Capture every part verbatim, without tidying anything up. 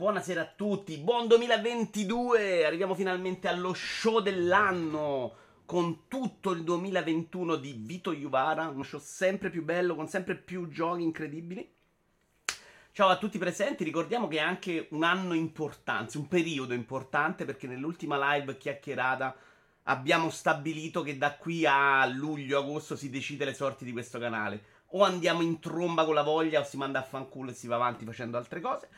Buonasera a tutti, buon duemilaventidue, arriviamo finalmente allo show dell'anno con tutto il duemilaventuno di Vitoiuvara, uno show sempre più bello con sempre più giochi incredibili. Ciao a tutti presenti, ricordiamo che è anche un anno importante, un periodo importante perché nell'ultima live chiacchierata abbiamo stabilito che da qui a luglio-agosto si decide le sorti di questo canale. O andiamo in tromba con la voglia o si manda a fanculo e si va avanti facendo altre cose.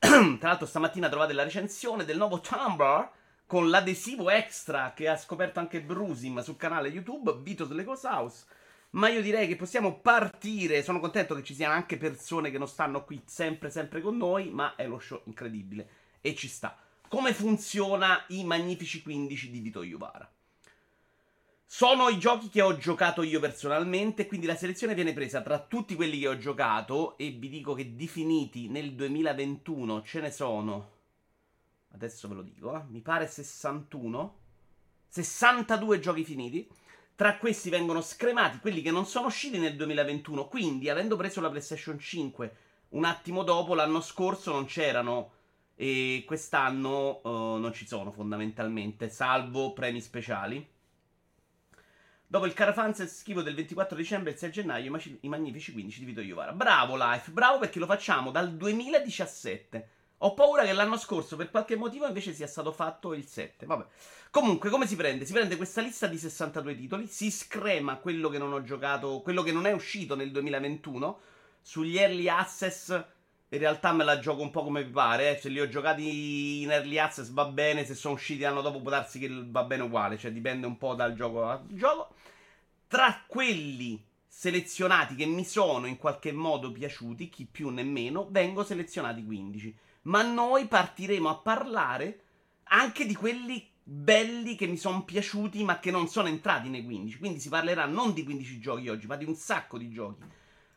Tra l'altro stamattina trovate la recensione del nuovo Tumblr con l'adesivo extra che ha scoperto anche Brusim sul canale YouTube, Vito Legos House. Ma io direi che possiamo partire, sono contento che ci siano anche persone che non stanno qui sempre sempre con noi, ma è lo show incredibile e ci sta. Come funziona i magnifici quindici di Vitoiuvara? Sono i giochi che ho giocato io personalmente, quindi la selezione viene presa tra tutti quelli che ho giocato e vi dico che di finiti nel duemilaventuno ce ne sono, adesso ve lo dico, eh, mi pare sessantuno, sessantadue giochi finiti. Tra questi vengono scremati quelli che non sono usciti nel duemilaventuno, quindi avendo preso la PlayStation cinque un attimo dopo, l'anno scorso non c'erano e quest'anno uh, non ci sono fondamentalmente, salvo premi speciali. Dopo il carafanza e il schifo del ventiquattro dicembre e il sei gennaio, i magnifici quindici di Vitoiuvara. Bravo Life, bravo perché lo facciamo dal duemiladiciassette. Ho paura che l'anno scorso per qualche motivo invece sia stato fatto il sette, vabbè. Comunque come si prende? Si prende questa lista di sessantadue titoli, si screma quello che non ho giocato, quello che non è uscito nel duemilaventuno, sugli early access. In realtà me la gioco un po' come vi pare, eh. Se li ho giocati in early access va bene, se sono usciti l'anno dopo può darsi che va bene uguale, cioè dipende un po' dal gioco al gioco. Tra quelli selezionati che mi sono in qualche modo piaciuti, chi più né meno, vengo selezionati quindici. Ma noi partiremo a parlare anche di quelli belli che mi sono piaciuti ma che non sono entrati nei quindici. Quindi si parlerà non di quindici giochi oggi, ma di un sacco di giochi.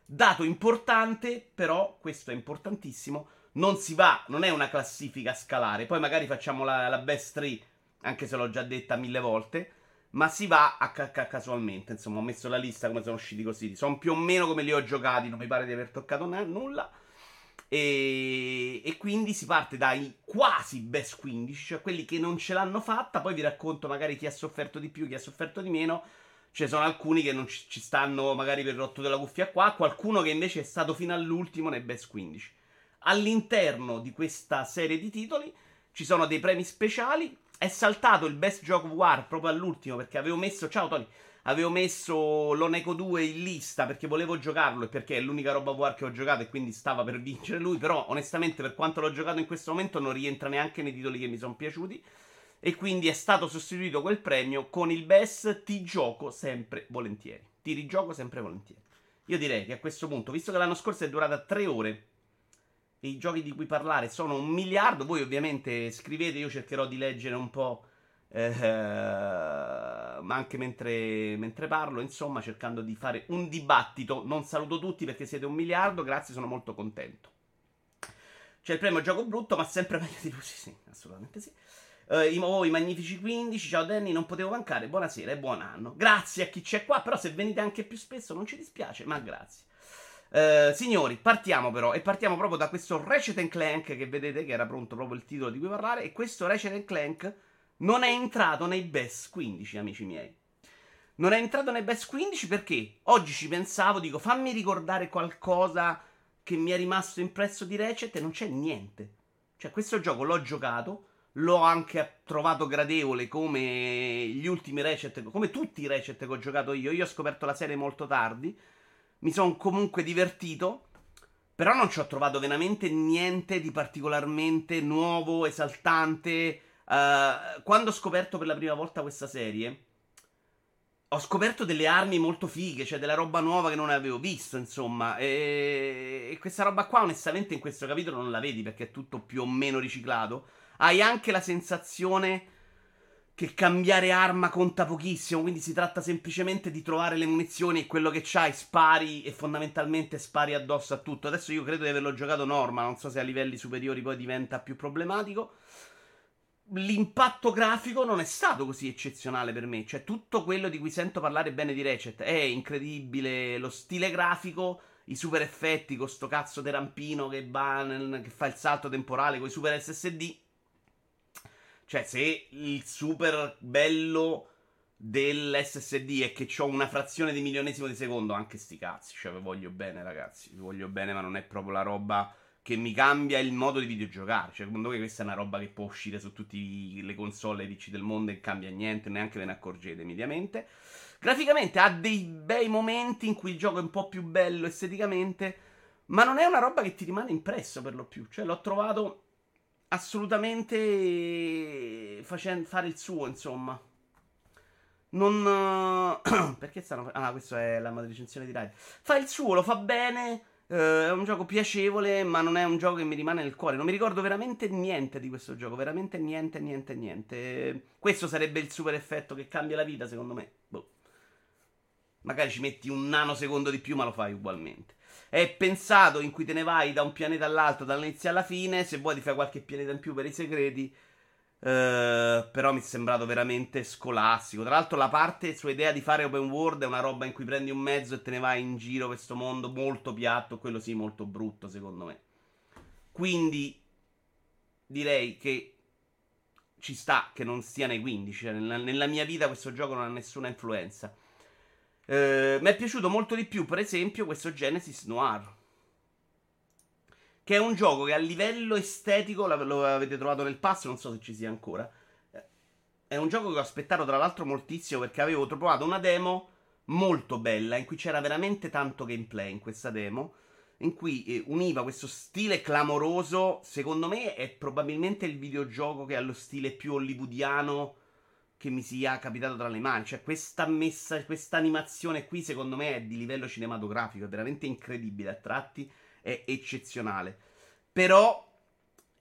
Dato importante, però, questo è importantissimo, non si va, non è una classifica a scalare, poi magari facciamo la, la best tre, anche se l'ho già detta mille volte, ma si va a ca- casualmente, insomma, ho messo la lista come sono usciti così, sono più o meno come li ho giocati, non mi pare di aver toccato nulla, e, e quindi si parte dai quasi best quindici, cioè quelli che non ce l'hanno fatta, poi vi racconto magari chi ha sofferto di più, chi ha sofferto di meno. Ci sono alcuni che non ci stanno magari per rotto della cuffia qua, qualcuno che invece è stato fino all'ultimo nei best quindici. All'interno di questa serie di titoli ci sono dei premi speciali, è saltato il best gioco war proprio all'ultimo perché avevo messo, ciao Tony, avevo messo l'Oneco due in lista perché volevo giocarlo e perché è l'unica roba war che ho giocato e quindi stava per vincere lui, però onestamente per quanto l'ho giocato in questo momento non rientra neanche nei titoli che mi sono piaciuti. E quindi è stato sostituito quel premio con il best ti gioco sempre volentieri. Ti rigioco sempre volentieri. Io direi che a questo punto, visto che l'anno scorso è durata tre ore e i giochi di cui parlare sono un miliardo, voi ovviamente scrivete, io cercherò di leggere un po', eh, ma anche mentre, mentre parlo, insomma, cercando di fare un dibattito. Non saluto tutti perché siete un miliardo, grazie, sono molto contento. C'è il premio gioco brutto, ma sempre meglio di lui, sì, assolutamente sì. Uh, i, oh, i magnifici quindici, ciao Danny, non potevo mancare, buonasera e buon anno. Grazie a chi c'è qua, però se venite anche più spesso non ci dispiace, ma grazie. Uh, signori, partiamo però, e partiamo proprio da questo Ratchet and Clank che vedete che era pronto proprio il titolo di cui parlare, e questo Ratchet and Clank non è entrato nei best quindici, amici miei. Non è entrato nei best quindici perché oggi ci pensavo, dico fammi ricordare qualcosa che mi è rimasto impresso di Ratchet e non c'è niente. Cioè questo gioco l'ho giocato, l'ho anche trovato gradevole come gli ultimi Ratchet, come tutti i Ratchet che ho giocato io. Io ho scoperto la serie molto tardi, mi sono comunque divertito, però non ci ho trovato veramente niente di particolarmente nuovo, esaltante. Uh, quando ho scoperto per la prima volta questa serie, ho scoperto delle armi molto fighe, cioè della roba nuova che non avevo visto, insomma. E, e questa roba qua onestamente in questo capitolo non la vedi perché è tutto più o meno riciclato. Hai anche la sensazione che cambiare arma conta pochissimo, quindi si tratta semplicemente di trovare le munizioni e quello che c'hai, spari e fondamentalmente spari addosso a tutto. Adesso io credo di averlo giocato norma, non so se a livelli superiori poi diventa più problematico. L'impatto grafico non è stato così eccezionale per me, cioè tutto quello di cui sento parlare bene di Ratchet è incredibile, lo stile grafico i super effetti con sto cazzo di rampino che, ban, che fa il salto temporale con i super S S D. Cioè, se il super bello dell'S S D è che c'ho una frazione di milionesimo di secondo, anche sti cazzi, cioè, vi voglio bene, ragazzi, vi voglio bene, ma non è proprio la roba che mi cambia il modo di videogiocare. Cioè, secondo me questa è una roba che può uscire su tutte le console P C del mondo e cambia niente, neanche ve ne accorgete mediamente. Graficamente ha dei bei momenti in cui il gioco è un po' più bello esteticamente, ma non è una roba che ti rimane impressa per lo più. Cioè, l'ho trovato assolutamente facendo fare il suo, insomma. Non perché stanno ah questa è la recensione di Rai. Fa il suo, lo fa bene, eh, è un gioco piacevole, ma non è un gioco che mi rimane nel cuore. Non mi ricordo veramente niente di questo gioco, veramente niente, niente, niente. Questo sarebbe il super effetto che cambia la vita, secondo me. Boh. Magari ci metti un nanosecondo di più, ma lo fai ugualmente. È pensato in cui te ne vai da un pianeta all'altro, dall'inizio alla fine. Se vuoi ti fai qualche pianeta in più per i segreti. Uh, però mi è sembrato veramente scolastico. Tra l'altro la parte sua idea di fare open world è una roba in cui prendi un mezzo e te ne vai in giro questo mondo molto piatto, quello sì molto brutto secondo me. Quindi direi che ci sta che non sia nei quindici, cioè, nella, nella mia vita questo gioco non ha nessuna influenza. uh, Mi è piaciuto molto di più per esempio questo Genesis Noir, che è un gioco che a livello estetico, lo avete trovato nel pass, non so se ci sia ancora, è un gioco che ho aspettato tra l'altro moltissimo perché avevo trovato una demo molto bella, in cui c'era veramente tanto gameplay in questa demo, in cui univa questo stile clamoroso. Secondo me è probabilmente il videogioco che ha lo stile più hollywoodiano che mi sia capitato tra le mani. Cioè questa messa, questa animazione qui secondo me è di livello cinematografico, è veramente incredibile a tratti, è eccezionale. Però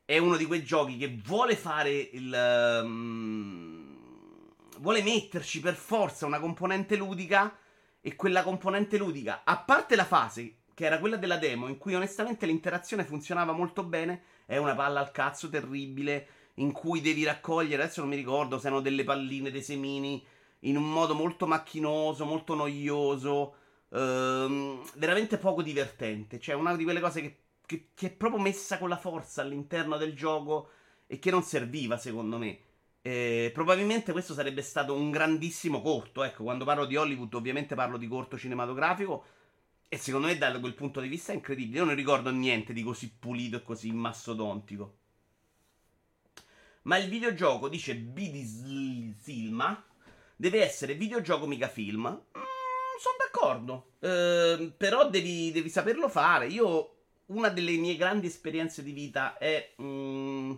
è uno di quei giochi che vuole fare il um, vuole metterci per forza una componente ludica, e quella componente ludica, a parte la fase che era quella della demo in cui onestamente l'interazione funzionava molto bene, è una palla al cazzo terribile in cui devi raccogliere, adesso non mi ricordo se erano delle palline, dei semini, in un modo molto macchinoso, molto noioso. Um, veramente poco divertente. Cioè una di quelle cose che, che, che è proprio messa con la forza all'interno del gioco e che non serviva secondo me. eh, Probabilmente questo sarebbe stato un grandissimo corto. Ecco, quando parlo di Hollywood ovviamente parlo di corto cinematografico, e secondo me da quel punto di vista è incredibile. Io non ricordo niente di così pulito e così mastodontico. Ma il videogioco, dice B D Silma, deve essere videogioco mica film. Sono d'accordo, eh, però devi, devi saperlo fare. Io, una delle mie grandi esperienze di vita è... Mm,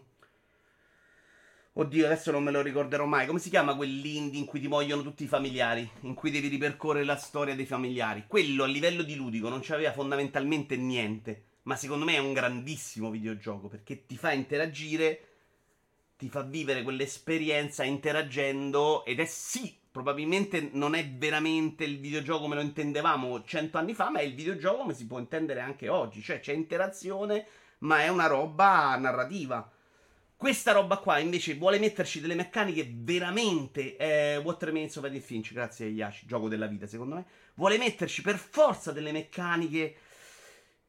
oddio, adesso non me lo ricorderò mai. Come si chiama quell'indie in cui ti muoiono tutti i familiari? In cui devi ripercorrere la storia dei familiari. Quello a livello di ludico non c'aveva fondamentalmente niente, ma secondo me è un grandissimo videogioco perché ti fa interagire, ti fa vivere quell'esperienza interagendo, ed è sì... probabilmente non è veramente il videogioco come lo intendevamo cento anni fa, ma è il videogioco come si può intendere anche oggi. Cioè c'è interazione, ma è una roba narrativa. Questa roba qua invece vuole metterci delle meccaniche veramente... Eh, What Remains of Edith Finch, grazie a Yash, gioco della vita secondo me. Vuole metterci per forza delle meccaniche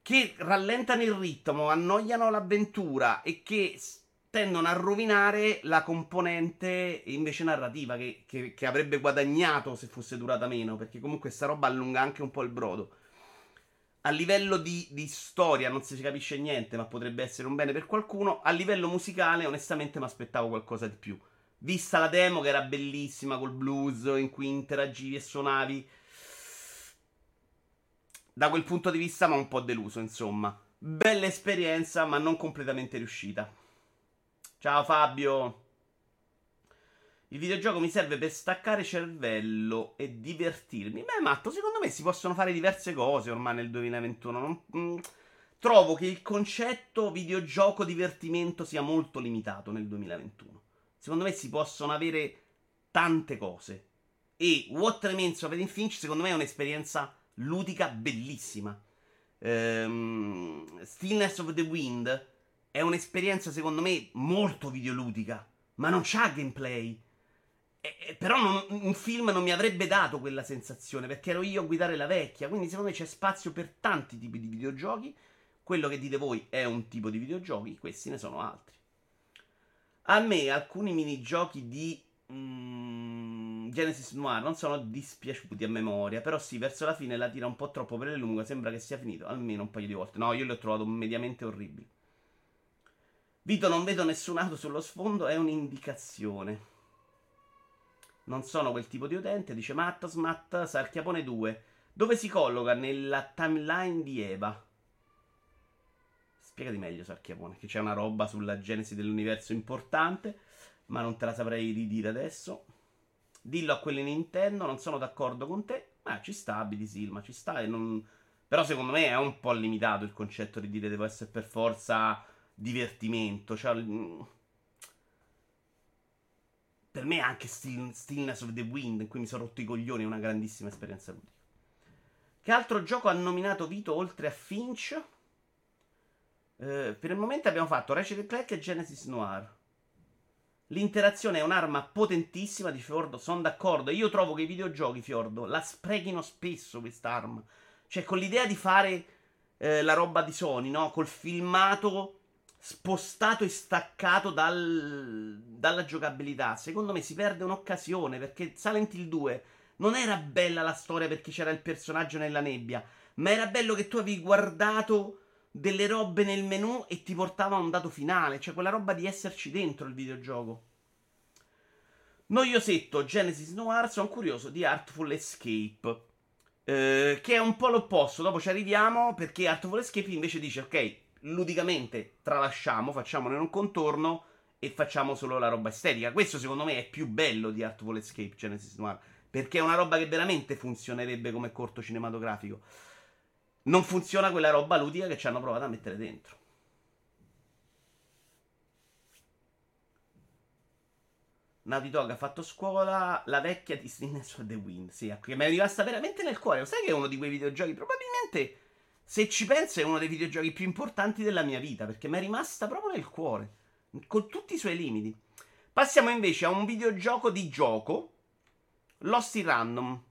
che rallentano il ritmo, annoiano l'avventura e che... tendono a rovinare la componente invece narrativa che, che, che avrebbe guadagnato se fosse durata meno, perché comunque sta roba allunga anche un po' il brodo. A livello di, di storia non si capisce niente, ma potrebbe essere un bene per qualcuno. A livello musicale onestamente mi aspettavo qualcosa di più, vista la demo che era bellissima col blues in cui interagivi e suonavi. Da quel punto di vista mi ha un po' deluso, insomma. Bella esperienza ma non completamente riuscita. Ciao Fabio. Il videogioco mi serve per staccare cervello e divertirmi. Beh, Matto, secondo me si possono fare diverse cose ormai nel duemilaventuno. Non, mh, trovo che il concetto videogioco divertimento sia molto limitato nel duemilaventuno. Secondo me si possono avere tante cose. E What Remains of Edith Finch secondo me è un'esperienza ludica bellissima. Ehm, Stillness of the Wind è un'esperienza secondo me molto videoludica, ma non c'ha gameplay. Eh, però non, un film non mi avrebbe dato quella sensazione, perché ero io a guidare la vecchia. Quindi secondo me c'è spazio per tanti tipi di videogiochi. Quello che dite voi è un tipo di videogiochi, questi ne sono altri. A me alcuni minigiochi di mm, Genesis Noir non sono dispiaciuti a memoria. Però sì, verso la fine la tira un po' troppo per le lunghe. Sembra che sia finito almeno un paio di volte. No, io l'ho trovato mediamente orribile. Vito, non vedo nessun auto sullo sfondo, è un'indicazione. Non sono quel tipo di utente, dice Mattos. Matt, Sarchiapone due. Dove si colloca nella timeline di Eva? Spiegati meglio, Sarchiapone, che c'è una roba sulla genesi dell'universo importante, ma non te la saprei ridire adesso. Dillo a quelli Nintendo, non sono d'accordo con te. Ma ah, ci sta, B D Silma, ci sta. E non... Però secondo me è un po' limitato il concetto di dire devo essere per forza divertimento. Cioè... Per me anche Still, Stillness of the Wind, in cui mi sono rotto i coglioni, è una grandissima esperienza ludica. Che altro gioco ha nominato Vito oltre a Finch? Eh, per il momento abbiamo fatto Ratchet and Clank e Genesis Noir. L'interazione è un'arma potentissima, di Fiordo, sono d'accordo. Io trovo che i videogiochi, Fiordo, la sprechino spesso quest'arma. Cioè, con l'idea di fare eh, la roba di Sony, no? Col filmato... spostato e staccato dal, dalla giocabilità. Secondo me si perde un'occasione, perché Silent Hill due non era bella la storia perché c'era il personaggio nella nebbia, ma era bello che tu avevi guardato delle robe nel menu e ti portava a un dato finale, cioè quella roba di esserci dentro il videogioco. Noiosetto, Genesis Noir, sono curioso di Artful Escape, eh, che è un po' l'opposto, dopo ci arriviamo, perché Artful Escape invece dice ok, ludicamente tralasciamo, facciamone un contorno e facciamo solo la roba estetica. Questo secondo me è più bello di Artful Escape Genesis Noir, perché è una roba che veramente funzionerebbe come corto cinematografico. Non funziona quella roba ludica che ci hanno provato a mettere dentro. Naughty Dog ha fatto scuola, la vecchia di Stillness of the Wind, sì, che mi è rimasta veramente nel cuore. Sai che è uno di quei videogiochi, probabilmente, se ci penso, è uno dei videogiochi più importanti della mia vita, perché mi è rimasta proprio nel cuore, con tutti i suoi limiti. Passiamo invece a un videogioco di gioco, Lost in Random.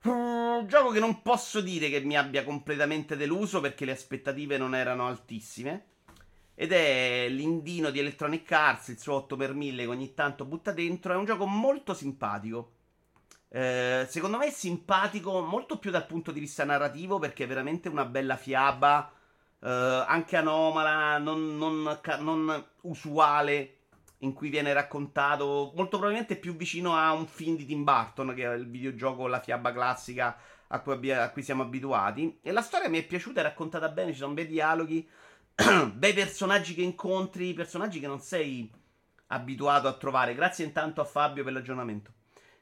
Un gioco che non posso dire che mi abbia completamente deluso, perché le aspettative non erano altissime. Ed è l'indino di Electronic Arts, il suo otto per mille che ogni tanto butta dentro. È un gioco molto simpatico. Eh, secondo me è simpatico molto più dal punto di vista narrativo, perché è veramente una bella fiaba, eh, anche anomala, non, non, non usuale, in cui viene raccontato molto probabilmente più vicino a un film di Tim Burton, che è il videogioco, la fiaba classica a cui, abbia, a cui siamo abituati. E la storia mi è piaciuta, è raccontata bene, ci sono bei dialoghi, bei personaggi che incontri, personaggi che non sei abituato a trovare. Grazie intanto a Fabio per l'aggiornamento,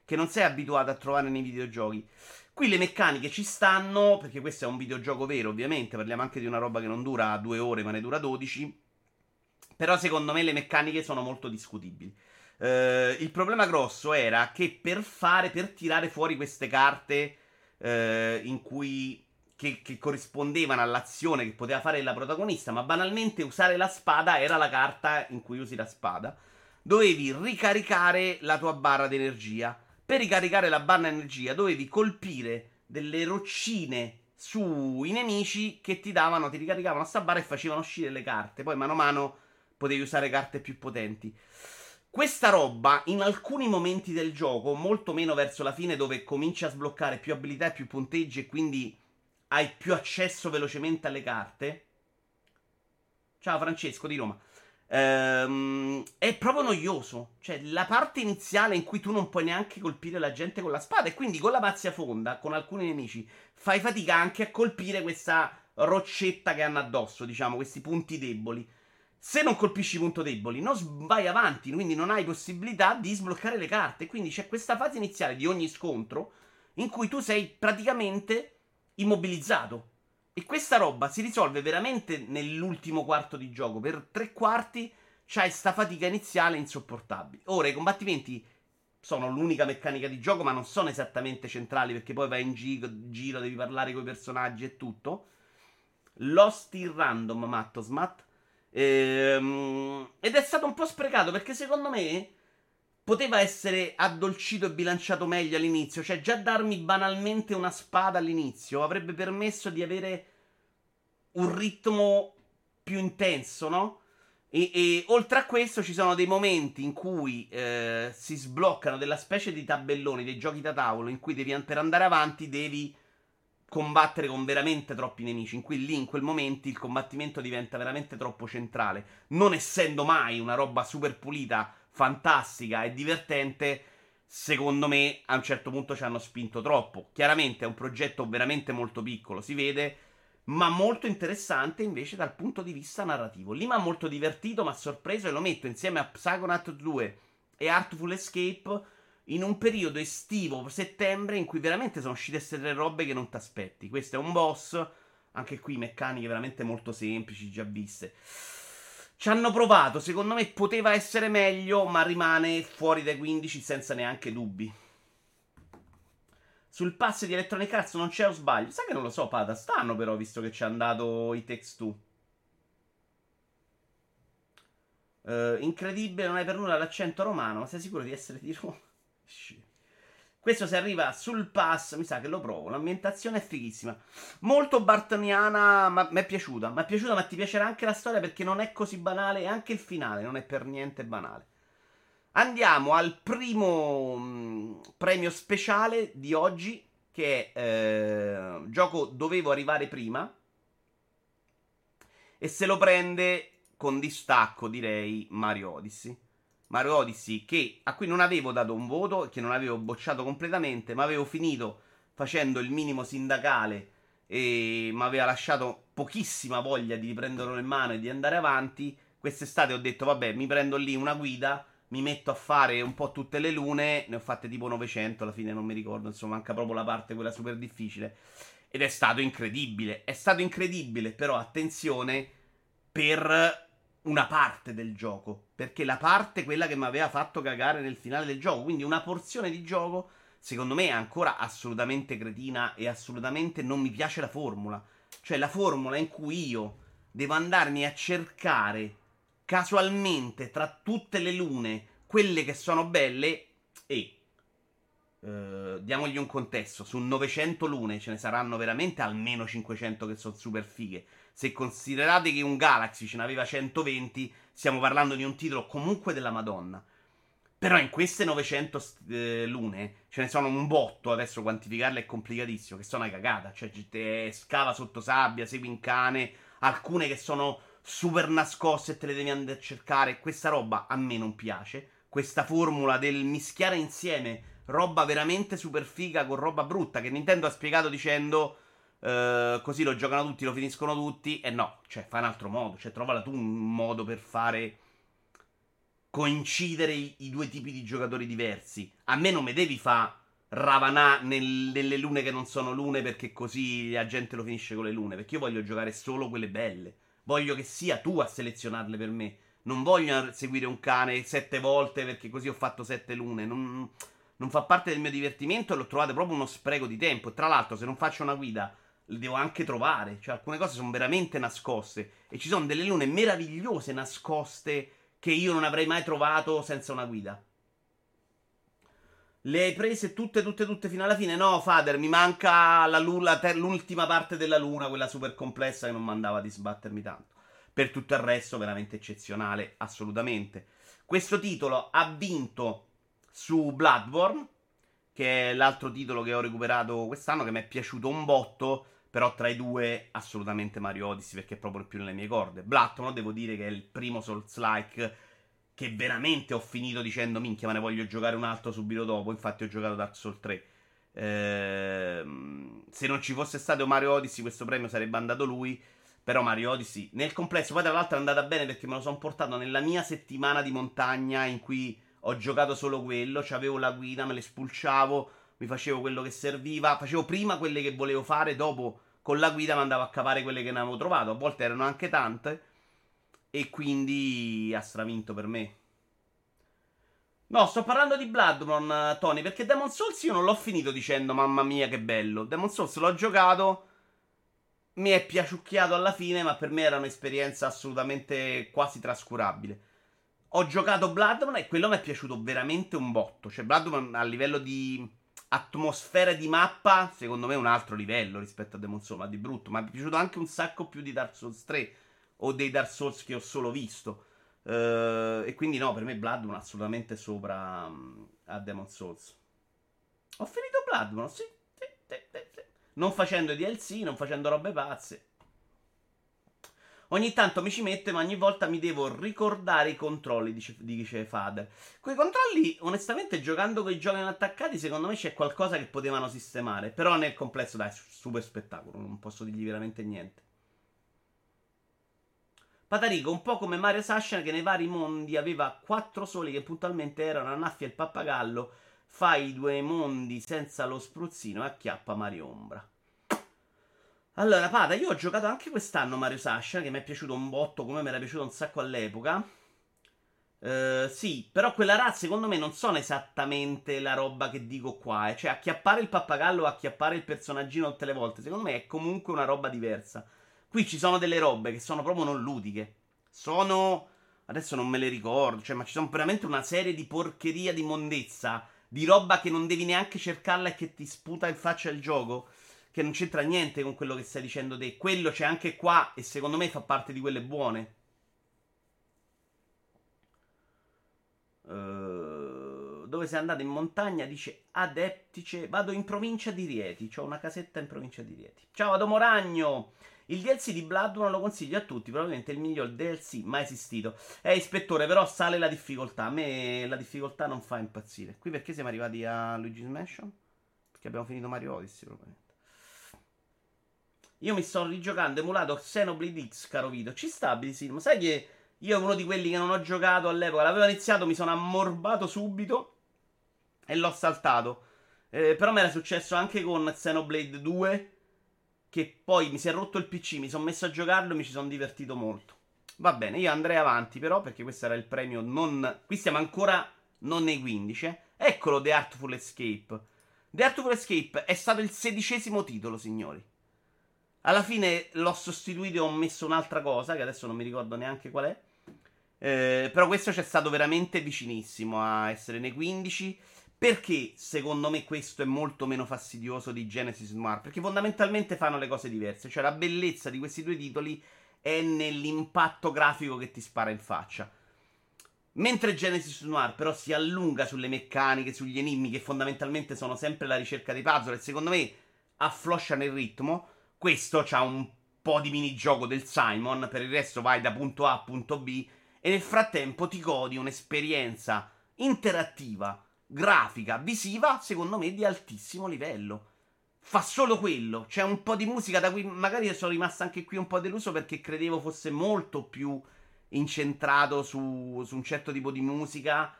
che non sei abituato a trovare nei videogiochi. Qui le meccaniche ci stanno, perché questo è un videogioco vero, ovviamente. Parliamo anche di una roba che non dura due ore, ma ne dura dodici. Però secondo me le meccaniche sono molto discutibili. Eh, il problema grosso era che per fare, per tirare fuori queste carte eh, in cui che, che corrispondevano all'azione che poteva fare la protagonista, ma banalmente usare la spada era la carta in cui usi la spada, dovevi ricaricare la tua barra d'energia. Per ricaricare la barra energia dovevi colpire delle roccine sui nemici che ti davano, ti ricaricavano sta barra e facevano uscire le carte. Poi mano a mano potevi usare carte più potenti. Questa roba in alcuni momenti del gioco, molto meno verso la fine, dove cominci a sbloccare più abilità e più punteggi e quindi hai più accesso velocemente alle carte. Ciao Francesco di Roma. Um, è proprio noioso. Cioè la parte iniziale in cui tu non puoi neanche colpire la gente con la spada, e quindi con la pazzia fonda, con alcuni nemici, fai fatica anche a colpire questa roccetta che hanno addosso, diciamo, questi punti deboli. Se non colpisci i punti deboli non vai avanti, quindi non hai possibilità di sbloccare le carte. Quindi c'è questa fase iniziale di ogni scontro in cui tu sei praticamente immobilizzato. E questa roba si risolve veramente nell'ultimo quarto di gioco. Per tre quarti c'hai sta fatica iniziale insopportabile. Ora, i combattimenti sono l'unica meccanica di gioco, ma non sono esattamente centrali, perché poi vai in giro, giro devi parlare con i personaggi e tutto. Lost in Random, Mattos, Matt. Ehm, ed è stato un po' sprecato, perché secondo me poteva essere addolcito e bilanciato meglio all'inizio. Cioè, già darmi banalmente una spada all'inizio avrebbe permesso di avere un ritmo più intenso, no? E, e oltre a questo ci sono dei momenti in cui eh, si sbloccano della specie di tabelloni, dei giochi da tavolo, in cui devi, per andare avanti devi combattere con veramente troppi nemici, in cui lì in quel momento il combattimento diventa veramente troppo centrale. Non essendo mai una roba super pulita, fantastica e divertente, secondo me a un certo punto ci hanno spinto troppo. Chiaramente è un progetto veramente molto piccolo, si vede, ma molto interessante invece dal punto di vista narrativo. Lì mi ha molto divertito, mi ha sorpreso, e lo metto insieme a Psychonaut due e Artful Escape in un periodo estivo, settembre, in cui veramente sono uscite queste tre robe che non ti aspetti. Questo è un boss, anche qui meccaniche veramente molto semplici, già viste. Ci hanno provato, secondo me poteva essere meglio, ma rimane fuori dai quindici senza neanche dubbi. Sul pass di Electronic Arts non c'è o sbaglio? Sai che non lo so, Pata, stanno però, visto che ci è andato i Text due. Uh, incredibile, non hai per nulla l'accento romano, ma sei sicuro di essere di Roma? Questo se arriva sul pass, mi sa che lo provo. L'ambientazione è fighissima, molto bartoniana, ma mi è piaciuta. Mi è piaciuta, ma ti piacerà anche la storia, perché non è così banale, e anche il finale non è per niente banale. Andiamo al primo mh, premio speciale di oggi, che è eh, gioco dovevo arrivare prima, e se lo prende con distacco direi Mario Odyssey. Mario Odyssey che, a cui non avevo dato un voto, che non avevo bocciato completamente, ma avevo finito facendo il minimo sindacale e mi aveva lasciato pochissima voglia di prenderlo in mano e di andare avanti. Quest'estate ho detto vabbè, mi prendo lì una guida, mi metto a fare un po' tutte le lune, ne ho fatte tipo novecento, alla fine non mi ricordo, insomma manca proprio la parte quella super difficile, ed è stato incredibile, è stato incredibile, però attenzione, per una parte del gioco, perché la parte quella che mi aveva fatto cagare nel finale del gioco, quindi una porzione di gioco secondo me è ancora assolutamente cretina e assolutamente non mi piace la formula, cioè la formula in cui io devo andarmi a cercare casualmente tra tutte le lune quelle che sono belle. E eh, diamogli un contesto, su novecento lune ce ne saranno veramente almeno cinquecento che sono super fighe. Se considerate che un Galaxy ce n'aveva centoventi, stiamo parlando di un titolo comunque della Madonna. Però in queste novecento eh, lune ce ne sono un botto, adesso quantificarle è complicatissimo, che sono una cagata, cioè te scava sotto sabbia, segui un cane, alcune che sono super nascoste e te le devi andare a cercare. Questa roba a me non piace, questa formula del mischiare insieme roba veramente super figa con roba brutta, che Nintendo ha spiegato dicendo eh, così lo giocano tutti, lo finiscono tutti. E eh no, cioè fa un altro modo, cioè trovala tu un modo per fare coincidere i, i due tipi di giocatori diversi. A me non me devi fa ravanà nel, nelle lune che non sono lune, perché così la gente lo finisce con le lune, perché io voglio giocare solo quelle belle. Voglio che sia tu a selezionarle per me. Non voglio seguire un cane sette volte perché così ho fatto sette lune. Non, non fa parte del mio divertimento e l'ho trovato proprio uno spreco di tempo. Tra l'altro, se non faccio una guida, le devo anche trovare. Cioè, alcune cose sono veramente nascoste. E ci sono delle lune meravigliose nascoste che io non avrei mai trovato senza una guida. Le hai prese tutte, tutte, tutte fino alla fine? No, Father, mi manca la luna, ter- l'ultima parte della luna, quella super complessa che non mandava di sbattermi tanto. Per tutto il resto, veramente eccezionale, assolutamente. Questo titolo ha vinto su Bloodborne, che è l'altro titolo che ho recuperato quest'anno, che mi è piaciuto un botto, però tra i due assolutamente Mario Odyssey, perché è proprio più nelle mie corde. Bloodborne, devo dire che è il primo Souls-like che veramente ho finito dicendo minchia, ma ne voglio giocare un altro subito dopo. Infatti ho giocato Dark Souls tre. Ehm, se non ci fosse stato Mario Odyssey, questo premio sarebbe andato lui. Però Mario Odyssey nel complesso, poi tra l'altro è andata bene perché me lo sono portato nella mia settimana di montagna, in cui ho giocato solo quello, c'avevo la guida, me le spulciavo, mi facevo quello che serviva, facevo prima quelle che volevo fare, dopo con la guida mi andavo a cavare quelle che ne avevo trovato, a volte erano anche tante. E quindi ha stravinto per me. No, sto parlando di Bloodborne, Tony, perché Demon Souls io non l'ho finito dicendo mamma mia che bello. Demon Souls l'ho giocato, mi è piaciucchiato alla fine, ma per me era un'esperienza assolutamente quasi trascurabile. Ho giocato Bloodborne e quello mi è piaciuto veramente un botto. Cioè Bloodborne a livello di atmosfera di mappa, secondo me è un altro livello rispetto a Demon's Souls, ma di brutto. Ma mi è piaciuto anche un sacco più di Dark Souls tre o dei Dark Souls che ho solo visto. Uh, e quindi no, per me Bloodborne assolutamente sopra um, a Demon's Souls. Ho finito Bloodborne, sì, sì, sì, sì, sì. Non facendo i D L C, non facendo robe pazze. Ogni tanto mi ci metto, ma ogni volta mi devo ricordare i controlli, dice, dice Fader. Quei controlli, onestamente, giocando con i giochi inattaccati, secondo me c'è qualcosa che potevano sistemare. Però nel complesso, dai, super spettacolo, non posso dirgli veramente niente. Patarico, un po' come Mario Sasha, che nei vari mondi aveva quattro soli che puntualmente erano Annaffia e il Pappagallo, fa i due mondi senza lo spruzzino e acchiappa Mario Ombra. Allora, Pata, io ho giocato anche quest'anno Mario Sasha, che mi è piaciuto un botto, come mi era piaciuto un sacco all'epoca. Uh, sì, però quella razza, secondo me, non sono esattamente la roba che dico qua. Eh. Cioè, acchiappare il Pappagallo o acchiappare il personaggino tutte le volte, secondo me è comunque una roba diversa. Qui ci sono delle robe che sono proprio non ludiche. Sono... adesso non me le ricordo, cioè, ma ci sono veramente una serie di porcheria, di mondezza, di roba che non devi neanche cercarla e che ti sputa in faccia il gioco, che non c'entra niente con quello che stai dicendo te. Quello c'è anche qua e secondo me fa parte di quelle buone. uh, Dove sei andato in montagna? Dice Adeptice. Vado in provincia di Rieti, c'ho una casetta in provincia di Rieti. Ciao, vado Moragno. Il D L C di Bloodborne lo consiglio a tutti, probabilmente il miglior D L C mai esistito. Eh, Ispettore, però sale la difficoltà. A me la difficoltà non fa impazzire. Qui perché siamo arrivati a Luigi's Mansion? Perché abbiamo finito Mario Odyssey, probabilmente. Io mi sto rigiocando, emulato Xenoblade X, caro Vito. Ci sta, B D Silma. Sai che io uno di quelli che non ho giocato all'epoca. L'avevo iniziato, mi sono ammorbato subito e l'ho saltato. Eh, però mi era successo anche con Xenoblade due, che poi mi si è rotto il P C, mi sono messo a giocarlo e mi ci sono divertito molto. Va bene, io andrei avanti però, perché questo era il premio non... Qui siamo ancora non nei quindici, eh? Eccolo The Artful Escape. The Artful Escape è stato il sedicesimo titolo, signori. Alla fine l'ho sostituito e ho messo un'altra cosa, che adesso non mi ricordo neanche qual è. Eh, però questo c'è stato veramente vicinissimo a essere nei quindici... Perché secondo me questo è molto meno fastidioso di Genesis Noir? Perché fondamentalmente fanno le cose diverse. Cioè la bellezza di questi due titoli è nell'impatto grafico che ti spara in faccia. Mentre Genesis Noir però si allunga sulle meccaniche, sugli enigmi, che fondamentalmente sono sempre la ricerca dei puzzle, e secondo me afflosciano il ritmo. Questo c'ha un po' di minigioco del Simon, per il resto vai da punto A a punto B e nel frattempo ti godi un'esperienza interattiva, grafica, visiva, secondo me di altissimo livello. Fa solo quello. C'è un po' di musica da cui magari sono rimasto anche qui un po' deluso, perché credevo fosse molto più incentrato su, su un certo tipo di musica,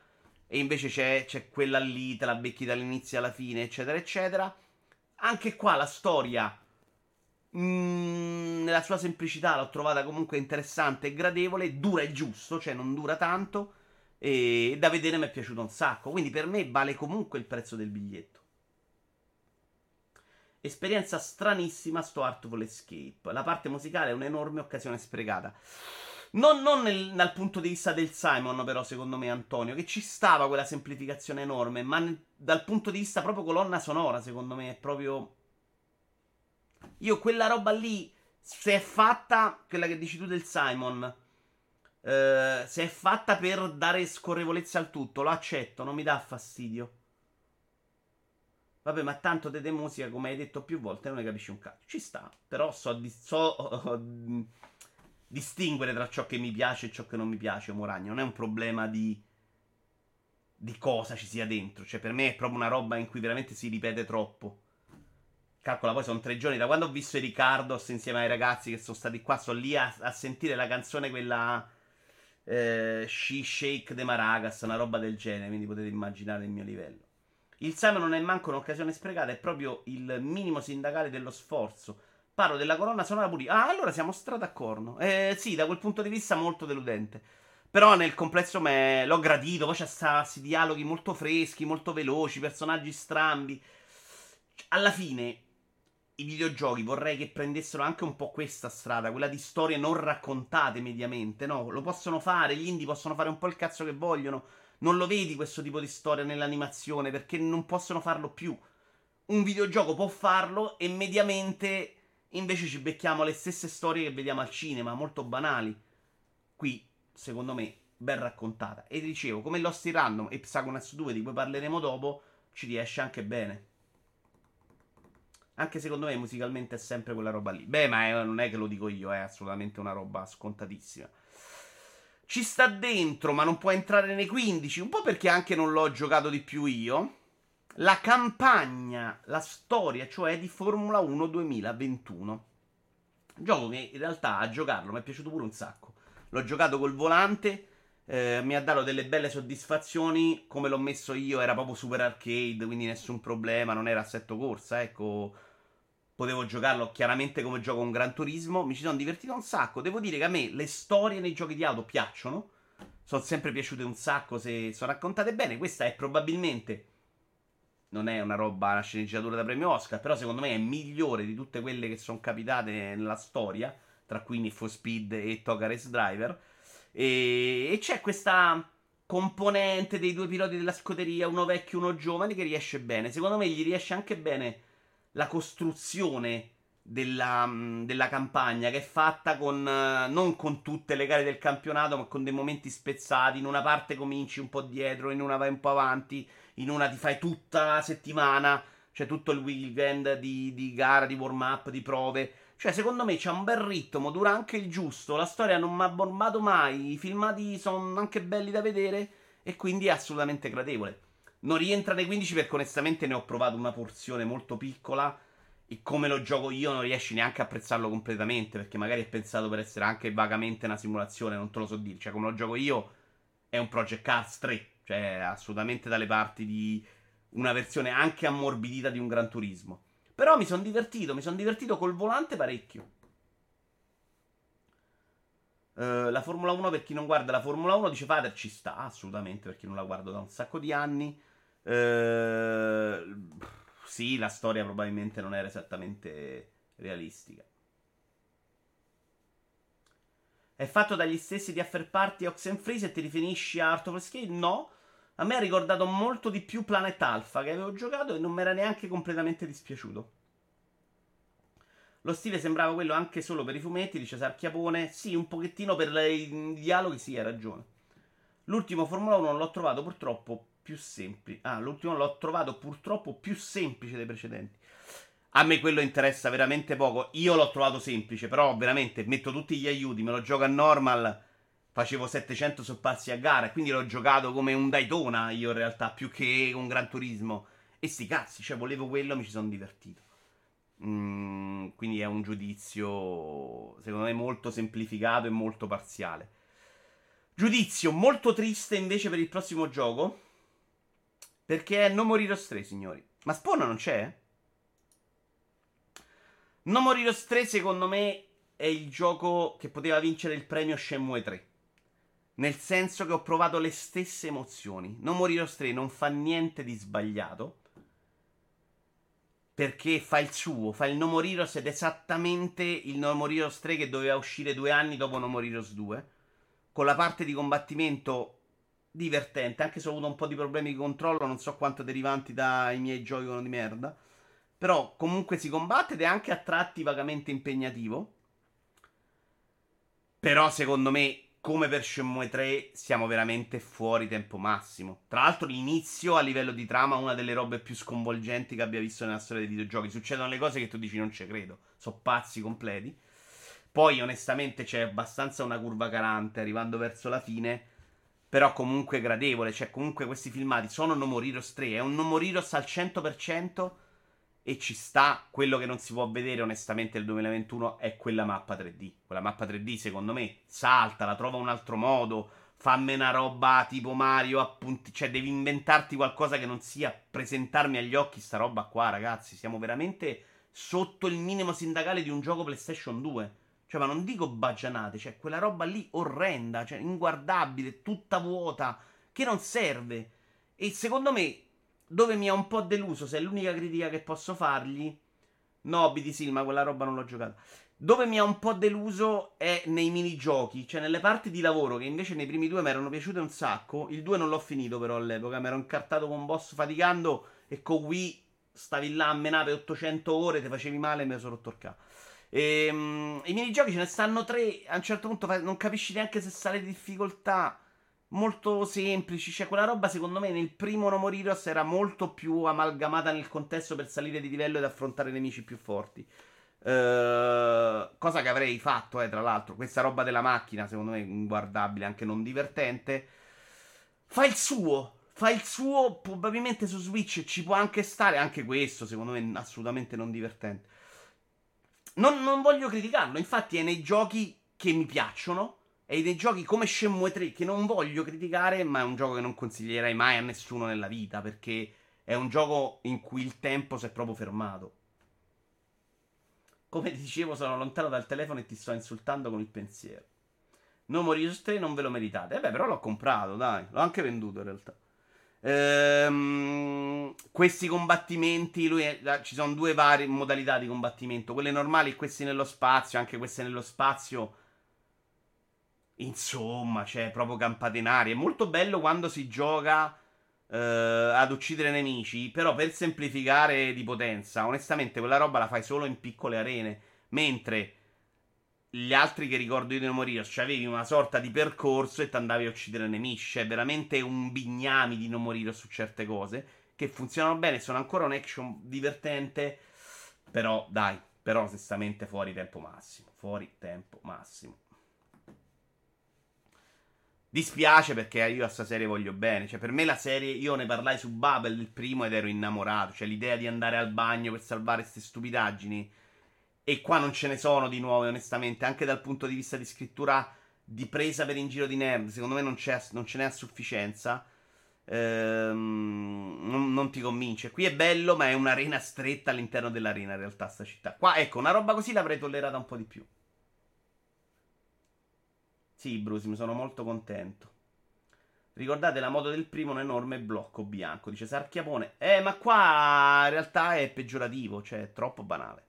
e invece c'è, c'è quella lì, te la becchi dall'inizio alla fine, eccetera eccetera. Anche qua la storia, mh, nella sua semplicità l'ho trovata comunque interessante e gradevole. Dura il giusto, cioè non dura tanto, e da vedere mi è piaciuto un sacco, quindi per me vale comunque il prezzo del biglietto. Esperienza stranissima sto Artful Escape. La parte musicale è un'enorme occasione sprecata. Non, non nel, dal punto di vista del Simon, però, secondo me, Antonio, che ci stava quella semplificazione enorme, ma nel, dal punto di vista proprio colonna sonora, secondo me, è proprio... Io quella roba lì, se è fatta, quella che dici tu del Simon, Uh, se è fatta per dare scorrevolezza al tutto, lo accetto, non mi dà fastidio. Vabbè, ma tanto te de musica, come hai detto più volte, non ne capisci un cazzo. Ci sta, però so, di- so uh, distinguere tra ciò che mi piace e ciò che non mi piace, Moragno. Non è un problema di di cosa ci sia dentro. Cioè, per me è proprio una roba in cui veramente si ripete troppo. Calcola, poi sono tre giorni da quando ho visto i Ricardos insieme ai ragazzi che sono stati qua. Sono lì a, a sentire la canzone, quella... Eh, She Shake de Maragas, una roba del genere, quindi potete immaginare il mio livello. Il Simon non è manco un'occasione sprecata, è proprio il minimo sindacale dello sforzo. Parlo della colonna sonora pulita. Ah, allora siamo stra d'accordo. Eh, sì, da quel punto di vista molto deludente. Però nel complesso me l'ho gradito. Poi c'è questi dialoghi molto freschi, molto veloci, personaggi strambi. Alla fine i videogiochi vorrei che prendessero anche un po' questa strada, quella di storie non raccontate mediamente, no? Lo possono fare, gli indie possono fare un po' il cazzo che vogliono. Non lo vedi questo tipo di storia nell'animazione, perché non possono farlo più. Un videogioco può farlo e mediamente invece ci becchiamo le stesse storie che vediamo al cinema, molto banali. Qui, secondo me, ben raccontata. E dicevo, come Lost in Random e Psychonauts due, di cui parleremo dopo, ci riesce anche bene. Anche secondo me musicalmente è sempre quella roba lì. Beh, ma è, non è che lo dico io, è assolutamente una roba scontatissima. Ci sta dentro, ma non può entrare nei quindici, un po' perché anche non l'ho giocato di più io. La campagna, la storia, cioè di Formula uno duemilaventuno. Gioco che in realtà a giocarlo mi è piaciuto pure un sacco. L'ho giocato col volante, eh, mi ha dato delle belle soddisfazioni. Come l'ho messo io era proprio super arcade, quindi nessun problema, non era assetto corsa, ecco. Potevo giocarlo chiaramente come gioco un Gran Turismo. Mi ci sono divertito un sacco. Devo dire che a me le storie nei giochi di auto piacciono. Sono sempre piaciute un sacco se sono raccontate bene. Questa è probabilmente... non è una roba, una sceneggiatura da premio Oscar, però secondo me è migliore di tutte quelle che sono capitate nella storia, tra cui Need for Speed e Tokyo Race Driver. E, e c'è questa componente dei due piloti della scuderia, uno vecchio, uno giovane, che riesce bene. Secondo me gli riesce anche bene la costruzione della, della campagna, che è fatta con non con tutte le gare del campionato, ma con dei momenti spezzati. In una parte cominci un po' dietro, in una vai un po' avanti, in una ti fai tutta la settimana, cioè tutto il weekend di, di gara, di warm up, di prove. Cioè secondo me c'è un bel ritmo, dura anche il giusto, la storia non mi ha bombato mai, i filmati sono anche belli da vedere e quindi è assolutamente gradevole. Non rientra nei quindici perché onestamente ne ho provato una porzione molto piccola e come lo gioco io non riesci neanche a apprezzarlo completamente, perché magari è pensato per essere anche vagamente una simulazione, non te lo so dire. Cioè come lo gioco io è un Project Cars tre, cioè assolutamente dalle parti di una versione anche ammorbidita di un Gran Turismo. Però mi sono divertito, mi sono divertito col volante parecchio. Uh, la Formula uno, per chi non guarda la Formula uno, dice Fader, ci sta assolutamente, perché non la guardo da un sacco di anni. Uh, sì, la storia probabilmente non era esattamente realistica. È fatto dagli stessi di After Party e Oxenfree, se ti riferisci a Art of Escape? No, a me ha ricordato molto di più Planet Alpha, che avevo giocato e non mi era neanche completamente dispiaciuto. Lo stile sembrava quello anche solo per i fumetti, dice Sarchiapone. Sì, un pochettino per i dialoghi, sì, hai ragione. L'ultimo Formula uno non l'ho trovato purtroppo più semplice. Ah, l'ultimo l'ho trovato purtroppo più semplice dei precedenti. A me quello interessa veramente poco. Io l'ho trovato semplice, però veramente metto tutti gli aiuti, me lo gioco a normal, facevo settecento soppassi a gara, quindi l'ho giocato come un Daytona io in realtà, più che un Gran Turismo. E sti cazzi, cioè volevo quello, mi ci sono divertito. Mm, quindi è un giudizio secondo me molto semplificato e molto parziale. Giudizio molto triste invece per il prossimo gioco, perché è No More Heroes tre, signori. Ma Spawn non c'è? No More Heroes tre secondo me è il gioco che poteva vincere il premio Shenmue tre, nel senso che ho provato le stesse emozioni. No More Heroes tre non fa niente di sbagliato, perché fa il suo, fa il No More Heroes ed è esattamente il No More Heroes tre che doveva uscire due anni dopo No More Heroes due, con la parte di combattimento divertente, anche se ho avuto un po' di problemi di controllo, non so quanto derivanti dai miei Joy-Con di merda, però comunque si combatte ed è anche a tratti vagamente impegnativo. Però secondo me, come per Shenmue tre, siamo veramente fuori tempo massimo. Tra l'altro l'inizio a livello di trama è una delle robe più sconvolgenti che abbia visto nella storia dei videogiochi. Succedono le cose che tu dici non ci credo, sono pazzi completi. Poi onestamente c'è abbastanza una curva calante arrivando verso la fine, però comunque gradevole. Cioè comunque questi filmati sono No More Heroes tre, è un No More Heroes al cento per cento e ci sta. Quello che non si può vedere onestamente del duemilaventuno è quella mappa tre D. Quella mappa tre D secondo me salta, la trova un altro modo, fammi una roba tipo Mario appunti, cioè devi inventarti qualcosa che non sia presentarmi agli occhi sta roba qua, ragazzi. Siamo veramente sotto il minimo sindacale di un gioco PlayStation due. Cioè, ma non dico baggianate, cioè quella roba lì orrenda, cioè inguardabile, tutta vuota, che non serve. E secondo me, dove mi ha un po' deluso, se è l'unica critica che posso fargli, No, B D Silma, quella roba non l'ho giocata. Dove mi ha un po' deluso è nei minigiochi, cioè nelle parti di lavoro, che invece nei primi due mi erano piaciute un sacco. Il due non l'ho finito però all'epoca, mi ero incartato con boss faticando e con Wii stavi là a menare ottocento ore, ti facevi male e mi sono rotto il capo. Ehm, I minigiochi ce ne stanno tre, a un certo punto non capisci neanche se sale di difficoltà, molto semplici, cioè quella roba secondo me nel primo No More Heroes era molto più amalgamata nel contesto per salire di livello ed affrontare nemici più forti, eh, cosa che avrei fatto, eh, tra l'altro questa roba della macchina secondo me è inguardabile, anche non divertente. Fa il suo, fa il suo, probabilmente su Switch ci può anche stare, anche questo secondo me è assolutamente non divertente. Non, non voglio criticarlo, infatti è nei giochi che mi piacciono. E dei giochi come Shenmue tre che non voglio criticare, ma è un gioco che non consiglierei mai a nessuno nella vita, perché è un gioco in cui il tempo si è proprio fermato. Come ti dicevo, sono lontano dal telefono e ti sto insultando con il pensiero. No More Heroes tre non ve lo meritate. E beh, però l'ho comprato, dai, l'ho anche venduto in realtà. Ehm, questi combattimenti, lui è, ci sono due varie modalità di combattimento, quelle normali e questi nello spazio, anche queste nello spazio. Insomma, cioè, proprio campate in aria. È molto bello quando si gioca eh, ad uccidere nemici, però per semplificare di potenza, onestamente quella roba la fai solo in piccole arene, mentre gli altri che ricordo io di No More Heroes, cioè avevi una sorta di percorso e ti andavi a uccidere nemici. Cioè, veramente un bignami di No More Heroes su certe cose, che funzionano bene, sono ancora un action divertente, però dai, però sestamente fuori tempo massimo, fuori tempo massimo. Dispiace perché io a sta serie voglio bene. Cioè, per me la serie, io ne parlai su Bubble il primo ed ero innamorato. Cioè, l'idea di andare al bagno per salvare queste stupidaggini. E qua non ce ne sono di nuove, onestamente. Anche dal punto di vista di scrittura, di presa per in giro di nerd, secondo me non, c'è, non ce n'è a sufficienza. Ehm, non, non ti convince. Qui è bello, ma è un'arena stretta all'interno dell'arena, in realtà, sta città. Qua, ecco, una roba così l'avrei tollerata un po' di più. Sì, Brusim, sono molto contento. Ricordate la moto del primo, un enorme blocco bianco, dice Sarchiapone. Eh, ma qua in realtà è peggiorativo, cioè è troppo banale.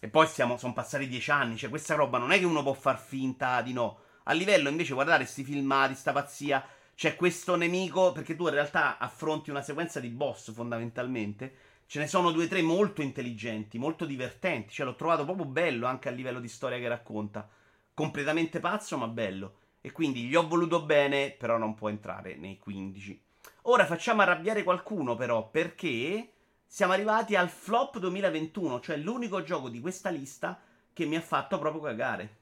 E poi siamo, sono passati dieci anni, cioè questa roba non è che uno può far finta di no. A livello invece, guardate sti filmati, sta pazzia, c'è questo nemico, perché tu in realtà affronti una sequenza di boss fondamentalmente. Ce ne sono due o tre molto intelligenti, molto divertenti, cioè l'ho trovato proprio bello anche a livello di storia che racconta. Completamente pazzo ma bello. E quindi gli ho voluto bene, però non può entrare nei quindici. Ora facciamo arrabbiare qualcuno però, perché siamo arrivati al flop duemilaventuno, cioè l'unico gioco di questa lista che mi ha fatto proprio cagare.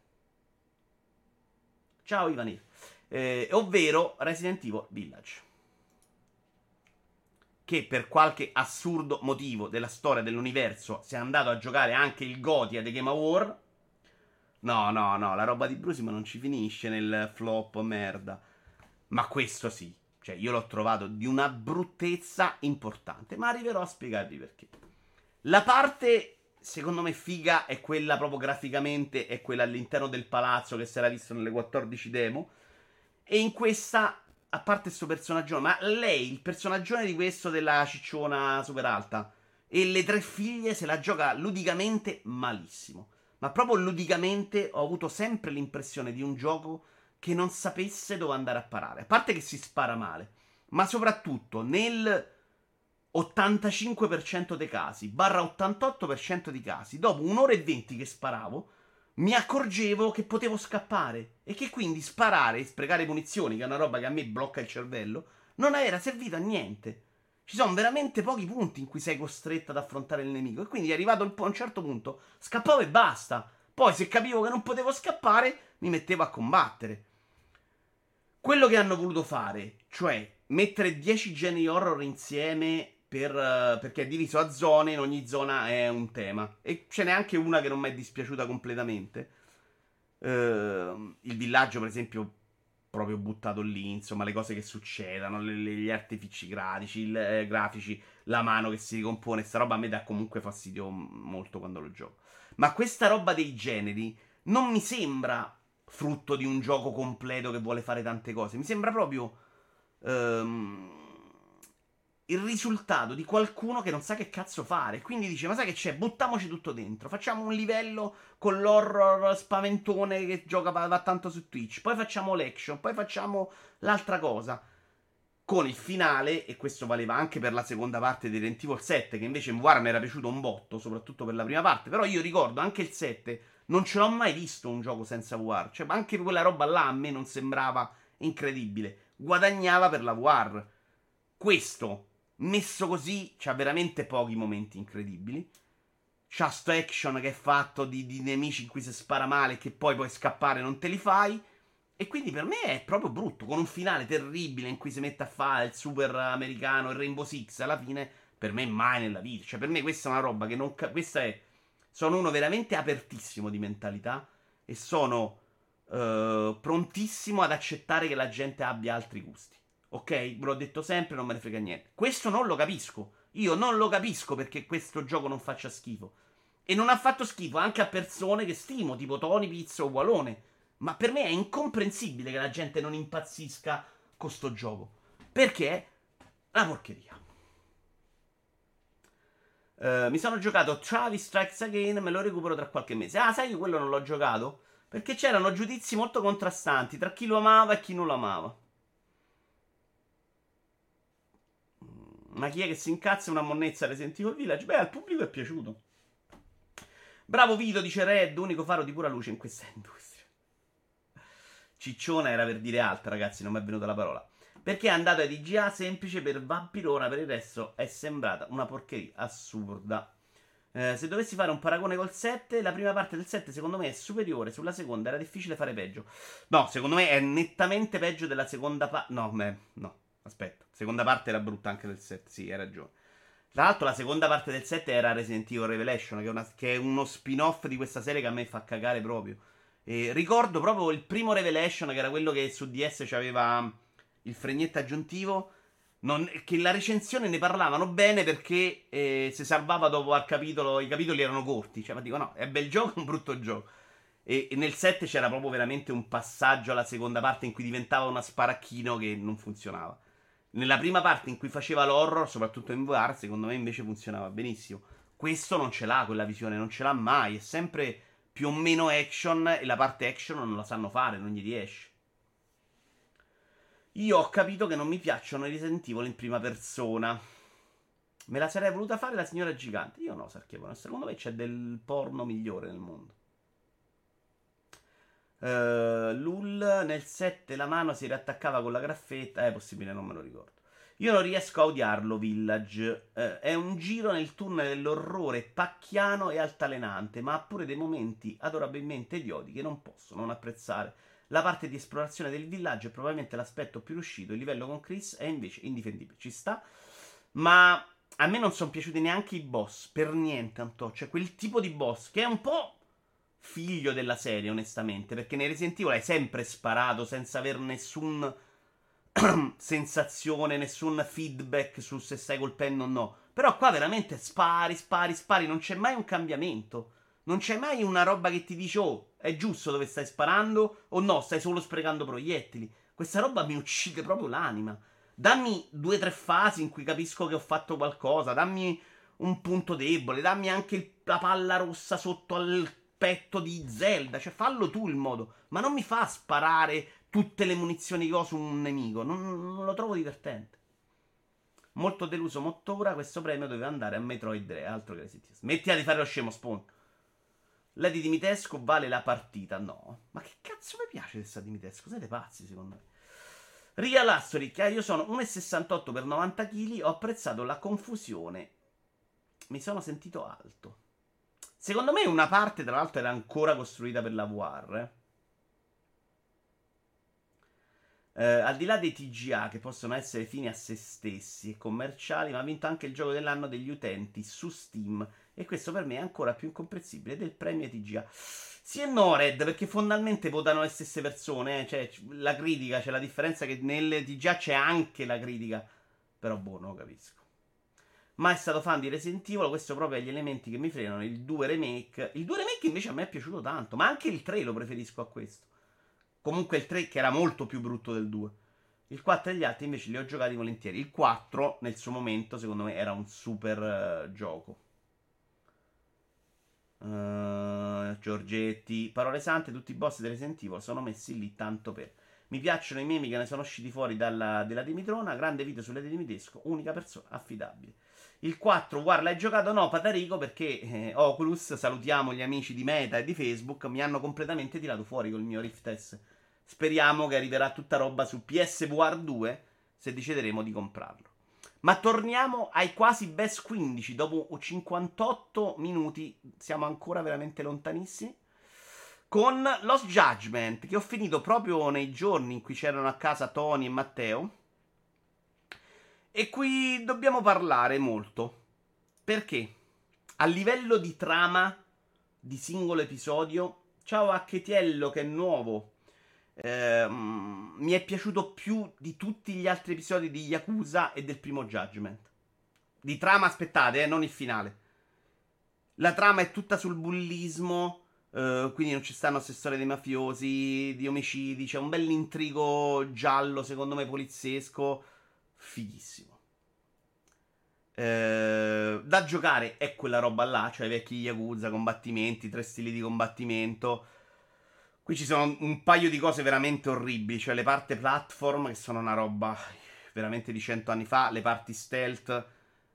Ciao Ivanir. eh, Ovvero Resident Evil Village, che per qualche assurdo motivo della storia dell'universo si è andato a giocare anche il Gotia The Game Award. No, no, no, la roba di Brusim non ci finisce nel flop merda. Ma questo sì, cioè io l'ho trovato di una bruttezza importante, ma arriverò a spiegarvi perché. La parte, secondo me, figa è quella proprio graficamente, è quella all'interno del palazzo che si era visto nelle quattordici demo. E in questa, a parte sto personaggio, ma lei, il personaggio di questo della cicciona super alta e le tre figlie, se la gioca ludicamente malissimo. Ma proprio ludicamente ho avuto sempre l'impressione di un gioco che non sapesse dove andare a parare. A parte che si spara male, ma soprattutto nel ottantacinque per cento dei casi, barra ottantotto per cento dei casi, dopo un'ora e venti che sparavo, mi accorgevo che potevo scappare. E che quindi sparare e sprecare munizioni, che è una roba che a me blocca il cervello, non era servito a niente. Ci sono veramente pochi punti in cui sei costretto ad affrontare il nemico. E quindi è arrivato a un certo punto, scappavo e basta. Poi se capivo che non potevo scappare, mi mettevo a combattere. Quello che hanno voluto fare, cioè mettere dieci generi horror insieme per, uh, perché è diviso a zone, in ogni zona è un tema. E ce n'è anche una che non mi è dispiaciuta completamente. Uh, il villaggio, per esempio, proprio buttato lì, insomma, le cose che succedano, le, le, gli artifici grafici, il, eh, grafici, la mano che si ricompone, sta roba a me dà comunque fastidio molto quando lo gioco. Ma questa roba dei generi non mi sembra frutto di un gioco completo che vuole fare tante cose, mi sembra proprio ehm, il risultato di qualcuno che non sa che cazzo fare. Quindi dice, ma sai che c'è? Buttamoci tutto dentro. Facciamo un livello con l'horror spaventone che gioca, va tanto su Twitch. Poi facciamo l'action, poi facciamo l'altra cosa. Con il finale, e questo valeva anche per la seconda parte di Resident Evil sette, che invece guarda, mi era piaciuto un botto, soprattutto per la prima parte. Però io ricordo anche il sette, non ce l'ho mai visto un gioco senza V R. Cioè, ma anche quella roba là a me non sembrava incredibile. Guadagnava per la V R. Questo... messo così, c'ha veramente pochi momenti incredibili. C'ha sto action che è fatto di, di nemici in cui si spara male e che poi puoi scappare e non te li fai. E quindi per me è proprio brutto, con un finale terribile in cui si mette a fare il super americano, il Rainbow Six. Alla fine, per me mai nella vita. Cioè, per me questa è una roba che non... Ca- questa è... Sono uno veramente apertissimo di mentalità e sono eh, prontissimo ad accettare che la gente abbia altri gusti. Ok, ve l'ho detto sempre, non me ne frega niente. Questo non lo capisco. Io non lo capisco perché questo gioco non faccia schifo. E non ha fatto schifo anche a persone che stimo, tipo Tony, Pizzo o Walone. Ma per me è incomprensibile che la gente non impazzisca con sto gioco, perché è una porcheria. Uh, mi sono giocato Travis Strikes Again, me lo recupero tra qualche mese. Ah, sai che quello non l'ho giocato? Perché c'erano giudizi molto contrastanti tra chi lo amava e chi non lo amava. Ma chi è che si incazza una monnezza a Resident Evil Village? Beh, al pubblico è piaciuto. Bravo Vito, dice Red, unico faro di pura luce in questa industria. Cicciona era per dire alta, ragazzi, non mi è venuta la parola. Perché è andata ai D G A semplice per vampirona, per il resto è sembrata una porcheria assurda. Eh, se dovessi fare un paragone col sette, la prima parte del sette secondo me è superiore, sulla seconda era difficile fare peggio. No, secondo me è nettamente peggio della seconda parte. No, beh, no. Aspetta, seconda parte era brutta anche del set, sì, hai ragione. Tra l'altro la seconda parte del set era Resident Evil Revelation, che è, una, che è uno spin-off di questa serie che a me fa cagare proprio. E ricordo proprio il primo Revelation, che era quello che su D S c'aveva il fregnetto aggiuntivo, non, che la recensione ne parlavano bene perché eh, si salvava dopo al capitolo, i capitoli erano corti. Cioè, ma dico, no, è bel gioco, un brutto gioco. E, e nel set c'era proprio veramente un passaggio alla seconda parte in cui diventava una sparacchino che non funzionava. Nella prima parte in cui faceva l'horror, soprattutto in V R, secondo me invece funzionava benissimo. Questo non ce l'ha quella visione, non ce l'ha mai. È sempre più o meno action e la parte action non la sanno fare, non gli riesce. Io ho capito che non mi piacciono i Resident Evil in prima persona. Me la sarei voluta fare la signora gigante. Io no, Sarchiapone. Secondo me c'è del porno migliore nel mondo. Uh, Lul nel sette la mano si riattaccava con la graffetta. È possibile, non me lo ricordo. Io non riesco a odiarlo Village. uh, È un giro nel tunnel dell'orrore pacchiano e altalenante, ma ha pure dei momenti adorabilmente idioti che non posso non apprezzare. La parte di esplorazione del villaggio è probabilmente l'aspetto più riuscito. Il livello con Chris è invece indifendibile. Ci sta. Ma a me non sono piaciuti neanche i boss, per niente, Anto. Cioè quel tipo di boss che è un po' figlio della serie, onestamente, perché nei Resident Evil hai sempre sparato senza aver nessun sensazione, nessun feedback su se stai col penno o no. Però qua veramente spari, spari, spari, non c'è mai un cambiamento, non c'è mai una roba che ti dice oh, è giusto dove stai sparando o no, stai solo sprecando proiettili. Questa roba mi uccide proprio l'anima. Dammi due o tre fasi in cui capisco che ho fatto qualcosa, dammi un punto debole, dammi anche il, la palla rossa sotto al petto di Zelda, cioè fallo tu il modo, ma non mi fa sparare tutte le munizioni che ho su un nemico, non, non lo trovo divertente. Molto deluso Mottura, questo premio doveva andare a Metroid tre, altro che Resident Evil. Smettila di fare lo scemo, Spawn. Lady Dimitrescu vale la partita, no? Ma che cazzo mi piace questa Dimitrescu, siete pazzi secondo me. Real Astori, che io sono uno virgola sessantotto per novanta chili, ho apprezzato la confusione, mi sono sentito alto. Secondo me una parte, tra l'altro, era ancora costruita per la V R. Eh, al di là dei T G A, che possono essere fini a se stessi e commerciali, ma ha vinto anche il gioco dell'anno degli utenti su Steam. E questo per me è ancora più incomprensibile del premio T G A. Sì e no, Red, perché fondamentalmente votano le stesse persone. Eh? Cioè, la critica, c'è la differenza che nelle T G A c'è anche la critica. Però, boh, non lo capisco. Ma è stato fan di Resident Evil, questo proprio è gli elementi che mi frenano. Il due remake, il due remake invece a me è piaciuto tanto, ma anche il tre lo preferisco a questo. Comunque il tre che era molto più brutto del due. Il quattro e gli altri invece li ho giocati volentieri. Il quattro nel suo momento secondo me era un super uh, gioco. Uh, Giorgetti, parole sante, tutti i boss delle Resident Evil sono messi lì tanto per. Mi piacciono i meme che ne sono usciti fuori dalla, della Dimitrona. Grande video sulle Dimitrescu, unica persona affidabile. Il quattro, guarda, l'hai giocato? No, Patarico, perché eh, Oculus, salutiamo gli amici di Meta e di Facebook, mi hanno completamente tirato fuori col mio Rift S. Speriamo che arriverà tutta roba su P S V R due, se decideremo di comprarlo. Ma torniamo ai quasi best quindici, dopo cinquantotto minuti, siamo ancora veramente lontanissimi, con Lost Judgment, che ho finito proprio nei giorni in cui c'erano a casa Tony e Matteo, e qui dobbiamo parlare molto, perché a livello di trama di singolo episodio, ciao a Chetiello che è nuovo, Eh, mi è piaciuto più di tutti gli altri episodi di Yakuza e del primo Judgment. Di trama, aspettate, eh, non il finale. La trama è tutta sul bullismo, eh, quindi non ci stanno assessori dei mafiosi, di omicidi, c'è un bel intrigo giallo, secondo me poliziesco, fighissimo. Eh, da giocare è quella roba là, cioè i vecchi Yakuza, combattimenti, tre stili di combattimento. Qui ci sono un paio di cose veramente orribili, cioè le parti platform che sono una roba veramente di cento anni fa, le parti stealth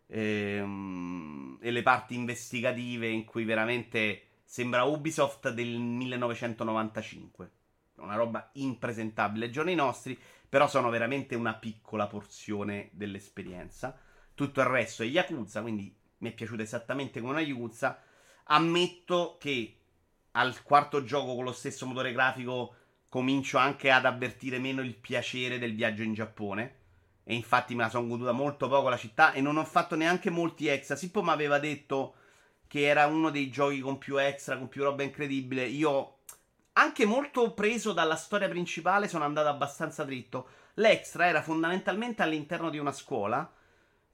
ehm, e le parti investigative in cui veramente sembra Ubisoft del millenovecentonovantacinque. Una roba impresentabile ai giorni nostri, però sono veramente una piccola porzione dell'esperienza. Tutto il resto è Yakuza, quindi mi è piaciuta esattamente come una Yakuza. Ammetto che al quarto gioco con lo stesso motore grafico comincio anche ad avvertire meno il piacere del viaggio in Giappone. E infatti me la sono goduta molto poco la città e non ho fatto neanche molti extra. Sippo mi aveva detto che era uno dei giochi con più extra, con più roba incredibile. Io, anche molto preso dalla storia principale, sono andato abbastanza dritto. L'extra era fondamentalmente all'interno di una scuola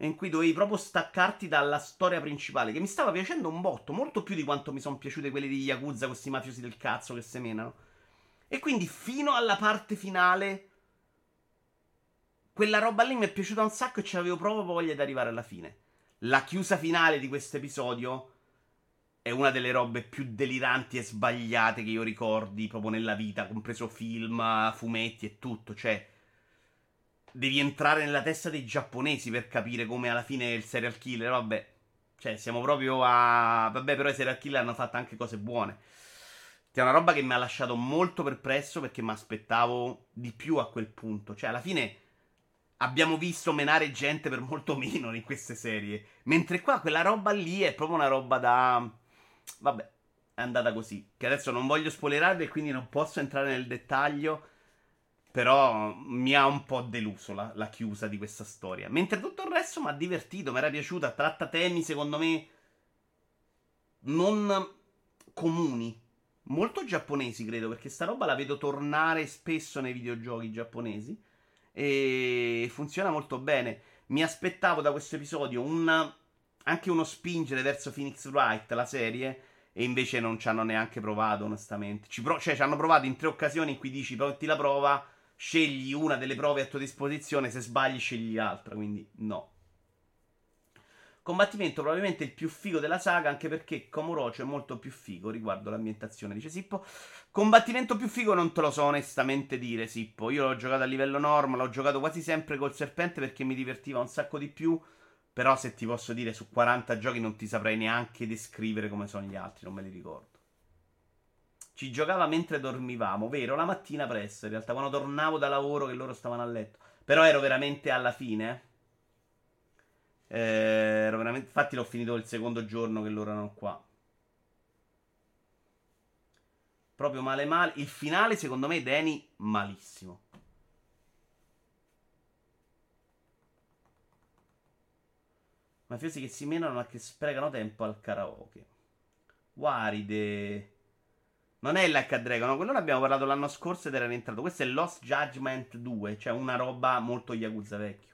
in cui dovevi proprio staccarti dalla storia principale, che mi stava piacendo un botto, molto più di quanto mi sono piaciute quelle di Yakuza, questi mafiosi del cazzo che semenano. E quindi fino alla parte finale quella roba lì mi è piaciuta un sacco e ce l'avevo proprio voglia di arrivare alla fine. La chiusa finale di questo episodio è una delle robe più deliranti e sbagliate che io ricordi proprio nella vita, compreso film, fumetti e tutto, cioè devi entrare nella testa dei giapponesi per capire come alla fine il serial killer, vabbè, cioè siamo proprio a... vabbè, però i serial killer hanno fatto anche cose buone. È una roba che mi ha lasciato molto perplesso, perché mi aspettavo di più a quel punto. Cioè alla fine abbiamo visto menare gente per molto meno in queste serie, mentre qua quella roba lì è proprio una roba da... vabbè, è andata così. Che adesso non voglio spoilerare e quindi non posso entrare nel dettaglio, però mi ha un po' deluso la, la chiusa di questa storia. Mentre tutto il resto mi ha divertito, mi era piaciuta, tratta temi secondo me non comuni, molto giapponesi credo, perché sta roba la vedo tornare spesso nei videogiochi giapponesi e funziona molto bene. Mi aspettavo da questo episodio un, anche uno spingere verso Phoenix Wright, la serie, e invece non ci hanno neanche provato onestamente. Ci pro- cioè ci hanno provato in tre occasioni in cui dici porti la prova, scegli una delle prove a tua disposizione, se sbagli scegli l'altra, quindi no. Combattimento probabilmente il più figo della saga, anche perché Komorocho è molto più figo riguardo l'ambientazione, dice Sippo. Combattimento più figo non te lo so onestamente dire, Sippo. Io l'ho giocato a livello normal, l'ho giocato quasi sempre col serpente perché mi divertiva un sacco di più, però se ti posso dire su quaranta giochi non ti saprei neanche descrivere come sono gli altri, non me li ricordo. Ci giocava mentre dormivamo, vero? La mattina presto, in realtà, quando tornavo da lavoro che loro stavano a letto. Però ero veramente alla fine. Eh, ero veramente... Infatti l'ho finito il secondo giorno che loro erano qua. Proprio male male. Il finale, secondo me, Danny, malissimo. Mafiosi che si menano ma che sprecano tempo al karaoke. Waride... Non è l'H Dragon, no, quello ne abbiamo parlato l'anno scorso ed era rientrato. Questo è Lost Judgment due, cioè una roba molto Yakuza vecchio.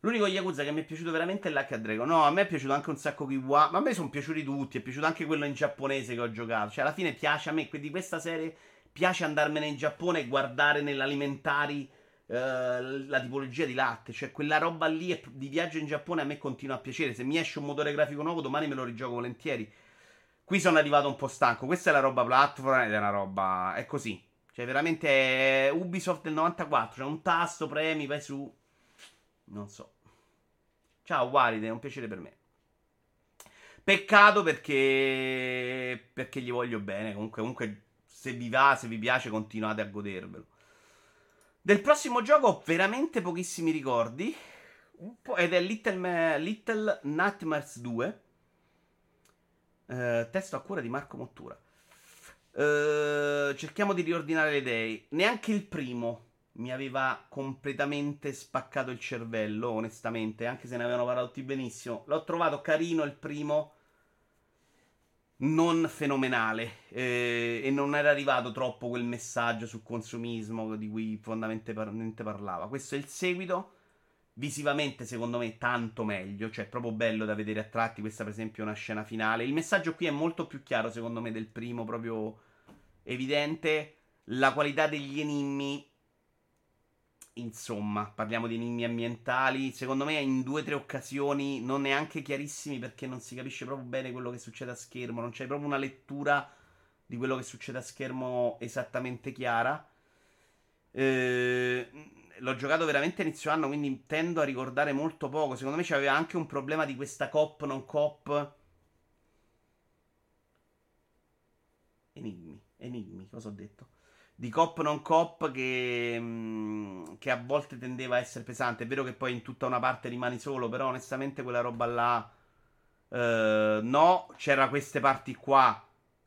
L'unico Yakuza che mi è piaciuto veramente è l'H Dragon. No, a me è piaciuto anche un sacco Kiwa, ma a me sono piaciuti tutti, è piaciuto anche quello in giapponese che ho giocato. Cioè alla fine piace a me, quindi questa serie piace andarmene in Giappone e guardare nell'alimentari Uh, la tipologia di latte, cioè quella roba lì di viaggio in Giappone a me continua a piacere. Se mi esce un motore grafico nuovo domani me lo rigioco volentieri. Qui sono arrivato un po' stanco. Questa è la roba platform ed è una roba... è così. Cioè veramente è Ubisoft del novantaquattro. Cioè un tasto, premi, vai su. Non so. Ciao Walid, è un piacere per me. Peccato perché... perché gli voglio bene. Comunque, comunque se vi va, se vi piace continuate a godervelo. Del prossimo gioco ho veramente pochissimi ricordi, ed è Little, Little Nightmares due, eh, testo a cura di Marco Mottura. Eh, cerchiamo di riordinare le idee. Neanche il primo mi aveva completamente spaccato il cervello, onestamente, anche se ne avevano parlato tutti benissimo. L'ho trovato carino il primo, non fenomenale, eh, e non era arrivato troppo quel messaggio sul consumismo di cui fondamentalmente parlava. Questo è il seguito, visivamente secondo me tanto meglio, cioè è proprio bello da vedere a tratti. Questa per esempio è una scena finale, il messaggio qui è molto più chiaro secondo me del primo, proprio evidente. La qualità degli enigmi, insomma, parliamo di enigmi ambientali, secondo me in due o tre occasioni non neanche chiarissimi, perché non si capisce proprio bene quello che succede a schermo, non c'è proprio una lettura di quello che succede a schermo esattamente chiara. Eh, l'ho giocato veramente inizio anno, quindi tendo a ricordare molto poco. Secondo me c'aveva anche un problema di questa cop non cop. Enigmi, enigmi, cosa ho detto? Di cop non cop che, che a volte tendeva a essere pesante. È vero che poi in tutta una parte rimani solo, però onestamente quella roba là, eh, no, c'era queste parti qua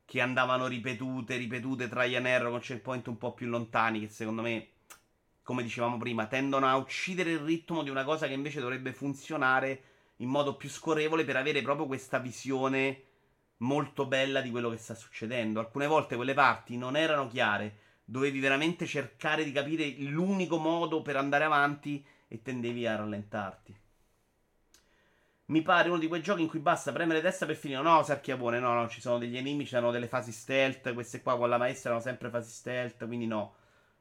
che andavano ripetute, ripetute, try and error con checkpoint un po' più lontani, che secondo me, come dicevamo prima, tendono a uccidere il ritmo di una cosa che invece dovrebbe funzionare in modo più scorrevole, per avere proprio questa visione molto bella di quello che sta succedendo. Alcune volte quelle parti non erano chiare, dovevi veramente cercare di capire l'unico modo per andare avanti e tendevi a rallentarti. Mi pare uno di quei giochi in cui basta premere testa per finire. No, Sarchiapone, no, no, ci sono degli enigmi, c'erano delle fasi stealth, queste qua con la maestra erano sempre fasi stealth, quindi no.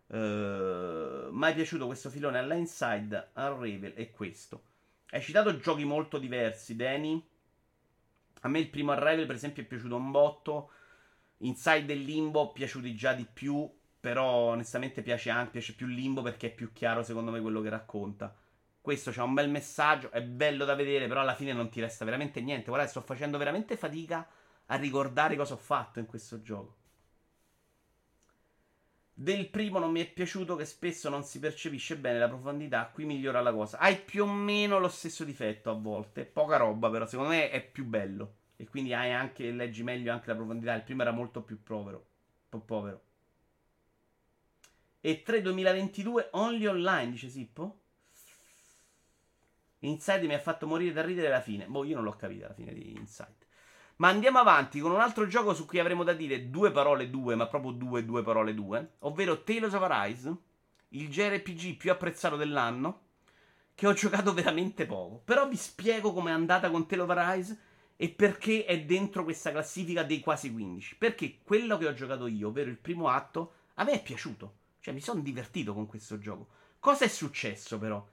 Uh, mi è piaciuto questo filone all'Inside, al Revel e questo. Hai citato giochi molto diversi, Danny. A me il primo Arrival per esempio è piaciuto un botto. Inside e Limbo piaciuti già di più, però onestamente piace anche, piace più Limbo perché è più chiaro secondo me quello che racconta. Questo c'ha un bel messaggio, è bello da vedere, però alla fine non ti resta veramente niente. Guarda, sto facendo veramente fatica a ricordare cosa ho fatto in questo gioco. Del primo non mi è piaciuto che spesso non si percepisce bene la profondità, qui migliora la cosa. Hai più o meno lo stesso difetto a volte, poca roba, però secondo me è più bello e quindi hai anche, leggi meglio anche la profondità. Il primo era molto più povero, po' povero. E tre duemilaventidue only online, dice Sippo. Inside mi ha fatto morire da ridere alla fine. Boh, io non l'ho capita la fine di Inside. Ma andiamo avanti con un altro gioco su cui avremo da dire due parole due, ma proprio due, due parole due, ovvero Tales of Arise, il J R P G più apprezzato dell'anno, che ho giocato veramente poco. Però vi spiego com'è andata con Tales of Arise e perché è dentro questa classifica dei quasi quindici. Perché quello che ho giocato io, ovvero il primo atto, a me è piaciuto. Cioè mi sono divertito con questo gioco. Cosa è successo però?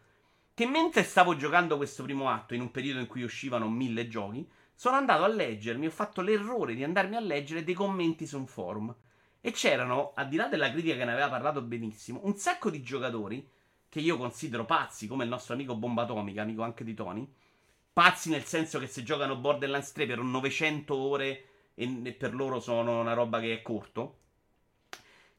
Che mentre stavo giocando questo primo atto, in un periodo in cui uscivano mille giochi, sono andato a leggermi, ho fatto l'errore di andarmi a leggere dei commenti su un forum, e c'erano, al di là della critica che ne aveva parlato benissimo, un sacco di giocatori che io considero pazzi, come il nostro amico Bomba Atomica, amico anche di Tony. Pazzi nel senso che se giocano Borderlands tre per novecento ore e per loro sono una roba che è corto,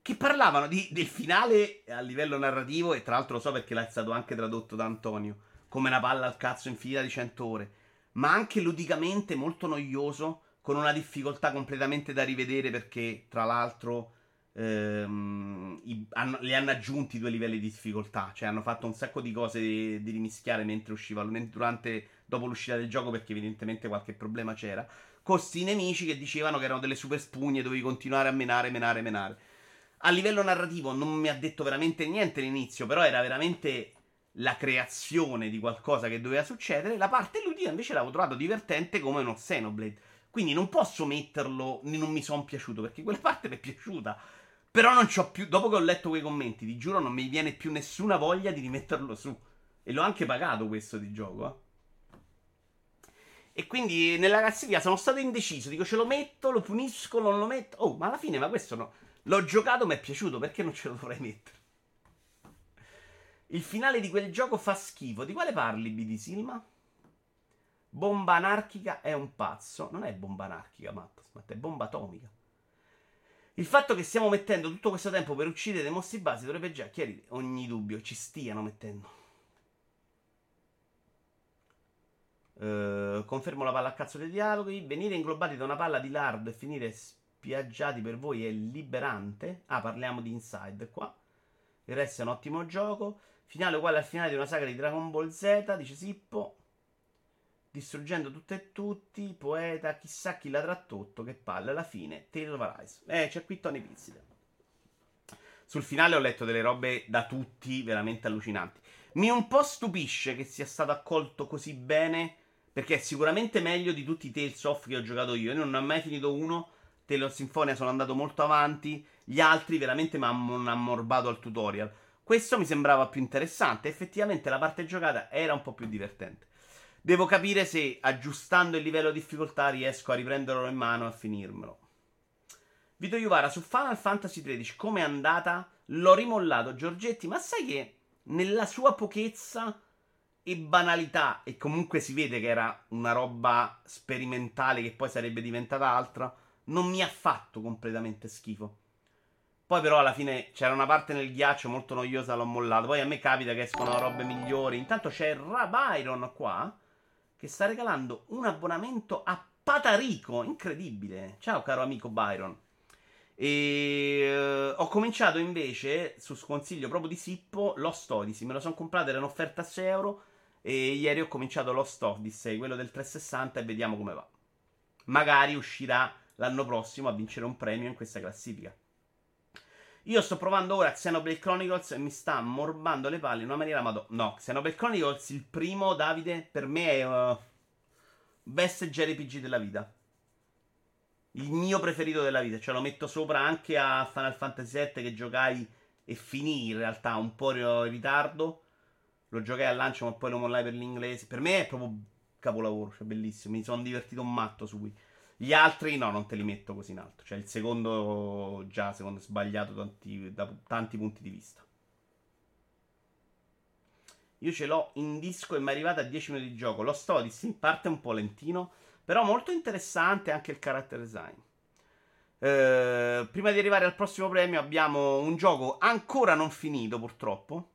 che parlavano di, del finale a livello narrativo, e tra l'altro lo so perché l'è stato anche tradotto da Antonio, come una palla al cazzo infinita di cento ore, ma anche ludicamente molto noioso, con una difficoltà completamente da rivedere, perché tra l'altro ehm, i, hanno, le hanno aggiunti due livelli di difficoltà, cioè hanno fatto un sacco di cose di, di rimischiare mentre usciva, durante, dopo l'uscita del gioco, perché evidentemente qualche problema c'era, con sti nemici che dicevano che erano delle super spugne, dovevi continuare a menare, menare, menare. A livello narrativo non mi ha detto veramente niente all'inizio, però era veramente la creazione di qualcosa che doveva succedere. La parte ludica invece l'avevo trovato divertente come uno Xenoblade, quindi non posso metterlo, non mi sono piaciuto, perché quella parte mi è piaciuta. Però non c'ho più, dopo che ho letto quei commenti, ti giuro, non mi viene più nessuna voglia di rimetterlo su. E l'ho anche pagato questo di gioco, eh. E quindi nella classifica sono stato indeciso. Dico, ce lo metto, lo punisco, non lo metto. Oh, ma alla fine, ma questo no. L'ho giocato, mi è piaciuto, perché non ce lo dovrei mettere? Il finale di quel gioco fa schifo. Di quale parli, B D Silma? Bomba anarchica è un pazzo. Non è bomba anarchica, Mattos, ma è bomba atomica. Il fatto che stiamo mettendo tutto questo tempo per uccidere dei mostri base dovrebbe già chiarire ogni dubbio. Ci stiano mettendo. Uh, confermo la palla a cazzo dei dialoghi. Venire inglobati da una palla di lardo e finire spiaggiati per voi è liberante. Ah, parliamo di Inside qua. Il resto è un ottimo gioco. Finale uguale al finale di una saga di Dragon Ball Z, dice Sippo. Distruggendo tutte e tutti, poeta, chissà chi l'ha trattotto, che palle, alla fine, Tale of Arise. Eh, c'è qui Tony Pizzida. Sul finale ho letto delle robe da tutti veramente allucinanti. Mi un po' stupisce che sia stato accolto così bene, perché è sicuramente meglio di tutti i Tales of che ho giocato io. Io non ne ho mai finito uno, Tale of Sinfonia sono andato molto avanti, gli altri veramente mi hanno ammorbato al tutorial. Questo mi sembrava più interessante, effettivamente la parte giocata era un po' più divertente. Devo capire se, aggiustando il livello di difficoltà, riesco a riprenderlo in mano e a finirmelo. Vitoiuvara, su Final Fantasy tredici, com'è andata? L'ho rimollato, Giorgetti, ma sai che nella sua pochezza e banalità, e comunque si vede che era una roba sperimentale che poi sarebbe diventata altra, non mi ha fatto completamente schifo. Poi però alla fine c'era una parte nel ghiaccio molto noiosa, l'ho mollato. Poi a me capita che escono robe migliori. Intanto c'è Byron qua, che sta regalando un abbonamento a Patarico, incredibile. Ciao caro amico Byron. E... ho cominciato invece, su sconsiglio proprio di Sippo, Lost Odyssey. Me lo sono comprato, era un'offerta a sei euro, e ieri ho cominciato Lost Odyssey, quello del trecentosessanta, e vediamo come va. Magari uscirà l'anno prossimo a vincere un premio in questa classifica. Io sto provando ora Xenoblade Chronicles e mi sta morbando le palle in una maniera madonna. No, Xenoblade Chronicles, il primo, Davide, per me è uh, best J R P G della vita. Il mio preferito della vita. Cioè lo metto sopra anche a Final Fantasy sette, che giocai e finì in realtà un po' in ritardo. Lo giocai al lancio ma poi lo mollai per l'inglese. Per me è proprio capolavoro, cioè bellissimo. Mi sono divertito un matto su Wii. Gli altri no, non te li metto così in alto. Cioè il secondo già, secondo, è sbagliato tanti, da tanti punti di vista. Io ce l'ho in disco e mi è arrivata a dieci minuti di gioco. Lo sto di sì, parte un po' lentino, però molto interessante anche il character design. eh, Prima di arrivare al prossimo premio abbiamo un gioco ancora non finito purtroppo.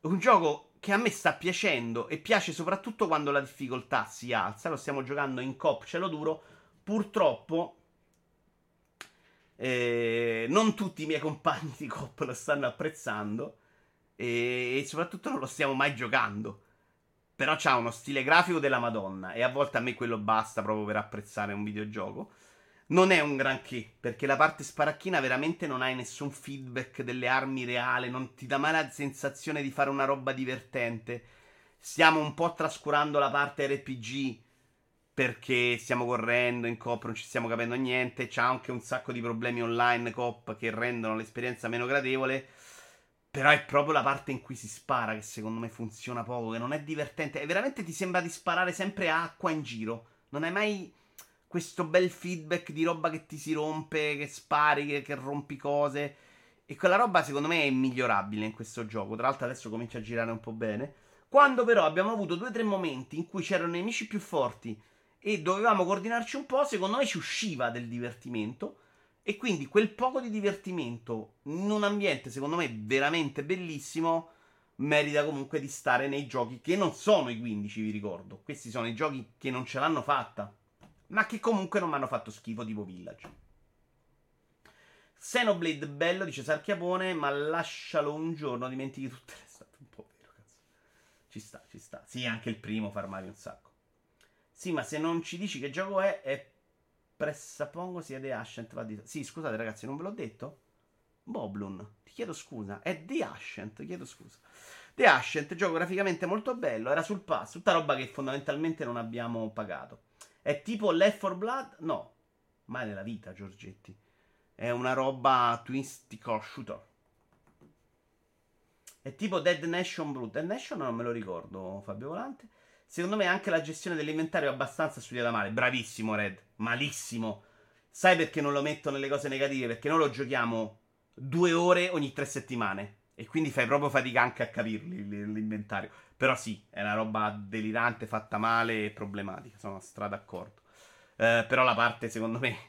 Un gioco che a me sta piacendo e piace soprattutto quando la difficoltà si alza. Lo stiamo giocando in coop, cielo duro. Purtroppo eh, non tutti i miei compagni di coop lo stanno apprezzando e, e soprattutto non lo stiamo mai giocando. Però c'ha uno stile grafico della Madonna e a volte a me quello basta proprio per apprezzare un videogioco. Non è un granché, perché la parte sparacchina veramente non hai nessun feedback delle armi reale, non ti dà mai la sensazione di fare una roba divertente. Stiamo un po' trascurando la parte R P G, perché stiamo correndo in coop, non ci stiamo capendo niente. C'ha anche un sacco di problemi online coop che rendono l'esperienza meno gradevole. Però è proprio la parte in cui si spara che secondo me funziona poco, che non è divertente. E veramente ti sembra di sparare sempre acqua in giro. Non hai mai questo bel feedback di roba che ti si rompe, che spari, che, che rompi cose. E quella roba secondo me è immigliorabile in questo gioco. Tra l'altro adesso comincia a girare un po' bene. Quando però abbiamo avuto due o tre momenti in cui c'erano nemici più forti e dovevamo coordinarci un po', secondo me ci usciva del divertimento. E quindi quel poco di divertimento in un ambiente secondo me veramente bellissimo merita comunque di stare nei giochi che non sono i quindici, vi ricordo. Questi sono i giochi che non ce l'hanno fatta, ma che comunque non mi hanno fatto schifo, tipo Village. Xenoblade bello, dice Sarchiapone, ma lascialo un giorno, dimentichi tutte le state. Un po' vero, cazzo. Ci sta, ci sta. Sì, anche il primo fa armare un sacco. Sì, ma se non ci dici che gioco è, è presuppongo sia The Ascent. Va di... Sì, scusate ragazzi, non ve l'ho detto? Boblun, ti chiedo scusa. È The Ascent, chiedo scusa. The Ascent, gioco graficamente molto bello, era sul pass, tutta roba che fondamentalmente non abbiamo pagato. È tipo Left four Blood? No, mai nella vita, Giorgetti. È una roba twistico shooter. È tipo Dead Nation Blue. Dead Nation non me lo ricordo, Fabio Volante. Secondo me anche la gestione dell'inventario è abbastanza studiata male. Bravissimo Red, malissimo. Sai perché non lo metto nelle cose negative? Perché noi lo giochiamo due ore ogni tre settimane. E quindi fai proprio fatica anche a capirli l'inventario. Però sì, è una roba delirante, fatta male e problematica. Sono stra d'accordo. Eh, però la parte, secondo me,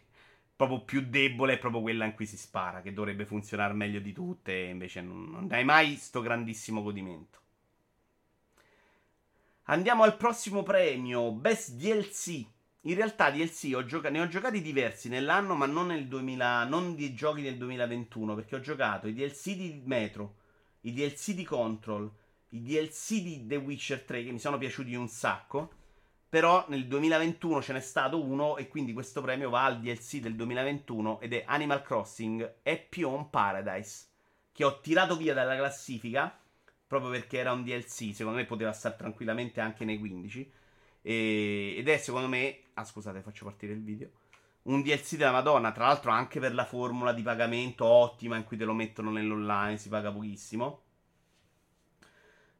proprio più debole è proprio quella in cui si spara, che dovrebbe funzionare meglio di tutte, e invece non, non dai mai sto grandissimo godimento. Andiamo al prossimo premio, Best D L C. In realtà D L C ho gioca- ne ho giocati diversi nell'anno, ma non nel duemila, non di giochi del duemilaventuno, perché ho giocato i D L C di Metro, i D L C di Control, i D L C di The Witcher tre, che mi sono piaciuti un sacco. Però nel duemilaventuno ce n'è stato uno, e quindi questo premio va al D L C del duemilaventuno, ed è Animal Crossing Happy Home Paradise, che ho tirato via dalla classifica proprio perché era un D L C. Secondo me poteva stare tranquillamente anche nei quindici, e, ed è secondo me, ah scusate, faccio partire il video, un D L C della Madonna, tra l'altro anche per la formula di pagamento ottima in cui te lo mettono nell'online, si paga pochissimo.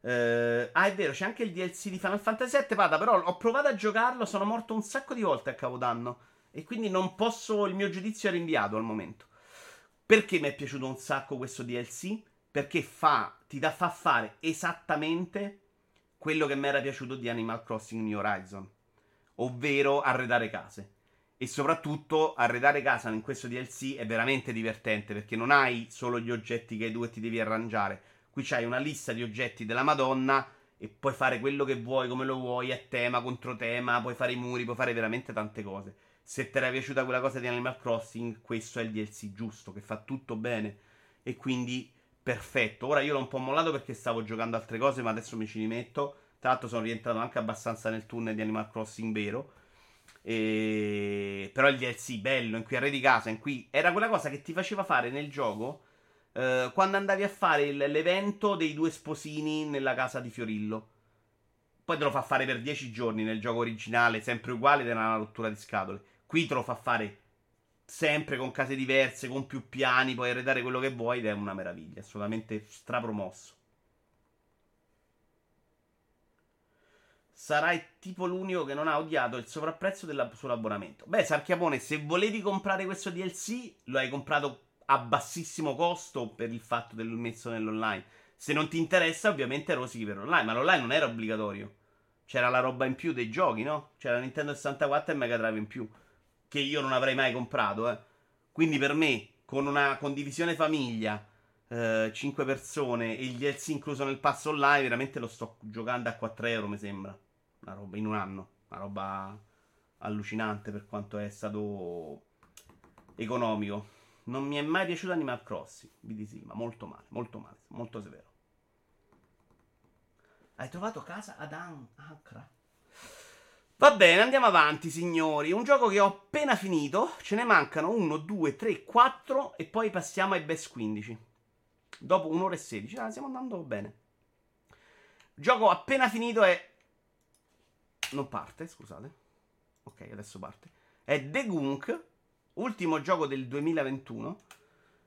Uh, ah è vero, c'è anche il D L C di Final Fantasy sette, Pata, però ho provato a giocarlo, sono morto un sacco di volte a Capodanno, e quindi non posso, il mio giudizio è rinviato al momento. Perché mi è piaciuto un sacco questo D L C? Perché fa, ti da, fa fare esattamente quello che mi era piaciuto di Animal Crossing New Horizon, ovvero arredare case. E soprattutto arredare casa in questo D L C è veramente divertente, perché non hai solo gli oggetti che hai tu e ti devi arrangiare. Qui c'hai una lista di oggetti della Madonna e puoi fare quello che vuoi, come lo vuoi, a tema, contro tema, puoi fare i muri, puoi fare veramente tante cose. Se ti era piaciuta quella cosa di Animal Crossing, questo è il D L C giusto, che fa tutto bene e quindi perfetto. Ora io l'ho un po' mollato perché stavo giocando altre cose, ma adesso mi ci rimetto. Tra l'altro sono rientrato anche abbastanza nel tunnel di Animal Crossing vero. E... però il D L C bello, in cui arredi casa, in cui era quella cosa che ti faceva fare nel gioco... Uh, quando andavi a fare il, l'evento dei due sposini nella casa di Fiorillo. Poi te lo fa fare per dieci giorni nel gioco originale, sempre uguale, ed era una rottura di scatole. Qui te lo fa fare sempre con case diverse, con più piani, puoi arredare quello che vuoi, ed è una meraviglia, assolutamente strapromosso. Sarai tipo l'unico che non ha odiato il sovrapprezzo della, sull'abbonamento. Beh, Sarchiapone, se volevi comprare questo D L C, lo hai comprato a bassissimo costo per il fatto del messo nell'online. Se non ti interessa, ovviamente rosichi per l'online, ma l'online non era obbligatorio. C'era la roba in più dei giochi, no? C'era Nintendo sessantaquattro e Mega Drive in più, che io non avrei mai comprato, eh. Quindi per me, con una condivisione famiglia, eh, cinque persone e il D L C incluso nel pass online, veramente lo sto giocando a quattro euro, mi sembra. Una roba in un anno, una roba allucinante per quanto è stato economico. Non mi è mai piaciuto Animal Crossing, B D Silma, molto male, molto male, molto severo. Hai trovato casa ad Ancra? Va bene, andiamo avanti signori. Un gioco che ho appena finito, ce ne mancano uno, due, tre, quattro e poi passiamo ai best quindici. Dopo un'ora e sedici, ah, stiamo andando bene. Il gioco appena finito è... non parte, scusate. Ok, adesso parte. È The Gunk. Ultimo gioco del duemilaventuno,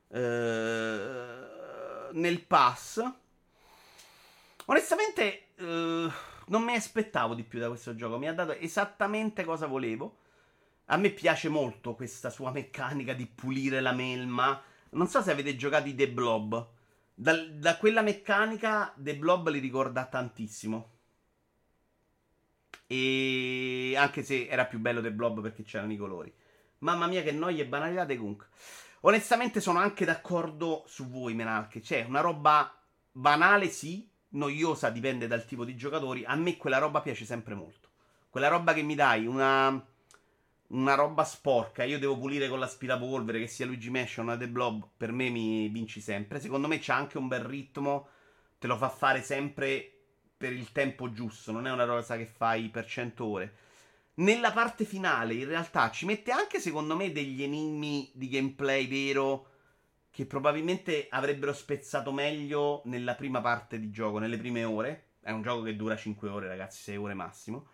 eh, nel pass. Onestamente eh, non mi aspettavo di più da questo gioco. Mi ha dato esattamente cosa volevo. A me piace molto questa sua meccanica di pulire la melma. Non so se avete giocato i The Blob. Da, da quella meccanica The Blob li ricorda tantissimo. E anche se era più bello The Blob perché c'erano i colori. Mamma mia che noia e banalità dei Gunk. Onestamente sono anche d'accordo su voi Menalchi. Cioè una roba banale sì, noiosa, dipende dal tipo di giocatori. A me quella roba piace sempre molto. Quella roba che mi dai una, una roba sporca, io devo pulire con l'aspirapolvere, che sia Luigi Mansion o The Blob, per me mi vinci sempre. Secondo me c'ha anche un bel ritmo, te lo fa fare sempre per il tempo giusto. Non è una cosa che fai per cento ore. Nella parte finale, in realtà, ci mette anche, secondo me, degli enigmi di gameplay vero che probabilmente avrebbero spezzato meglio nella prima parte di gioco, nelle prime ore. È un gioco che dura cinque ore, ragazzi, sei ore massimo.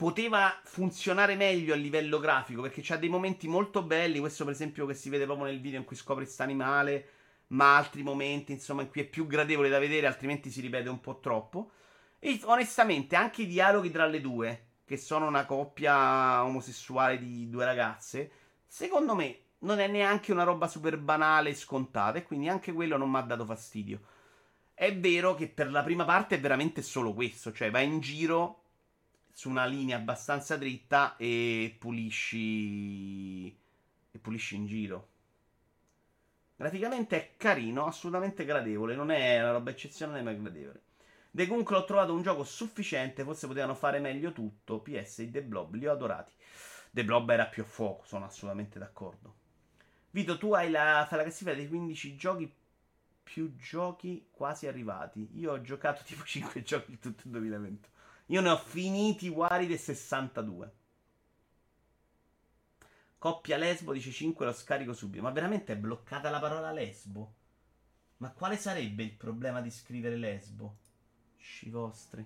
poteva funzionare meglio a livello grafico, perché c'ha dei momenti molto belli, questo per esempio che si vede proprio nel video in cui scopri questo animale, ma altri momenti, insomma, in cui è più gradevole da vedere, altrimenti si ripete un po' troppo. E onestamente anche i dialoghi tra le due, che sono una coppia omosessuale di due ragazze, secondo me non è neanche una roba super banale e scontata, e quindi anche quello non mi ha dato fastidio. È vero che per la prima parte è veramente solo questo, cioè va in giro su una linea abbastanza dritta e pulisci e pulisci in giro. Graficamente è carino, assolutamente gradevole, non è una roba eccezionale ma è gradevole. De Kunkel l'ho trovato un gioco sufficiente, forse potevano fare meglio tutto. P S i The Blob li ho adorati. The Blob era più a fuoco, sono assolutamente d'accordo. Vito, tu hai la, la classifica dei quindici giochi più giochi quasi arrivati. Io ho giocato tipo cinque giochi tutto il duemilaventi. Io ne ho finiti Walid e sessantadue. Coppia lesbo dice cinque, lo scarico subito. Ma veramente è bloccata la parola lesbo? Ma quale sarebbe il problema di scrivere lesbo? Sci vostri.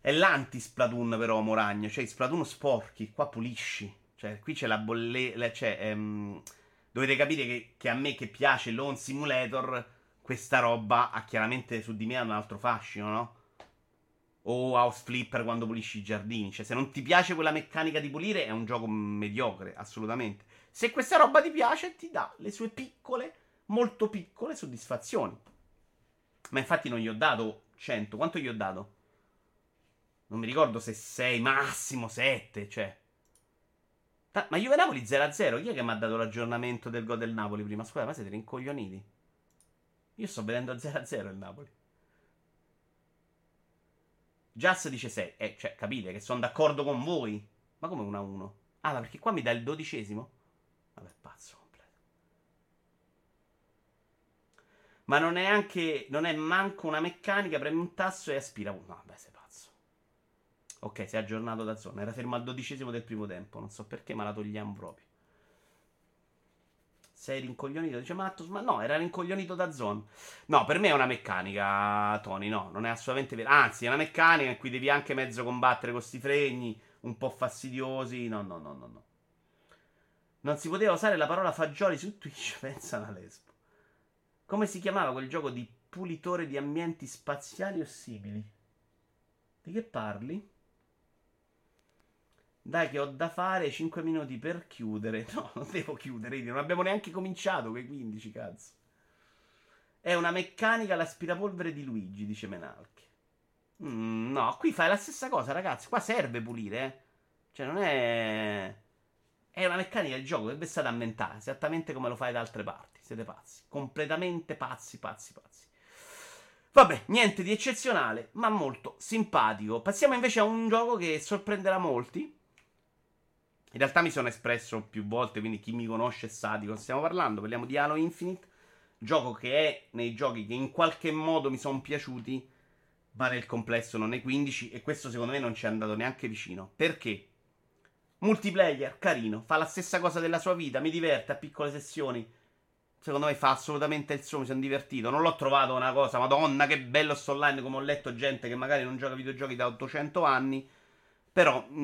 È l'anti-Splatoon però, Moragno. Cioè, Splatoon sporchi, qua pulisci. Cioè, qui c'è la bolle... Cioè, ehm, dovete capire che, che a me che piace l'On Simulator, questa roba ha chiaramente su di me un altro fascino, no? O House Flipper quando pulisci i giardini. Cioè, se non ti piace quella meccanica di pulire, è un gioco mediocre, assolutamente. Se questa roba ti piace, ti dà le sue piccole, molto piccole soddisfazioni. Ma infatti non gli ho dato cento. Quanto gli ho dato? Non mi ricordo se sei, massimo sette, cioè. Ma Juve Napoli zero a zero. Chi è che mi ha dato l'aggiornamento del gol del Napoli prima? Scusa, ma siete rincoglioniti. Io sto vedendo a zero a zero il Napoli. Just dice sei, eh, cioè, capite che sono d'accordo con voi. Ma come uno a uno? Ah, ma perché qua mi dà il dodicesimo? Vabbè, pazzo completo. Ma non è anche, non è manco una meccanica, premi un tasto e aspira. No, vabbè, sei pazzo. Ok, si è aggiornato da zona. Era fermo al dodicesimo del primo tempo. Non so perché, ma la togliamo proprio. Sei rincoglionito, dice Mattos, ma no, era rincoglionito da zone. No, per me è una meccanica, Tony, no, non è assolutamente vero. Anzi, è una meccanica in cui devi anche mezzo combattere con questi fregni, un po' fastidiosi, no, no, no, no, no. Non si poteva usare la parola fagioli su Twitch, pensa alla lesbo. Come si chiamava quel gioco di pulitore di ambienti spaziali o simili? Di che parli? Dai che ho da fare, cinque minuti per chiudere. No, non devo chiudere, non abbiamo neanche cominciato quei quindici, cazzo. È una meccanica l'aspirapolvere di Luigi, dice Menalchi. Mm, no, qui fai la stessa cosa, ragazzi. Qua serve pulire, eh. Cioè, non è... È una meccanica del gioco, deve stata inventata, esattamente come lo fai da altre parti. Siete pazzi, completamente pazzi, pazzi, pazzi. Vabbè, niente di eccezionale, ma molto simpatico. Passiamo invece a un gioco che sorprenderà molti. In realtà mi sono espresso più volte, quindi chi mi conosce sa di cosa stiamo parlando. Parliamo di Halo Infinite, gioco che è nei giochi che in qualche modo mi sono piaciuti, ma nel complesso non è quindici, e questo secondo me non ci è andato neanche vicino. Perché? Multiplayer, carino, fa la stessa cosa della sua vita, mi diverte a piccole sessioni. Secondo me fa assolutamente il suo, mi sono divertito. Non l'ho trovato una cosa, madonna che bello sto online, come ho letto gente che magari non gioca videogiochi da ottocento anni. Però mh,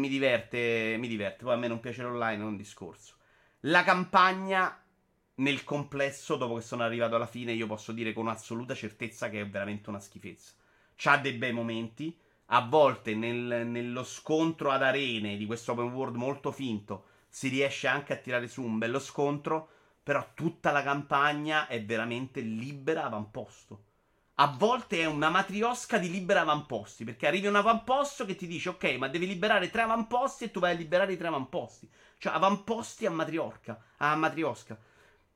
mi diverte, mi diverte. Poi a me non piace l'online, è un discorso. La campagna nel complesso, dopo che sono arrivato alla fine, io posso dire con assoluta certezza che è veramente una schifezza. C'ha dei bei momenti. A volte nel, nello scontro ad arene di questo open world molto finto si riesce anche a tirare su un bello scontro. Però tutta la campagna è veramente libera avamposto. A volte è una matriosca di libera avamposti, perché arrivi un avamposto che ti dice ok, ma devi liberare tre avamposti e tu vai a liberare i tre avamposti. Cioè avamposti a matriosca, a matriosca.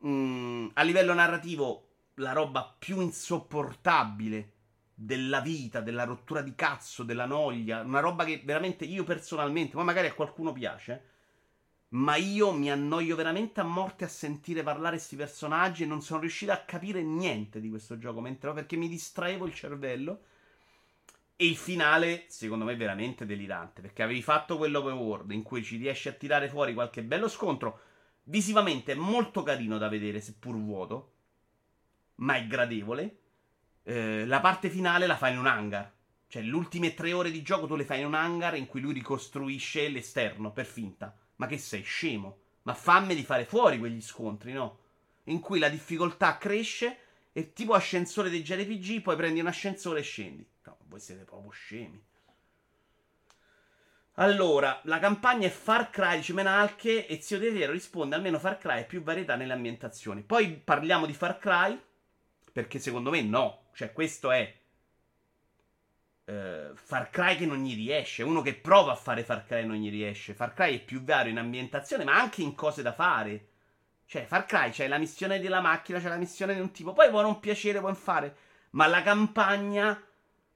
Mm, a livello narrativo la roba più insopportabile della vita, della rottura di cazzo, della noia, una roba che veramente io personalmente, ma magari a qualcuno piace, eh, ma io mi annoio veramente a morte a sentire parlare questi personaggi e non sono riuscito a capire niente di questo gioco mentre, perché mi distraevo il cervello. E il finale secondo me è veramente delirante, perché avevi fatto quell'open world in cui ci riesci a tirare fuori qualche bello scontro, visivamente è molto carino da vedere seppur vuoto, ma è gradevole, eh, la parte finale la fai in un hangar. Cioè, le ultime tre ore di gioco tu le fai in un hangar in cui lui ricostruisce l'esterno, per finta. Ma che sei scemo? Ma fammi di fare fuori quegli scontri, no? In cui la difficoltà cresce e tipo ascensore dei J R P G, poi prendi un ascensore e scendi. No, voi siete proprio scemi. Allora, la campagna è Far Cry, dice Menalche, e Zio Detiero risponde, almeno Far Cry è più varietà nelle ambientazioni. Poi parliamo di Far Cry, perché secondo me no. Cioè, questo è eh, Far Cry che non gli riesce. Uno che prova a fare Far Cry non gli riesce. Far Cry è più vario in ambientazione, ma anche in cose da fare. Cioè, Far Cry, c'è la missione della macchina, c'è la missione di un tipo, poi può non piacere, può fare. Ma la campagna,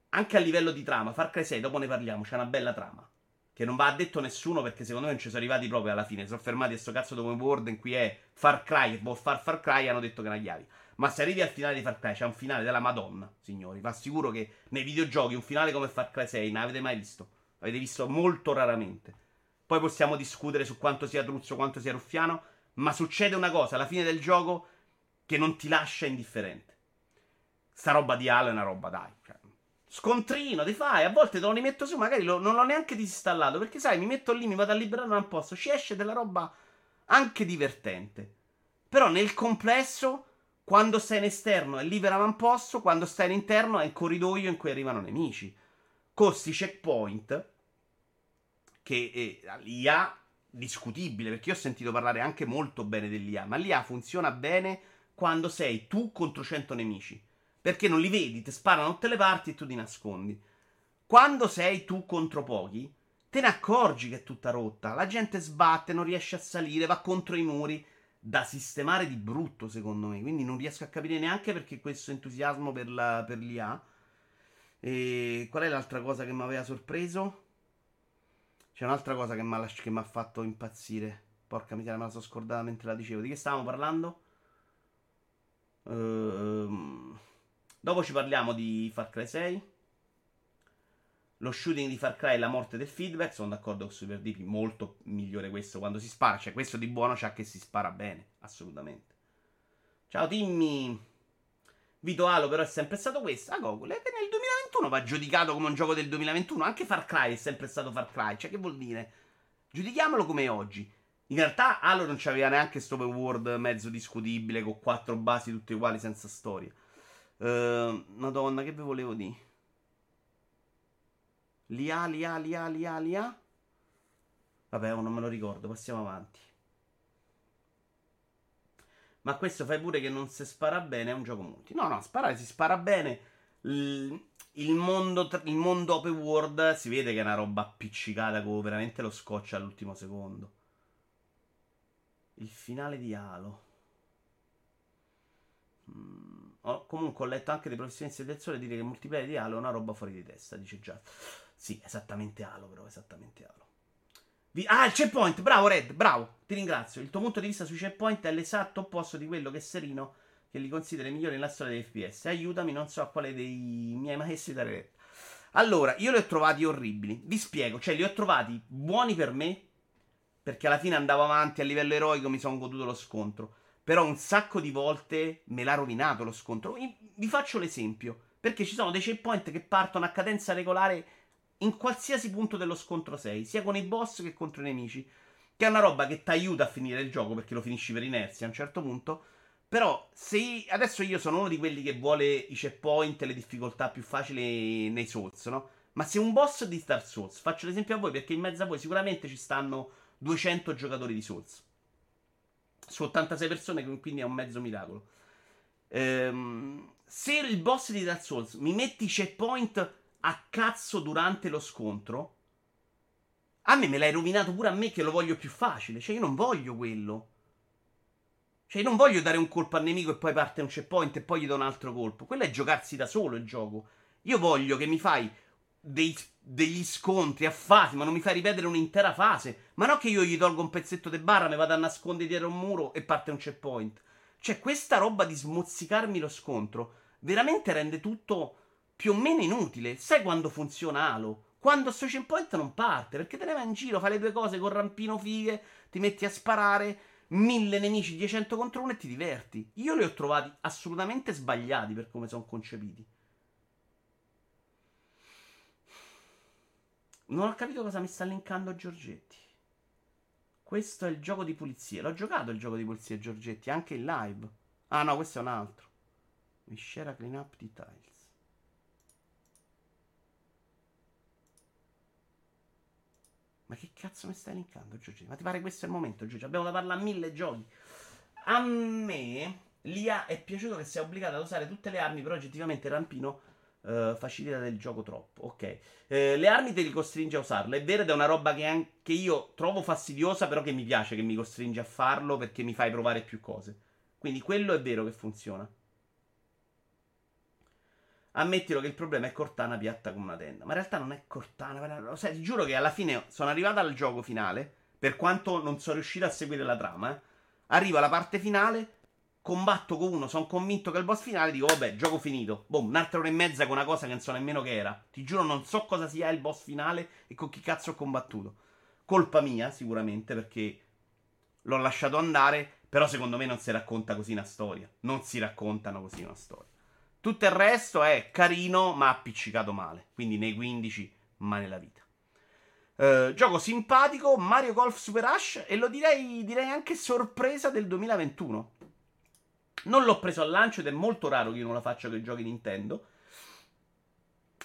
anche a livello di trama, Far Cry sei, dopo ne parliamo, c'è una bella trama che non va addetto nessuno, perché secondo me non ci sono arrivati proprio alla fine. Sono fermati a sto cazzo dopo un word in cui è Far Cry, vuol far Far Cry, hanno detto che è una chiave. Ma se arrivi al finale di Far Cry, c'è un finale della Madonna, signori. Vi assicuro che nei videogiochi un finale come Far Cry sei non avete mai visto. L'avete visto molto raramente. Poi possiamo discutere su quanto sia truzzo, quanto sia ruffiano, ma succede una cosa alla fine del gioco che non ti lascia indifferente. Sta roba di Halo è una roba, dai, cioè. Scontrino, ti fai, a volte te lo rimetto su, magari lo, non l'ho neanche disinstallato, perché sai, mi metto lì, mi vado a liberare da un posto, ci esce della roba anche divertente. Però nel complesso, quando stai in esterno è libera l'avamposto, quando stai in interno è il corridoio in cui arrivano nemici. Costi checkpoint, che è l'I A discutibile, perché io ho sentito parlare anche molto bene dell'I A, ma l'I A funziona bene quando sei tu contro cento nemici. Perché non li vedi, ti sparano da tutte le parti e tu ti nascondi. Quando sei tu contro pochi, te ne accorgi che è tutta rotta. La gente sbatte, non riesce a salire, va contro i muri. Da sistemare di brutto, secondo me. Quindi non riesco a capire neanche perché questo entusiasmo per, la, per l'I A. E qual è l'altra cosa che mi aveva sorpreso? C'è un'altra cosa che mi ha che mi ha fatto impazzire. Porca miseria, me la sono scordata mentre la dicevo. Di che stavamo parlando? Ehm... Dopo ci parliamo di Far Cry sei. Lo shooting di Far Cry e la morte del feedback. Sono d'accordo con Super Deep, molto migliore questo quando si spara. Cioè, questo di buono c'ha che si spara bene, assolutamente. Ciao Timmy. Vito Halo però è sempre stato questo. Ah, Google, che nel duemilaventuno va giudicato come un gioco del duemilaventuno. Anche Far Cry è sempre stato Far Cry. Cioè, che vuol dire? Giudichiamolo come oggi. In realtà Halo non c'aveva neanche sto open world mezzo discutibile con quattro basi tutte uguali senza storia. Uh, Madonna, che vi volevo dire? L'I A, l'I A, l'I A, l'I A, l'I A. Vabbè, oh, non me lo ricordo, passiamo avanti. Ma questo fai pure che non si spara bene, è un gioco multi. No, no, sparare si spara bene. L- il, mondo, il mondo open world si vede che è una roba appiccicata con veramente lo scotch all'ultimo secondo. Il finale di Halo. Mmm. Oh, comunque ho letto anche dei professionisti del sole dire che il multiplayer di Halo è una roba fuori di testa, dice già. Sì, esattamente Halo, però, esattamente Halo. Vi- ah, il checkpoint, bravo Red, bravo, ti ringrazio. Il tuo punto di vista sui checkpoint è l'esatto opposto di quello che Serino, che li considera i migliori nella storia degli F P S. Aiutami, non so a quale dei miei maestri dare Red. Allora, io li ho trovati orribili, vi spiego, cioè li ho trovati buoni per me, perché alla fine andavo avanti a livello eroico, mi sono goduto lo scontro. Però un sacco di volte me l'ha rovinato lo scontro. Vi faccio l'esempio. Perché ci sono dei checkpoint che partono a cadenza regolare in qualsiasi punto dello scontro sei. Sia con i boss che contro i nemici. Che è una roba che ti aiuta a finire il gioco, perché lo finisci per inerzia a un certo punto. Però se adesso io sono uno di quelli che vuole i checkpoint e le difficoltà più facili nei Souls, no? Ma se un boss di Star Souls, faccio l'esempio a voi perché in mezzo a voi sicuramente ci stanno duecento giocatori di Souls. Su ottantasei persone, quindi è un mezzo miracolo. Ehm, se il boss di Dark Souls mi metti checkpoint a cazzo durante lo scontro, a me me l'hai rovinato pure a me che lo voglio più facile. Cioè, io non voglio quello. Cioè, io non voglio dare un colpo al nemico e poi parte un checkpoint e poi gli do un altro colpo. Quello è giocarsi da solo il gioco. Io voglio che mi fai dei, degli scontri a fasi, ma non mi fai ripetere un'intera fase. Ma no che io gli tolgo un pezzetto di barra, me vado a nascondere dietro un muro e parte un checkpoint. Cioè, questa roba di smozzicarmi lo scontro veramente rende tutto più o meno inutile. Sai quando funziona Halo? Quando sto checkpoint non parte, perché te ne vai in giro, fai le tue cose con rampino fighe, ti metti a sparare, mille nemici, diecento contro uno e ti diverti. Io li ho trovati assolutamente sbagliati per come sono concepiti. Non ho capito cosa mi sta linkando Giorgetti. Questo è il gioco di pulizie. L'ho giocato il gioco di pulizie, Giorgetti, anche in live. Ah no, questo è un altro. Miscela cleanup di tiles. Ma che cazzo mi stai linkando, Giorgetti? Ma ti pare questo è il momento, Giorgetti? Abbiamo da parlare a mille giochi. A me l'I A è piaciuto che sia obbligata ad usare tutte le armi, però oggettivamente Rampino uh, facilita del gioco troppo. Ok, eh, le armi te li costringe a usarle, è vero, ed è una roba che anche io trovo fastidiosa, però che mi piace che mi costringe a farlo perché mi fai provare più cose. Quindi quello è vero che funziona. Ammettilo che il problema è Cortana piatta come una tenda. Ma in realtà non è Cortana. Lo sai, ti giuro che alla fine sono arrivato al gioco finale, per quanto non sono riuscito a seguire la trama, eh. Arrivo alla parte finale, combatto con uno, sono convinto che è il boss finale, dico vabbè, gioco finito. Boom, un'altra ora e mezza con una cosa che non so nemmeno che era. Ti giuro non so cosa sia il boss finale e con chi cazzo ho combattuto. Colpa mia sicuramente, perché l'ho lasciato andare. Però secondo me non si racconta così una storia. Non si raccontano così una storia. Tutto il resto è carino, ma appiccicato male. Quindi nei quindici, ma nella vita. Eh, gioco simpatico, Mario Golf Super Rush, e lo direi, direi anche sorpresa del duemilaventuno. Non l'ho preso al lancio ed è molto raro che io non la faccia con i giochi Nintendo,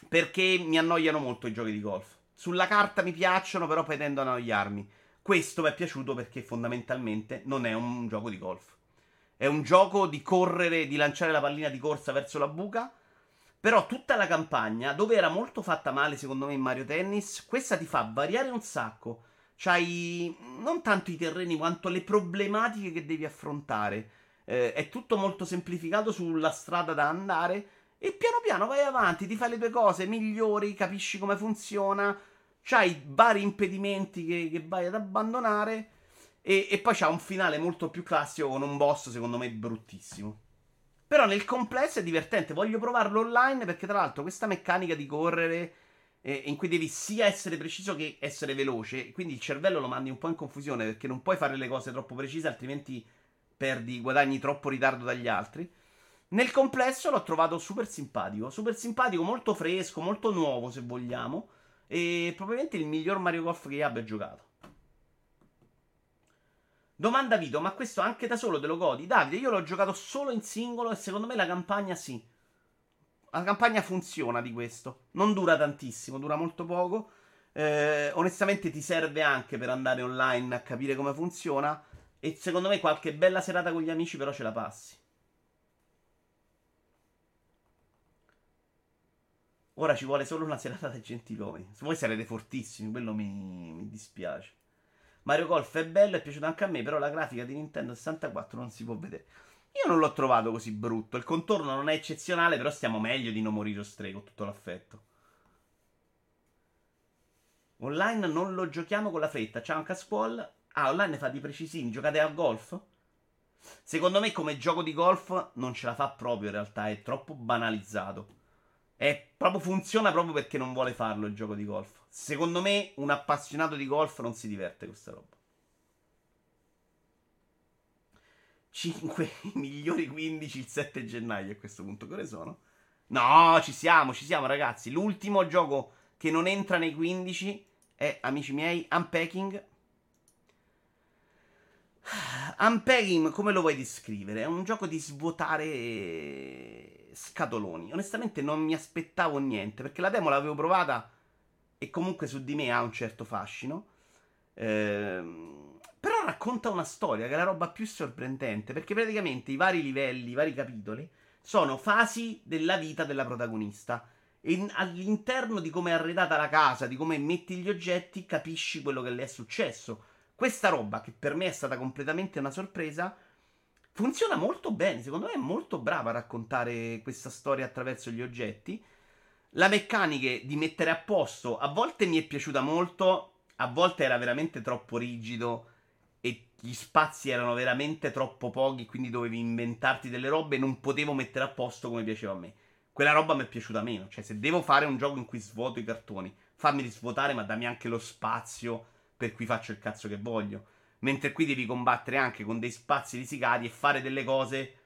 perché mi annoiano molto i giochi di golf. Sulla carta mi piacciono, però poi tendo a annoiarmi. Questo mi è piaciuto perché fondamentalmente non è un gioco di golf. È un gioco di correre, di lanciare la pallina di corsa verso la buca. Però tutta la campagna, dove era molto fatta male secondo me in Mario Tennis, questa ti fa variare un sacco. C'hai non tanto i terreni quanto le problematiche che devi affrontare. eh, È tutto molto semplificato sulla strada da andare, e piano piano vai avanti, ti fai le tue cose, migliori, capisci come funziona. C'hai vari impedimenti che, che vai ad abbandonare. E, e poi c'ha un finale molto più classico con un boss secondo me bruttissimo. Però nel complesso è divertente. Voglio provarlo online perché tra l'altro questa meccanica di correre, eh, in cui devi sia essere preciso che essere veloce, quindi il cervello lo mandi un po' in confusione perché non puoi fare le cose troppo precise, altrimenti perdi, guadagni troppo ritardo dagli altri. Nel complesso l'ho trovato super simpatico. Super simpatico, molto fresco, molto nuovo se vogliamo. E probabilmente il miglior Mario Golf che io abbia giocato. Domanda Vito, ma questo anche da solo te lo godi? Davide, io l'ho giocato solo in singolo e secondo me la campagna sì. La campagna funziona di questo. Non dura tantissimo, dura molto poco. Eh, onestamente ti serve anche per andare online a capire come funziona. E secondo me qualche bella serata con gli amici però ce la passi. Ora ci vuole solo una serata da gentiluomini. Voi sarete fortissimi, quello mi, mi dispiace. Mario Golf è bello, è piaciuto anche a me, però la grafica di Nintendo sessantaquattro non si può vedere. Io non l'ho trovato così brutto, il contorno non è eccezionale, però stiamo meglio di Non Morire Streghe, con tutto l'affetto. Online non lo giochiamo con la fretta, c'è anche a scuola. Ah, online fa di precisini, giocate al golf? Secondo me come gioco di golf non ce la fa proprio in realtà, è troppo banalizzato. È proprio, funziona proprio perché non vuole farlo il gioco di golf. Secondo me un appassionato di golf non si diverte con questa roba. cinque migliori quindici il sette gennaio a questo punto, che ore sono? No, ci siamo, ci siamo ragazzi. L'ultimo gioco che non entra nei quindici è, amici miei, Unpacking. Unpacking, come lo vuoi descrivere? È un gioco di svuotare scatoloni. Onestamente non mi aspettavo niente, perché la demo l'avevo provata e comunque su di me ha un certo fascino. Ehm, però racconta una storia che è la roba più sorprendente, perché praticamente i vari livelli, i vari capitoli sono fasi della vita della protagonista, e all'interno di come è arredata la casa, di come metti gli oggetti, capisci quello che le è successo. Questa roba, che per me è stata completamente una sorpresa, funziona molto bene. Secondo me è molto brava a raccontare questa storia attraverso gli oggetti. La meccanica di mettere a posto a volte mi è piaciuta molto, a volte era veramente troppo rigido e gli spazi erano veramente troppo pochi, quindi dovevi inventarti delle robe e non potevo mettere a posto come piaceva a me. Quella roba mi è piaciuta meno, cioè se devo fare un gioco in cui svuoto i cartoni, fammi svuotare ma dammi anche lo spazio per cui faccio il cazzo che voglio. Mentre qui devi combattere anche con dei spazi risicati e fare delle cose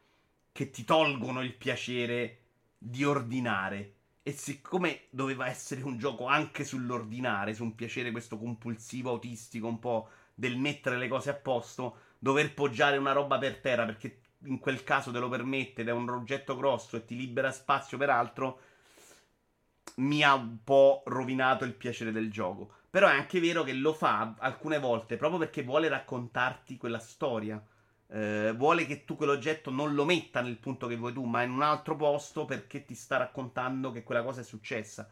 che ti tolgono il piacere di ordinare. E siccome doveva essere un gioco anche sull'ordinare, su un piacere questo compulsivo, autistico, un po' del mettere le cose a posto, dover poggiare una roba per terra, perché in quel caso te lo permette, ed è un oggetto grosso e ti libera spazio per altro, mi ha un po' rovinato il piacere del gioco. Però è anche vero che lo fa alcune volte proprio perché vuole raccontarti quella storia. Eh, vuole che tu quell'oggetto non lo metta nel punto che vuoi tu, ma in un altro posto, perché ti sta raccontando che quella cosa è successa.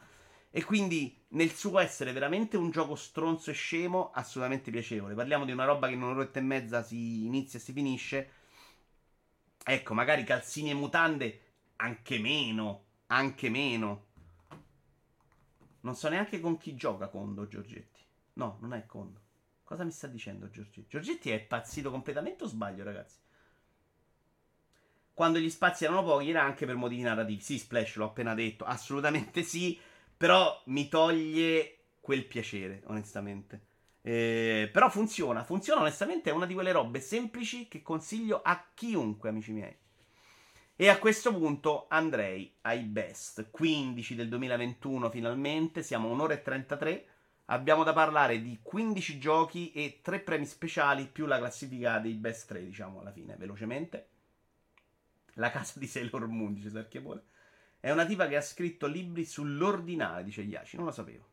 E quindi nel suo essere veramente un gioco stronzo e scemo, assolutamente piacevole. Parliamo di una roba che in un'oretta e mezza si inizia e si finisce. Ecco, magari calzini e mutande anche meno, anche meno. Non so neanche con chi gioca Kondo Giorgetti. No, non è Kondo. Cosa mi sta dicendo Giorgetti? Giorgetti è impazzito completamente o sbaglio, ragazzi? Quando gli spazi erano pochi era anche per motivi narrativi. Sì, Splash, l'ho appena detto. Assolutamente sì. Però mi toglie quel piacere, onestamente. Eh, però funziona. Funziona, onestamente. È una di quelle robe semplici che consiglio a chiunque, amici miei. E a questo punto andrei ai best. quindici del duemilaventuno, finalmente. Siamo a un'ora e trentatré. Abbiamo da parlare di quindici giochi e tre premi speciali più la classifica dei best tre, diciamo, alla fine, velocemente. La casa di Sailor Moon, dice Sarchiapone. È una tipa che ha scritto libri sull'ordinale, dice Yash, non lo sapevo.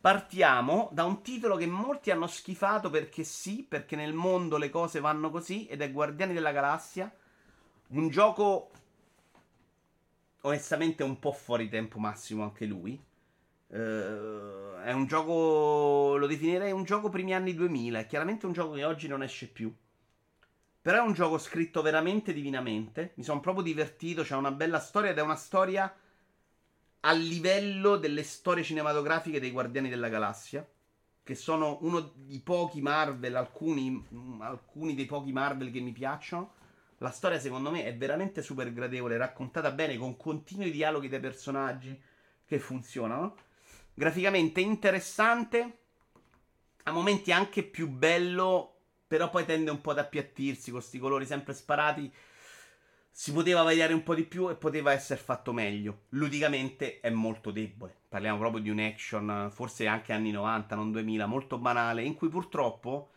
Partiamo da un titolo che molti hanno schifato perché sì, perché nel mondo le cose vanno così, ed è Guardiani della Galassia, un gioco onestamente un po' fuori tempo massimo anche lui. Uh, è un gioco, lo definirei un gioco primi anni duemila. È chiaramente un gioco che oggi non esce più, però è un gioco scritto veramente divinamente. Mi sono proprio divertito, c'è una bella storia, ed è una storia a livello delle storie cinematografiche dei Guardiani della Galassia, che sono uno dei pochi Marvel, alcuni, alcuni dei pochi Marvel che mi piacciono. La storia secondo me è veramente super gradevole, raccontata bene, con continui dialoghi dei personaggi che funzionano. Graficamente interessante, a momenti anche più bello, però poi tende un po' ad appiattirsi con questi colori sempre sparati. Si poteva variare un po' di più e poteva essere fatto meglio. Ludicamente è molto debole. Parliamo proprio di un action, forse anche anni novanta, non duemila, molto banale, in cui purtroppo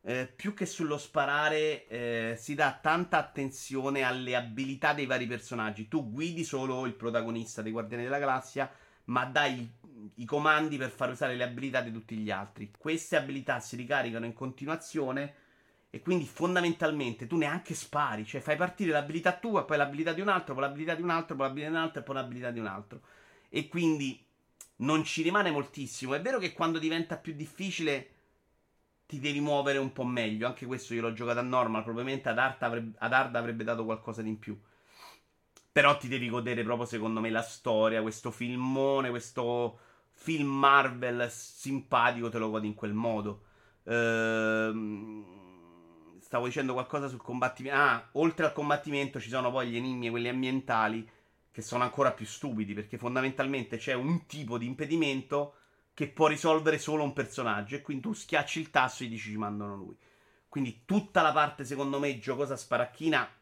eh, più che sullo sparare eh, si dà tanta attenzione alle abilità dei vari personaggi. Tu guidi solo il protagonista dei Guardiani della Galassia, ma dai i comandi per far usare le abilità di tutti gli altri. Queste abilità si ricaricano in continuazione e quindi fondamentalmente tu neanche spari, cioè fai partire l'abilità tua, poi l'abilità di un altro, poi l'abilità di un altro, poi l'abilità di un altro e poi l'abilità di un altro. E quindi non ci rimane moltissimo. È vero che quando diventa più difficile ti devi muovere un po' meglio, anche questo io l'ho giocato a normal, probabilmente ad hard avrebbe, ad hard avrebbe dato qualcosa di in più. Però ti devi godere proprio, secondo me, la storia, questo filmone, questo film Marvel simpatico, te lo godi in quel modo. Ehm, stavo dicendo qualcosa sul combattimento. Ah, oltre al combattimento ci sono poi gli enigmi, quelli ambientali, che sono ancora più stupidi, perché fondamentalmente c'è un tipo di impedimento che può risolvere solo un personaggio, e quindi tu schiacci il tasto e gli dici ci mandano lui. Quindi tutta la parte, secondo me, giocosa sparacchina,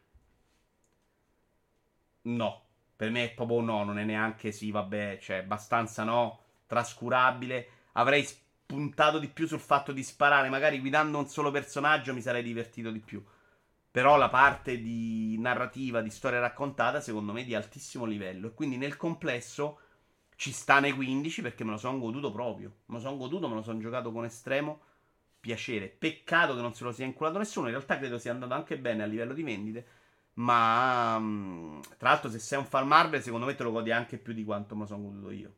no, per me è proprio no, non è neanche sì, vabbè, cioè abbastanza no, trascurabile. Avrei spuntato di più sul fatto di sparare, magari guidando un solo personaggio mi sarei divertito di più. Però la parte di narrativa, di storia raccontata, secondo me è di altissimo livello, e quindi nel complesso ci sta nei quindici, perché me lo sono goduto proprio, me lo sono goduto, me lo sono giocato con estremo piacere. Peccato che non se lo sia inculato nessuno, in realtà credo sia andato anche bene a livello di vendite. Ma tra l'altro, se sei un fan Marvel, secondo me te lo godi anche più di quanto me lo sono goduto io.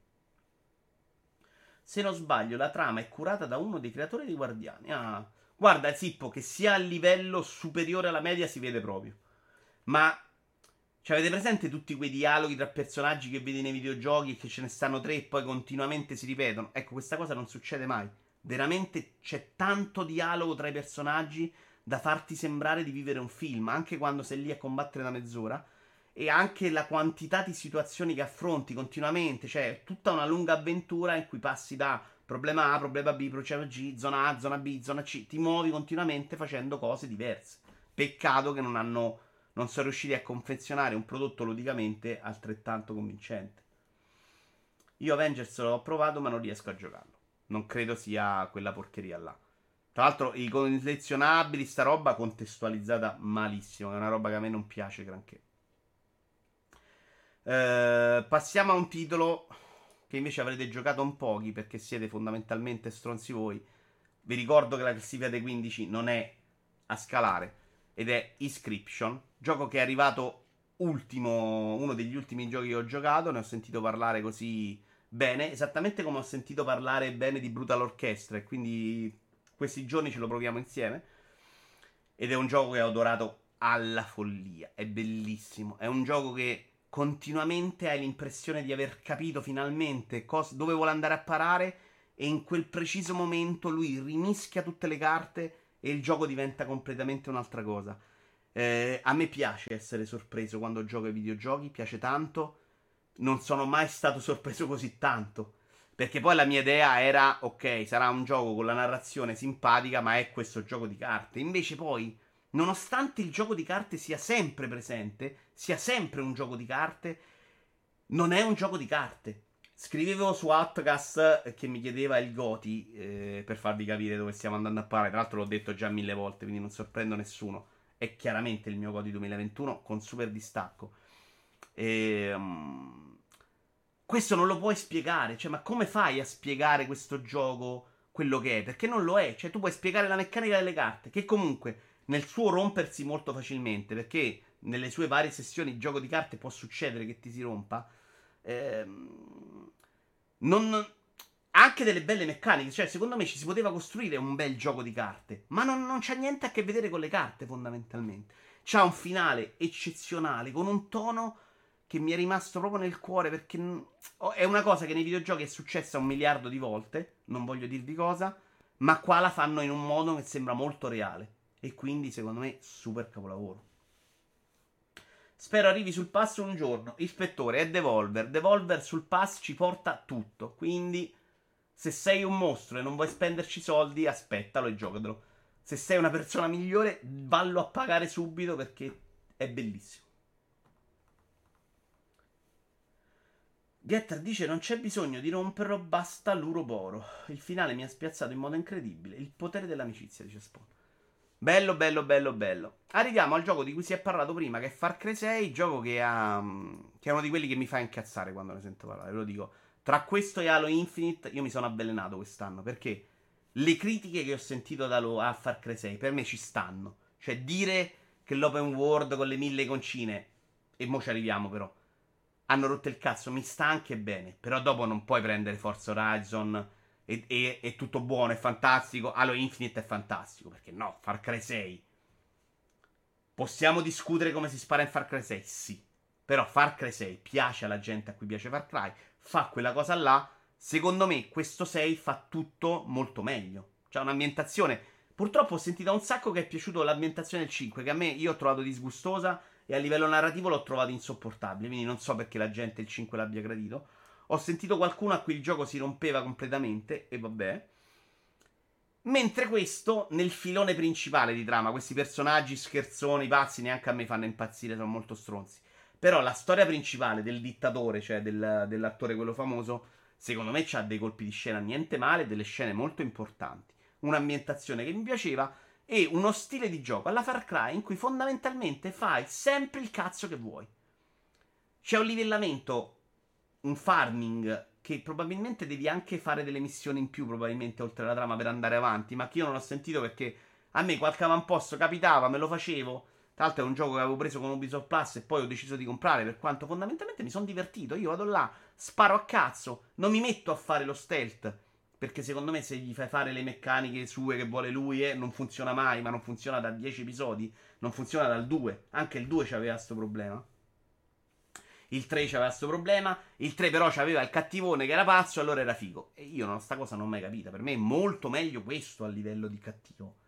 Se non sbaglio, la trama è curata da uno dei creatori dei Guardiani. Ah, guarda, Sippo, che sia a livello superiore alla media si vede proprio. Ma cioè, avete presente tutti quei dialoghi tra personaggi che vedi nei videogiochi, che ce ne stanno tre e poi continuamente si ripetono? Ecco, questa cosa non succede mai. Veramente c'è tanto dialogo tra i personaggi da farti sembrare di vivere un film, anche quando sei lì a combattere da mezz'ora. E anche la quantità di situazioni che affronti continuamente, cioè tutta una lunga avventura in cui passi da problema A, problema B, problema G, zona A, zona B, zona C, ti muovi continuamente facendo cose diverse. Peccato che non hanno, non sono riusciti a confezionare un prodotto ludicamente altrettanto convincente. Io Avengers l'ho provato ma non riesco a giocarlo. Non credo sia quella porcheria là. Tra l'altro i collezionabili, sta roba contestualizzata malissimo, è una roba che a me non piace granché. Eh, passiamo a un titolo che invece avrete giocato un pochi perché siete fondamentalmente stronzi voi. Vi ricordo che la classifica dei quindici non è a scalare ed è Inscription, gioco che è arrivato ultimo, uno degli ultimi giochi che ho giocato, ne ho sentito parlare così bene, esattamente come ho sentito parlare bene di Brutal Orchestra, e quindi questi giorni ce lo proviamo insieme, ed è un gioco che ho adorato alla follia, è bellissimo, è un gioco che continuamente hai l'impressione di aver capito finalmente cosa, dove vuole andare a parare, e in quel preciso momento lui rimischia tutte le carte e il gioco diventa completamente un'altra cosa. Eh, a me piace essere sorpreso quando gioco ai videogiochi, piace tanto, non sono mai stato sorpreso così tanto, perché poi la mia idea era, ok, sarà un gioco con la narrazione simpatica, ma è questo gioco di carte. Invece poi, nonostante il gioco di carte sia sempre presente, sia sempre un gioco di carte, non è un gioco di carte. Scrivevo su Outcast che mi chiedeva il Goti, eh, per farvi capire dove stiamo andando a parlare. Tra l'altro l'ho detto già mille volte, quindi non sorprendo nessuno. È chiaramente il mio Goti duemilaventuno con super distacco. E, um, questo non lo puoi spiegare, cioè, ma come fai a spiegare questo gioco quello che è? Perché non lo è, cioè tu puoi spiegare la meccanica delle carte, che comunque nel suo rompersi molto facilmente, perché nelle sue varie sessioni di gioco di carte può succedere che ti si rompa, eh, non, anche delle belle meccaniche, cioè secondo me ci si poteva costruire un bel gioco di carte, ma non, non c'ha niente a che vedere con le carte fondamentalmente. C'ha un finale eccezionale con un tono che mi è rimasto proprio nel cuore, perché è una cosa che nei videogiochi è successa un miliardo di volte, non voglio dirvi cosa, ma qua la fanno in un modo che sembra molto reale, e quindi secondo me super capolavoro. Spero arrivi sul pass un giorno, Ispettore, è Devolver, Devolver sul pass ci porta tutto, quindi se sei un mostro e non vuoi spenderci soldi, aspettalo e giocatelo. Se sei una persona migliore, vallo a pagare subito perché è bellissimo. Getter dice non c'è bisogno di romperlo, basta l'Uroboro. Il finale mi ha spiazzato in modo incredibile. Il potere dell'amicizia, dice Spawn. Bello, bello, bello, bello. Arriviamo al gioco di cui si è parlato prima, che è Far Cry sei, gioco che, ha, che è uno di quelli che mi fa incazzare quando ne sento parlare. Ve lo dico, tra questo e Halo Infinite io mi sono avvelenato quest'anno, perché le critiche che ho sentito da Halo a Far Cry sei per me ci stanno. Cioè dire che l'open world con le mille concine, e mo ci arriviamo però, hanno rotto il cazzo, mi sta anche bene, però dopo non puoi prendere Forza Horizon e, e, è tutto buono, è fantastico, Halo Infinite è fantastico, perché no, Far Cry sei, possiamo discutere come si spara in Far Cry sei, sì, però Far Cry sei piace alla gente a cui piace Far Cry, fa quella cosa là, secondo me questo sei fa tutto molto meglio, c'è un'ambientazione, purtroppo ho sentito un sacco che è piaciuto l'ambientazione del cinque, che a me io ho trovato disgustosa, e a livello narrativo l'ho trovato insopportabile, quindi non so perché la gente il cinque l'abbia gradito. Ho sentito qualcuno a cui il gioco si rompeva completamente, e vabbè. Mentre questo, nel filone principale di trama, questi personaggi scherzoni, pazzi, neanche a me fanno impazzire, sono molto stronzi. Però la storia principale del dittatore, cioè del, dell'attore quello famoso, secondo me c'ha dei colpi di scena niente male, delle scene molto importanti. Un'ambientazione che mi piaceva, e uno stile di gioco alla Far Cry in cui fondamentalmente fai sempre il cazzo che vuoi. C'è un livellamento, un farming, che probabilmente devi anche fare delle missioni in più, probabilmente oltre alla trama, per andare avanti, ma che io non ho sentito perché a me qualche avamposto capitava, me lo facevo. Tra l'altro è un gioco che avevo preso con Ubisoft Plus e poi ho deciso di comprare, per quanto fondamentalmente mi sono divertito. Io vado là, sparo a cazzo, non mi metto a fare lo stealth, perché secondo me se gli fai fare le meccaniche sue che vuole lui, eh, non funziona mai, ma non funziona da dieci episodi, non funziona dal due, anche il due c'aveva sto problema, il tre c'aveva sto problema, il tre però c'aveva il cattivone che era pazzo, allora era figo, e io no, sta cosa non l'ho mai capita. Per me è molto meglio questo a livello di cattivo,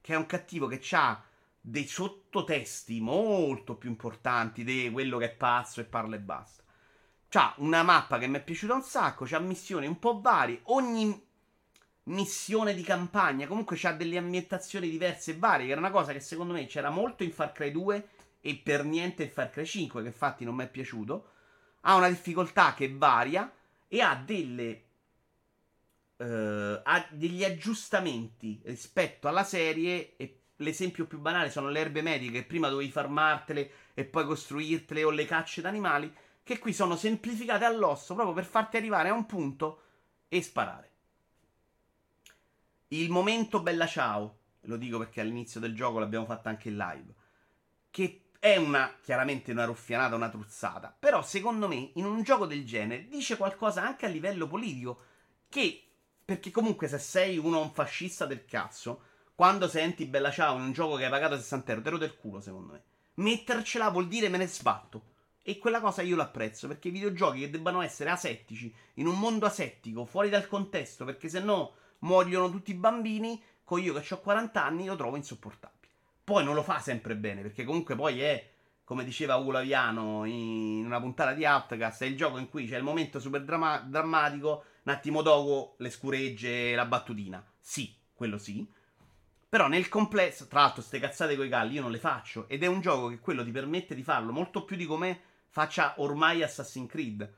che è un cattivo che ha dei sottotesti molto più importanti di quello che è pazzo e parla e basta. C'ha una mappa che mi è piaciuta un sacco, c'ha missioni un po' varie, ogni missione di campagna comunque c'ha delle ambientazioni diverse e varie, che era una cosa che secondo me c'era molto in Far Cry due e per niente in Far Cry cinque, che infatti non mi è piaciuto. Ha una difficoltà che varia, e ha delle uh, ha degli aggiustamenti rispetto alla serie. E l'esempio più banale sono le erbe mediche, che prima dovevi farmartele e poi costruirtele, o le cacce d'animali, che qui sono semplificate all'osso proprio per farti arrivare a un punto e sparare. Il momento bella ciao, lo dico perché all'inizio del gioco l'abbiamo fatta anche in live, che è una, chiaramente una ruffianata, una truzzata, però secondo me in un gioco del genere dice qualcosa anche a livello politico, che, perché comunque se sei uno un fascista del cazzo, quando senti bella ciao in un gioco che hai pagato sessanta euro, te lo del culo secondo me. Mettercela vuol dire me ne sbatto. E quella cosa io l'apprezzo, perché i videogiochi che debbano essere asettici, in un mondo asettico, fuori dal contesto, perché se no muoiono tutti i bambini, con io che ho quaranta anni lo trovo insopportabile. Poi non lo fa sempre bene, perché comunque poi è, come diceva Ugolaviano in una puntata di Outcast, è il gioco in cui c'è il momento super dramma- drammatico, un attimo dopo le scuregge e la battutina. Sì, quello sì. Però nel complesso, tra l'altro ste cazzate coi galli io non le faccio, ed è un gioco che quello ti permette di farlo, molto più di come faccia ormai Assassin's Creed,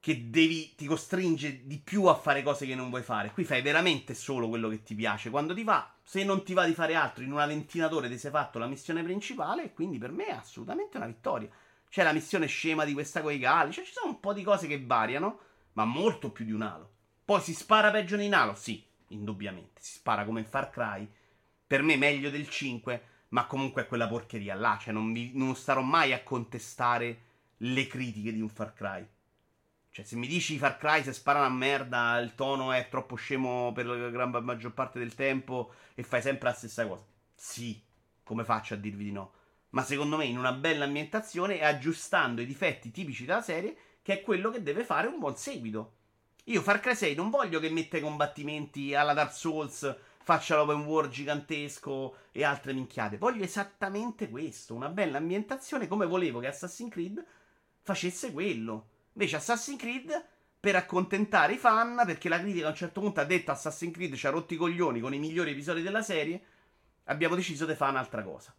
che devi, ti costringe di più a fare cose che non vuoi fare. Qui fai veramente solo quello che ti piace, quando ti va. Se non ti va di fare altro, in una ventina d'ore ti sei fatto la missione principale, e quindi per me è assolutamente una vittoria. C'è la missione scema di questa coi galli, cioè ci sono un po' di cose che variano, ma molto più di un Halo. Poi si spara peggio di un Halo? Sì. Indubbiamente, si spara come in Far Cry, per me meglio del cinque, ma comunque è quella porcheria là, cioè non, vi, non starò mai a contestare le critiche di un Far Cry. Cioè se mi dici Far Cry se spara una merda, il tono è troppo scemo per la gran maggior parte del tempo e fai sempre la stessa cosa, sì, come faccio a dirvi di no? Ma secondo me in una bella ambientazione e aggiustando i difetti tipici della serie, che è quello che deve fare un buon seguito. Io Far Cry sei non voglio che metta i combattimenti alla Dark Souls, faccia l'open world gigantesco e altre minchiate. Voglio esattamente questo, una bella ambientazione, come volevo che Assassin's Creed facesse quello. Invece Assassin's Creed, per accontentare i fan, perché la critica a un certo punto ha detto Assassin's Creed ci ha rotto i coglioni con i migliori episodi della serie, abbiamo deciso di fare un'altra cosa.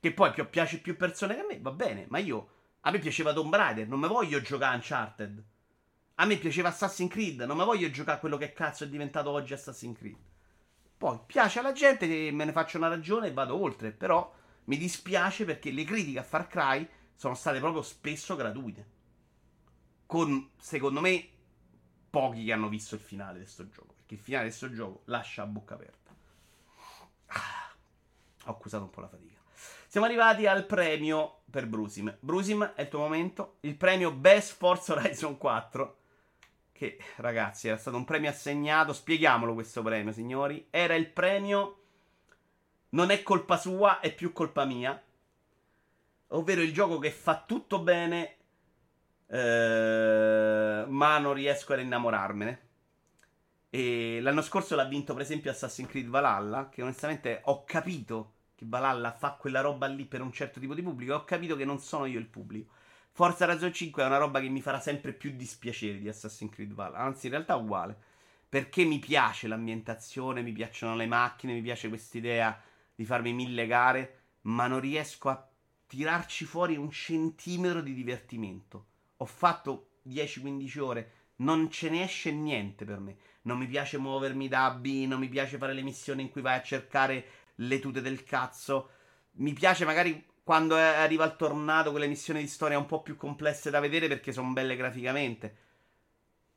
Che poi più piace più persone che a me, va bene, ma io, a me piaceva Tomb Raider, non me voglio giocare Uncharted. A me piaceva Assassin's Creed, non me voglio giocare a quello che cazzo è diventato oggi Assassin's Creed. Poi piace alla gente, che me ne faccio una ragione e vado oltre, però mi dispiace perché le critiche a Far Cry sono state proprio spesso gratuite. Con, secondo me, pochi che hanno visto il finale di sto gioco, perché il finale di sto gioco lascia a bocca aperta. Ah, ho accusato un po' la fatica. Siamo arrivati al premio per Brusim. Brusim, è il tuo momento. Il premio Best Forza Horizon quattro. Che, ragazzi, era stato un premio assegnato, spieghiamolo questo premio, signori. Era il premio non è colpa sua, è più colpa mia, ovvero il gioco che fa tutto bene, eh, ma non riesco ad innamorarmene. E l'anno scorso l'ha vinto per esempio Assassin's Creed Valhalla, che onestamente ho capito che Valhalla fa quella roba lì per un certo tipo di pubblico, e ho capito che non sono io il pubblico. Forza Horizon cinque è una roba che mi farà sempre più dispiacere di Assassin's Creed Valhalla, anzi in realtà è uguale, perché mi piace l'ambientazione, mi piacciono le macchine, mi piace quest'idea di farmi mille gare, ma non riesco a tirarci fuori un centimetro di divertimento. Ho fatto dieci quindici ore, non ce ne esce niente per me, non mi piace muovermi da A a B, non mi piace fare le missioni in cui vai a cercare le tute del cazzo, mi piace magari quando arriva il tornado, quelle missioni di storia un po' più complesse da vedere perché sono belle graficamente.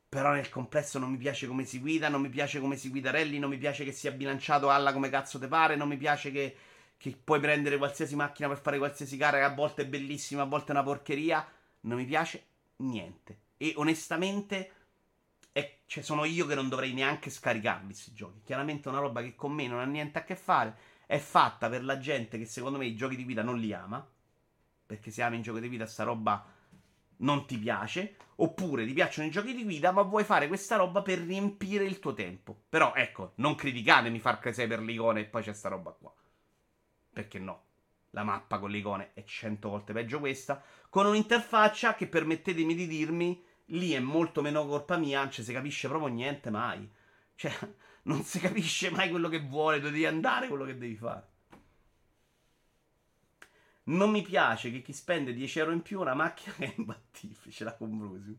Però nel complesso non mi piace come si guida, non mi piace come si guida Rally, non mi piace che sia bilanciato alla come cazzo te pare, non mi piace che, che puoi prendere qualsiasi macchina per fare qualsiasi gara, che a volte è bellissima, a volte è una porcheria. Non mi piace niente. E onestamente è, cioè, sono io che non dovrei neanche scaricarli questi giochi. Chiaramente è una roba che con me non ha niente a che fare. È fatta per la gente che secondo me i giochi di guida non li ama, perché se ami un gioco di guida sta roba non ti piace, oppure ti piacciono i giochi di guida ma vuoi fare questa roba per riempire il tuo tempo. Però ecco, non criticatemi Far Cry sei per l'icone e poi c'è sta roba qua, perché no, la mappa con l'icone è cento volte peggio questa, con un'interfaccia che, permettetemi di dirmi, lì è molto meno colpa mia, non ci si capisce proprio niente mai, cioè non si capisce mai quello che vuole, dove devi andare, quello che devi fare. Non mi piace che chi spende dieci euro in più una macchina che è imbattibile, ce l'ha con Brusi.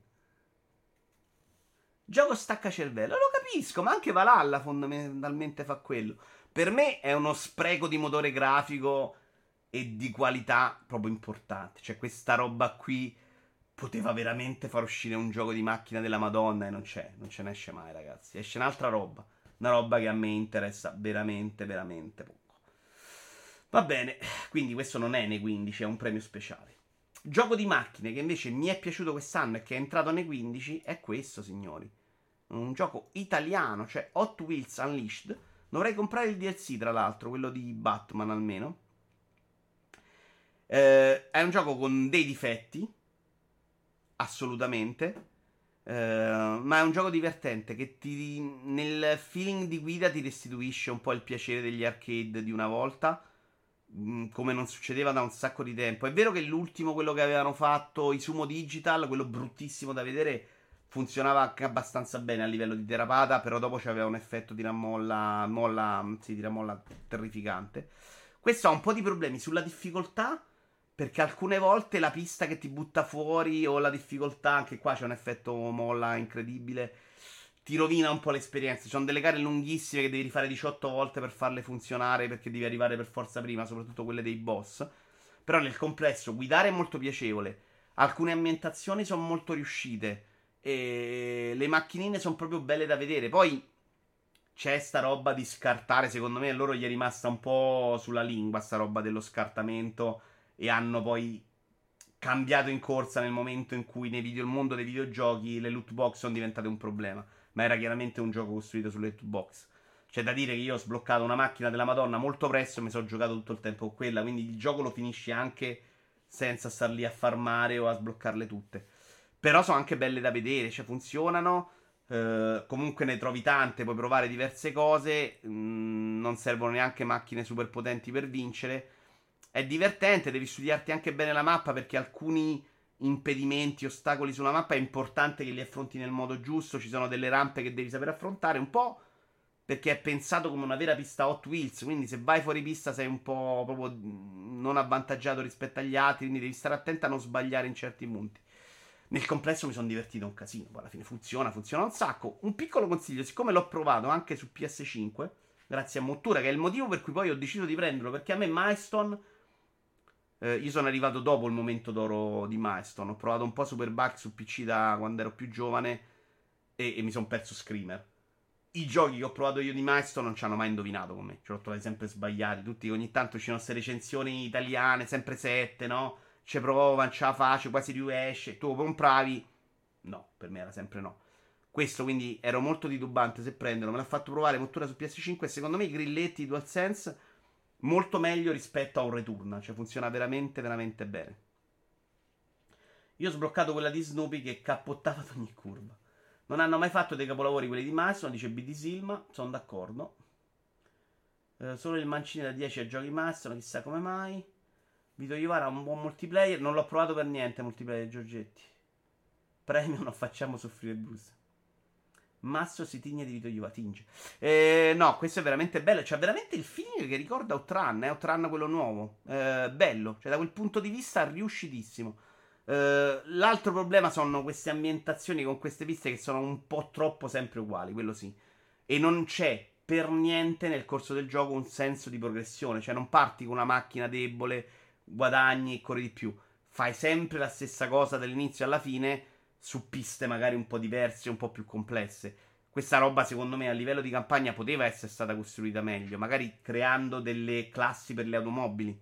Gioco staccacervello, lo capisco, ma anche Valhalla fondamentalmente fa quello. Per me è uno spreco di motore grafico e di qualità proprio importante. Cioè questa roba qui poteva veramente far uscire un gioco di macchina della Madonna e non c'è, non ce ne esce mai, ragazzi. Esce un'altra roba, una roba che a me interessa veramente, veramente poco. Va bene, quindi questo non è nei quindici, è un premio speciale. Gioco di macchine che invece mi è piaciuto quest'anno e che è entrato nei quindici è questo, signori. Un gioco italiano, cioè Hot Wheels Unleashed. Dovrei comprare il D L C, tra l'altro, quello di Batman almeno. Eh, è un gioco con dei difetti, assolutamente, eh, ma è un gioco divertente che ti, nel feeling di guida ti restituisce un po' il piacere degli arcade di una volta, mh, come non succedeva da un sacco di tempo. È vero che l'ultimo, quello che avevano fatto, i Sumo Digital, quello bruttissimo da vedere, funzionava anche abbastanza bene a livello di derapata, però dopo c'aveva un effetto tiramolla, molla, sì, tiramolla terrificante. Questo ha un po' di problemi sulla difficoltà, perché alcune volte la pista che ti butta fuori o la difficoltà, anche qua c'è un effetto molla incredibile, ti rovina un po' l'esperienza. Ci sono delle gare lunghissime che devi rifare diciotto volte per farle funzionare, perché devi arrivare per forza prima, soprattutto quelle dei boss. Però nel complesso guidare è molto piacevole, alcune ambientazioni sono molto riuscite e le macchinine sono proprio belle da vedere. Poi c'è sta roba di scartare, secondo me a loro gli è rimasta un po' sulla lingua sta roba dello scartamento, e hanno poi cambiato in corsa nel momento in cui nei video, il mondo dei videogiochi le loot box sono diventate un problema, ma era chiaramente un gioco costruito sulle loot box. C'è da dire che io ho sbloccato una macchina della Madonna molto presto e mi sono giocato tutto il tempo con quella, quindi il gioco lo finisci anche senza star lì a farmare o a sbloccarle tutte. Però sono anche belle da vedere, cioè funzionano, eh, comunque ne trovi tante, puoi provare diverse cose, mh, non servono neanche macchine super potenti per vincere. È divertente, devi studiarti anche bene la mappa, perché alcuni impedimenti, ostacoli sulla mappa è importante che li affronti nel modo giusto, ci sono delle rampe che devi saper affrontare, un po' perché è pensato come una vera pista Hot Wheels, quindi se vai fuori pista sei un po' proprio non avvantaggiato rispetto agli altri, quindi devi stare attento a non sbagliare in certi punti. Nel complesso mi sono divertito un casino, alla fine funziona, funziona un sacco. Un piccolo consiglio, siccome l'ho provato anche su P S cinque, grazie a Mottura, che è il motivo per cui poi ho deciso di prenderlo, perché a me Milestone, eh, io sono arrivato dopo il momento d'oro di Milestone, ho provato un po' Superbike su P C da quando ero più giovane e, e mi sono perso Screamer. I giochi che ho provato io di Milestone non ci hanno mai indovinato con me, ce l'ho trovato sempre sbagliati, tutti, ogni tanto uscivano queste recensioni italiane, sempre sette, no? Ci provo, non ce la faccio, quasi riesce, tu lo compravi, no, per me era sempre no questo, quindi ero molto titubante se prenderlo. Me l'ha fatto provare Mottura su P S cinque e secondo me i grilletti DualSense molto meglio rispetto a un Return, cioè funziona veramente veramente bene. Io ho sbloccato quella di Snoopy che cappottava ad ogni curva, non hanno mai fatto dei capolavori quelli di Massimo, dice B D Silma, sono d'accordo, eh, solo il mancino da dieci a giochi Massimo, chissà come mai. Vitoiuvara ha un buon multiplayer, non l'ho provato per niente multiplayer Giorgetti. Premio non facciamo soffrire Brusim. Masso si tigne di Vitoiuvara, tinge. Eh, no, questo è veramente bello, c'ha cioè, veramente il feeling che ricorda Outrun, eh, Outrun quello nuovo. Eh, bello, cioè da quel punto di vista riuscitissimo. Eh, l'altro problema sono queste ambientazioni con queste piste che sono un po' troppo sempre uguali, quello sì. E non c'è per niente nel corso del gioco un senso di progressione, cioè non parti con una macchina debole, guadagni e corri di più, fai sempre la stessa cosa dall'inizio alla fine su piste magari un po' diverse, un po' più complesse. Questa roba secondo me a livello di campagna poteva essere stata costruita meglio, magari creando delle classi per le automobili,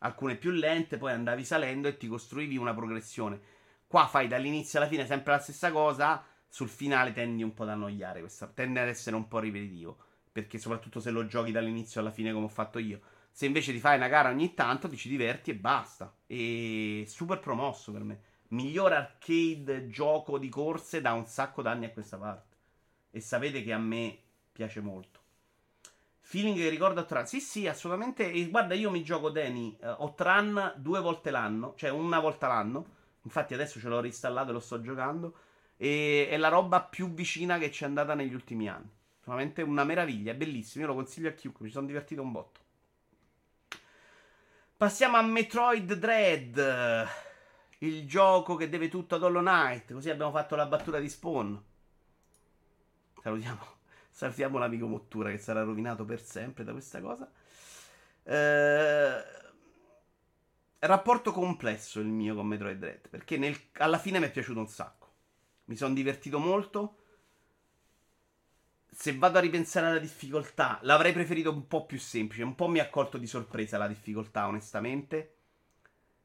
alcune più lente, poi andavi salendo e ti costruivi una progressione. Qua fai dall'inizio alla fine sempre la stessa cosa, sul finale tendi un po' ad annoiare, questa tende ad essere un po' ripetitivo, perché soprattutto se lo giochi dall'inizio alla fine come ho fatto io. Se invece ti fai una gara ogni tanto ti ci diverti e basta. E super promosso per me, miglior arcade gioco di corse da un sacco d'anni a questa parte. E sapete che a me piace molto. Feeling che ricordo Outrun. Sì sì, assolutamente. E guarda, io mi gioco Danny uh, Outrun due volte l'anno, cioè una volta l'anno. Infatti adesso ce l'ho reinstallato e lo sto giocando, e è la roba più vicina che ci è andata negli ultimi anni. Veramente una meraviglia, è bellissimo, io lo consiglio a chiunque, mi sono divertito un botto. Passiamo a Metroid Dread, il gioco che deve tutto ad Hollow Knight, così abbiamo fatto la battuta di Spawn. Salutiamo, salutiamo l'amico Mottura che sarà rovinato per sempre da questa cosa. Eh, rapporto complesso il mio con Metroid Red, perché nel, alla fine mi è piaciuto un sacco. Mi sono divertito molto. Se vado a ripensare alla difficoltà, l'avrei preferito un po' più semplice. Un po' mi ha colto di sorpresa la difficoltà, onestamente.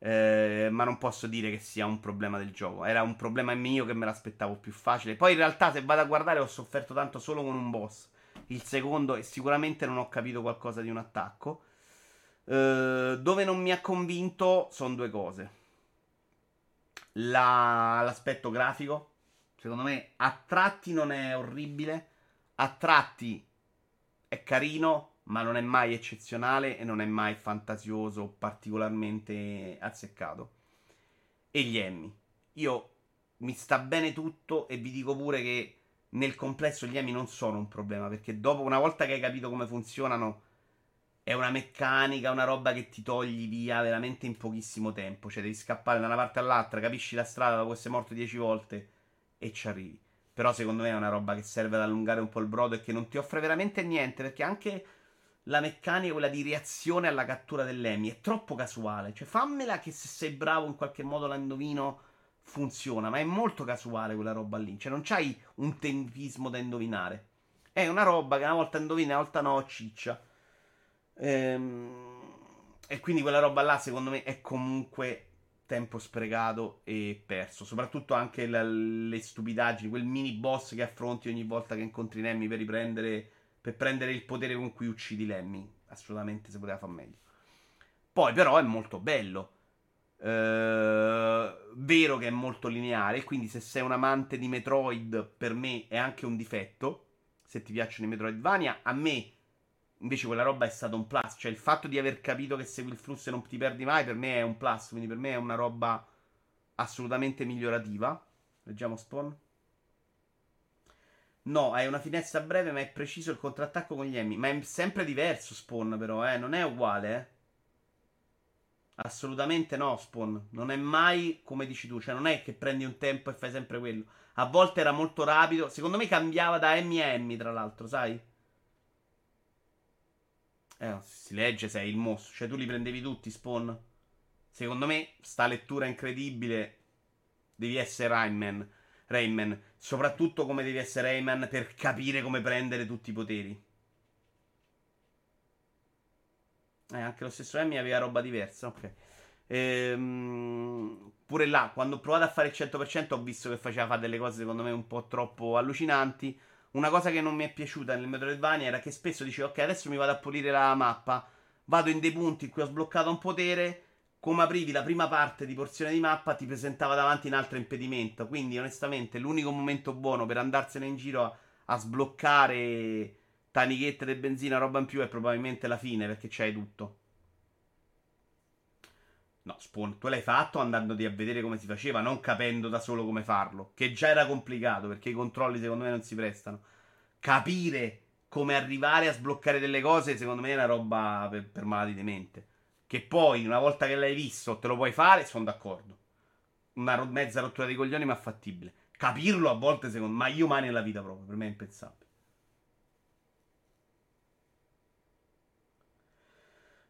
Eh, ma non posso dire che sia un problema del gioco. Era un problema mio che me l'aspettavo più facile. Poi in realtà, se vado a guardare, ho sofferto tanto solo con un boss. Il secondo, e sicuramente non ho capito qualcosa di un attacco. Eh, dove non mi ha convinto sono due cose. La... L'aspetto grafico, secondo me, a tratti non è orribile. A tratti è carino, ma non è mai eccezionale e non è mai fantasioso o particolarmente azzeccato. E gli Emmy. Io mi sta bene tutto e vi dico pure che nel complesso gli Emmy non sono un problema, perché dopo, una volta che hai capito come funzionano, è una meccanica, una roba che ti togli via veramente in pochissimo tempo. Cioè devi scappare da una parte all'altra, capisci la strada dopo che sei morto dieci volte e ci arrivi. Però secondo me è una roba che serve ad allungare un po' il brodo e che non ti offre veramente niente, perché anche la meccanica, quella di reazione alla cattura dell'Emmy, è troppo casuale. Cioè fammela che se sei bravo in qualche modo la indovino, funziona, ma è molto casuale quella roba lì. Cioè non c'hai un tempismo da indovinare. È una roba che una volta indovina, una volta no, ciccia. Ehm, e quindi quella roba là secondo me è comunque... tempo sprecato e perso. Soprattutto anche la, le stupidaggini, quel mini boss che affronti ogni volta che incontri Lemmy per riprendere, per prendere il potere con cui uccidi Lemmy. Assolutamente si poteva far meglio. Poi però è molto bello, eh, vero che è molto lineare, quindi se sei un amante di Metroid, per me è anche un difetto, se ti piacciono i Metroidvania. A me invece quella roba è stato un plus, cioè il fatto di aver capito che segui il flusso e non ti perdi mai, per me è un plus, quindi per me è una roba assolutamente migliorativa. Leggiamo Spawn. No, hai una finestra breve ma è preciso il contrattacco con gli Emmy, ma è sempre diverso Spawn però, eh, non è uguale, eh. Assolutamente no Spawn, non è mai come dici tu, cioè non è che prendi un tempo e fai sempre quello. A volte era molto rapido, secondo me cambiava da Emmy a Emmy tra l'altro, sai? Eh, si legge se è il mosso. Cioè tu li prendevi tutti Spawn. Secondo me sta lettura incredibile. Devi essere Rayman, Rayman. Soprattutto come devi essere Rayman per capire come prendere tutti i poteri. Eh, anche lo stesso Emmy aveva roba diversa, ok. Ehm, pure là, quando ho provato a fare il cento per cento ho visto che faceva fare delle cose secondo me un po' troppo allucinanti. Una cosa che non mi è piaciuta nel Metroidvania era che spesso dicevo, ok, adesso mi vado a pulire la mappa, vado in dei punti in cui ho sbloccato un potere, come aprivi la prima parte di porzione di mappa ti presentava davanti un altro impedimento, quindi onestamente l'unico momento buono per andarsene in giro a, a sbloccare tanichette di benzina, roba in più, è probabilmente la fine, perché c'hai tutto. No, Spawn, tu l'hai fatto andandoti a vedere come si faceva, non capendo da solo come farlo, che già era complicato, perché i controlli secondo me non si prestano. Capire come arrivare a sbloccare delle cose secondo me è una roba per, per malati di mente. Che poi, una volta che l'hai visto, te lo puoi fare, sono d'accordo. Una ro- mezza rottura di coglioni, ma fattibile. Capirlo a volte secondo me, ma io mai nella vita proprio, per me è impensabile.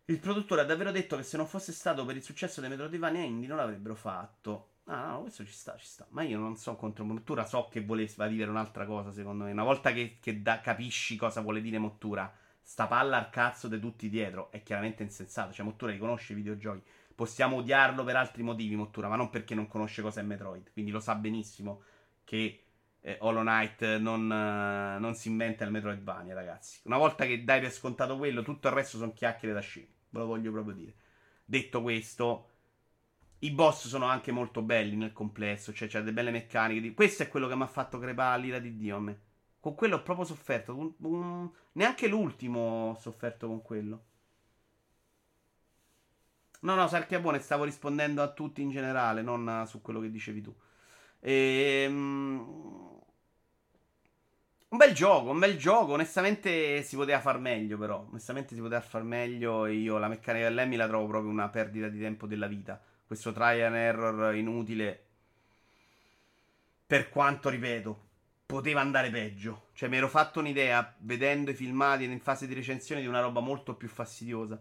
Il produttore ha davvero detto che se non fosse stato per il successo dei Metroidvania indie non l'avrebbero fatto. Ah no, questo ci sta, ci sta. Ma io non so contro Mottura, so che voleva dire un'altra cosa secondo me. Una volta che, che da, capisci cosa vuole dire Mottura, sta palla al cazzo di tutti dietro è chiaramente insensato. Cioè Mottura riconosce i videogiochi. Possiamo odiarlo per altri motivi Mottura, ma non perché non conosce cosa è Metroid. Quindi lo sa benissimo che eh, Hollow Knight non, eh, non si inventa il Metroidvania, ragazzi. Una volta che dai per scontato quello, tutto il resto sono chiacchiere da scemo. Ve lo voglio proprio dire. Detto questo, i boss sono anche molto belli nel complesso. Cioè c'è delle belle meccaniche. Questo è quello che mi ha fatto crepare l'ira di Dio a me. Con quello ho proprio sofferto. Un, un, neanche l'ultimo ho sofferto con quello. No no, Sarchiapone, stavo rispondendo a tutti in generale, non su quello che dicevi tu. Ehm... Un bel gioco, un bel gioco, onestamente si poteva far meglio però, onestamente si poteva far meglio e io la meccanica dell'Emmy la trovo proprio una perdita di tempo della vita, questo try and error inutile, per quanto, ripeto, poteva andare peggio. Cioè mi ero fatto un'idea, vedendo i filmati in fase di recensione, di una roba molto più fastidiosa.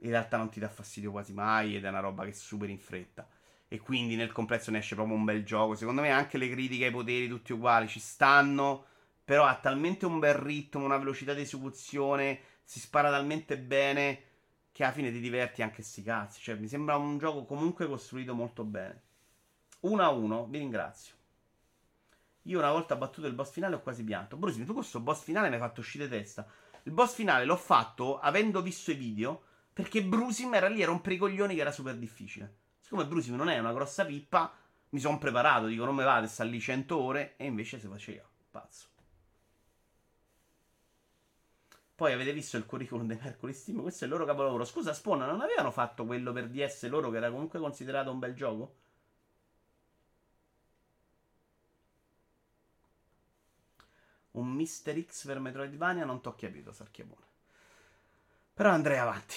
In realtà non ti dà fastidio quasi mai, ed è una roba che superi in fretta. E quindi nel complesso ne esce proprio un bel gioco. Secondo me anche le critiche ai poteri tutti uguali ci stanno, però ha talmente un bel ritmo, una velocità di esecuzione, si spara talmente bene che alla fine ti diverti anche sti cazzi. Cioè mi sembra un gioco comunque costruito molto bene. Uno a uno, vi ringrazio. Io una volta battuto il boss finale ho quasi pianto. Brusim, tu questo boss finale mi hai fatto uscire testa. Il boss finale l'ho fatto avendo visto i video, perché Brusim era lì a rompere i coglioni che era super difficile. Siccome Brusim non è una grossa pippa, mi sono preparato, dico non me vado, sta lì cento ore, e invece si faceva pazzo. Poi avete visto il curriculum dei Mercoledì Steam, questo è il loro capolavoro. Scusa Spawn, non avevano fatto quello per D S loro che era comunque considerato un bel gioco? Un Mister X per Metroidvania non t'ho capito, Sarchiapone. Però andrei avanti.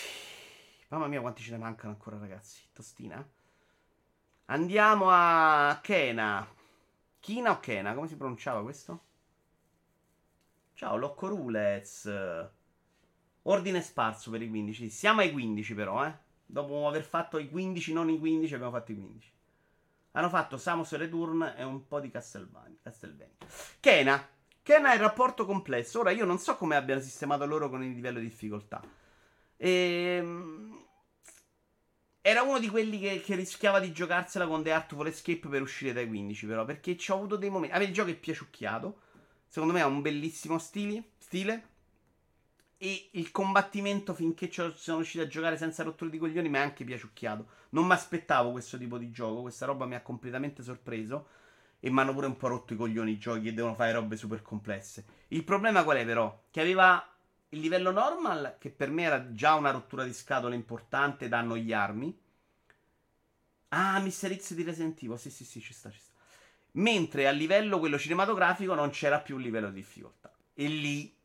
Mamma mia quanti ce ne mancano ancora ragazzi. Tostina. Andiamo a Kena. Kina o Kena? Come si pronunciava questo? Ciao Locco Rulez. Ordine sparso per i quindici. Siamo ai quindici però eh. Dopo aver fatto i quindici, non i quindici, abbiamo fatto i quindici. Hanno fatto Samus Return e un po' di Castlevania. Kena. Kena è il rapporto complesso. Ora io non so come abbiano sistemato loro con il livello di difficoltà. Ehm... Era uno di quelli che, che rischiava di giocarsela con The Artful Escape per uscire dai quindici però, perché ci ho avuto dei momenti. Avete, il gioco è piaciucchiato, secondo me ha un bellissimo stili, stile, e il combattimento finché ci sono riuscito a giocare senza rottura di coglioni mi è anche piaciucchiato. Non mi aspettavo questo tipo di gioco, questa roba mi ha completamente sorpreso, e mi hanno pure un po' rotto i coglioni i giochi che devono fare robe super complesse. Il problema qual è però? Che aveva... il livello normal, che per me era già una rottura di scatole importante da annoiarmi. Ah, Mister X di Resident Evil, sì sì sì, ci sta, ci sta. Mentre a livello quello cinematografico non c'era più un livello di difficoltà. E lì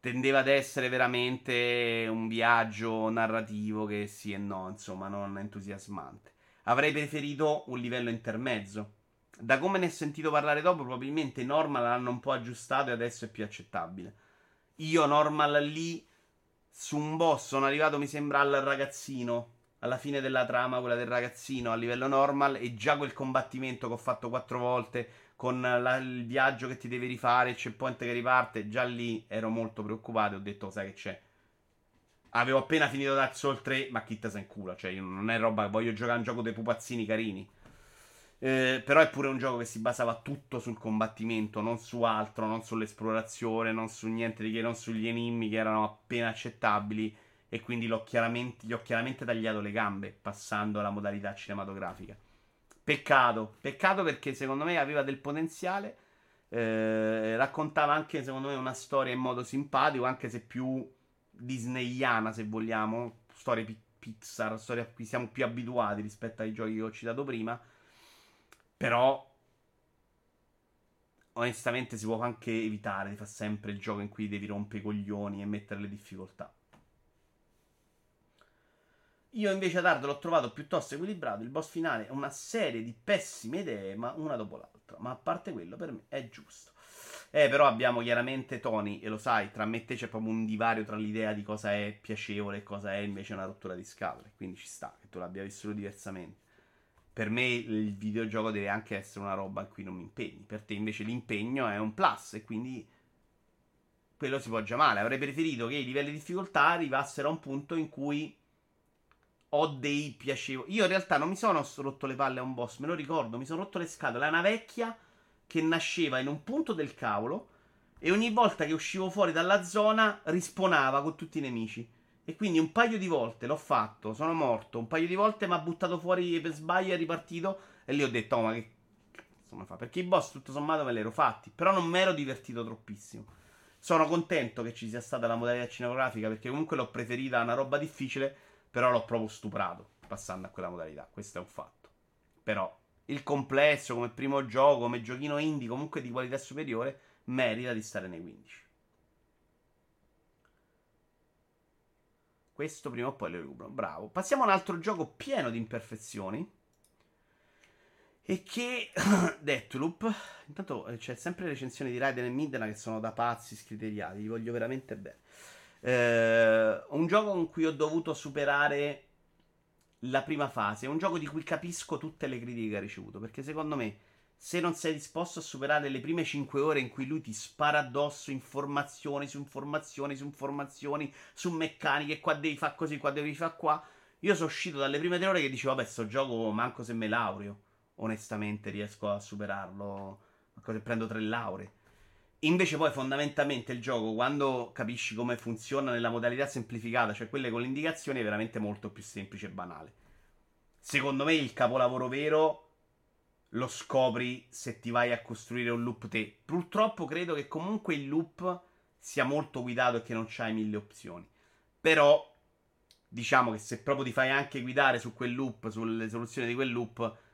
tendeva ad essere veramente un viaggio narrativo che sì e no, insomma, non entusiasmante. Avrei preferito un livello intermezzo. Da come ne ho sentito parlare dopo, probabilmente normal l'hanno un po' aggiustato e adesso è più accettabile. Io normal lì su un boss sono arrivato, mi sembra, al ragazzino, alla fine della trama, quella del ragazzino a livello normal, e già quel combattimento che ho fatto quattro volte con la, il viaggio che ti devi rifare, il checkpoint che riparte, già lì ero molto preoccupato e ho detto, sai che c'è? Avevo appena finito Dark Souls tre, ma chi te sa in culo, cioè non è roba, voglio giocare un gioco dei pupazzini carini. Eh, però è pure un gioco che si basava tutto sul combattimento, non su altro, non sull'esplorazione, non su niente di che, non sugli enigmi che erano appena accettabili, e quindi l'ho chiaramente, gli ho chiaramente tagliato le gambe passando alla modalità cinematografica. Peccato, peccato perché secondo me aveva del potenziale, eh, raccontava anche secondo me una storia in modo simpatico, anche se più disneyana se vogliamo, storie pi- Pixar, storie a cui siamo più abituati rispetto ai giochi che ho citato prima. Però onestamente si può anche evitare di fare sempre il gioco in cui devi rompere i coglioni e mettere le difficoltà. Io invece a Tardo l'ho trovato piuttosto equilibrato. Il boss finale è una serie di pessime idee, ma una dopo l'altra. Ma a parte quello, per me è giusto. Eh, però abbiamo chiaramente Tony, e lo sai, tra me e te c'è proprio un divario tra l'idea di cosa è piacevole e cosa è invece una rottura di scatole. Quindi ci sta che tu l'abbia vissuto diversamente. Per me il videogioco deve anche essere una roba in cui non mi impegni. Per te invece l'impegno è un plus, e quindi quello si poggia male. Avrei preferito che i livelli di difficoltà arrivassero a un punto in cui ho dei piacevoli... Io in realtà non mi sono rotto le palle a un boss, me lo ricordo, mi sono rotto le scatole. È una vecchia che nasceva in un punto del cavolo e ogni volta che uscivo fuori dalla zona risponava con tutti i nemici. E quindi un paio di volte l'ho fatto, sono morto, un paio di volte mi ha buttato fuori per sbaglio, è ripartito, e lì ho detto, oh ma che cazzo mi fa? Perché i boss tutto sommato me li ero fatti, però non mi ero divertito troppissimo. Sono contento che ci sia stata la modalità cinematografica, perché comunque l'ho preferita a una roba difficile, però l'ho proprio stuprato passando a quella modalità, questo è un fatto. Però il complesso, come primo gioco, come giochino indie, comunque di qualità superiore, merita di stare nei quindici. Questo prima o poi lo recupero. Bravo. Passiamo a un altro gioco pieno di imperfezioni. e che Deathloop, intanto eh, c'è sempre recensioni di Raiden e Midna che sono da pazzi scriteriati, li voglio veramente bene. Eh, un gioco con cui ho dovuto superare la prima fase, è un gioco di cui capisco tutte le critiche che ha ricevuto, perché secondo me se non sei disposto a superare le prime cinque ore in cui lui ti spara addosso informazioni su informazioni su informazioni su meccaniche, qua devi fare così, qua devi fare qua, io sono uscito dalle prime tre ore che dicevo vabbè sto gioco manco se me laureo onestamente riesco a superarlo, cosa prendo tre lauree. Invece poi fondamentalmente il gioco, quando capisci come funziona nella modalità semplificata, cioè quelle con le indicazioni, è veramente molto più semplice e banale. Secondo me il capolavoro vero lo scopri se ti vai a costruire un loop te. Purtroppo credo che comunque il loop sia molto guidato e che non c'hai mille opzioni. Però diciamo che se proprio ti fai anche guidare su quel loop, sulle soluzioni di quel loop,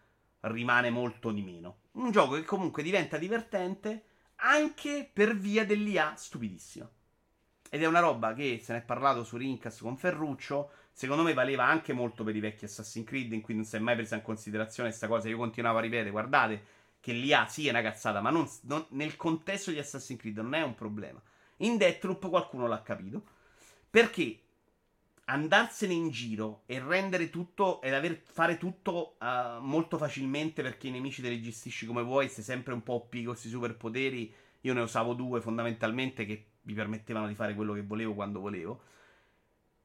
rimane molto di meno. Un gioco che comunque diventa divertente anche per via dell'I A stupidissima. Ed è una roba che se ne è parlato su Rincast con Ferruccio. Secondo me valeva anche molto per i vecchi Assassin's Creed, in cui non si è mai presa in considerazione questa cosa. Io continuavo a ripetere, guardate che l'I A sì è una cazzata, ma non, non, nel contesto di Assassin's Creed non è un problema. In Deathloop qualcuno l'ha capito, perché andarsene in giro e rendere tutto ed aver, fare tutto uh, molto facilmente, perché i nemici te li gestisci come vuoi, sei sempre un po' O P con questi superpoteri. Io ne usavo due fondamentalmente che mi permettevano di fare quello che volevo quando volevo,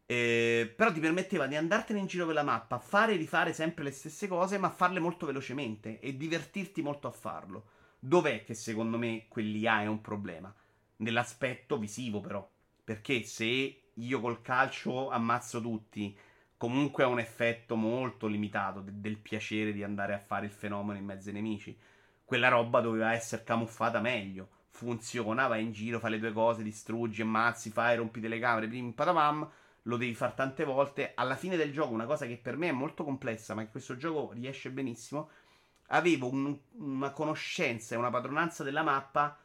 eh, però ti permetteva di andartene in giro per la mappa, fare e rifare sempre le stesse cose, ma farle molto velocemente e divertirti molto a farlo. Dov'è che secondo me quell'I A è un problema? Nell'aspetto visivo però, perché se io col calcio ammazzo tutti, comunque ha un effetto molto limitato de- del piacere di andare a fare il fenomeno in mezzo ai nemici. Quella roba doveva essere camuffata meglio. Funziona, vai in giro, fai le tue cose, distruggi, ammazzi, fai, rompi telecamere, pim, patapam, lo devi fare tante volte. Alla fine del gioco, una cosa che per me è molto complessa, ma che questo gioco riesce benissimo, avevo un, una conoscenza e una padronanza della mappa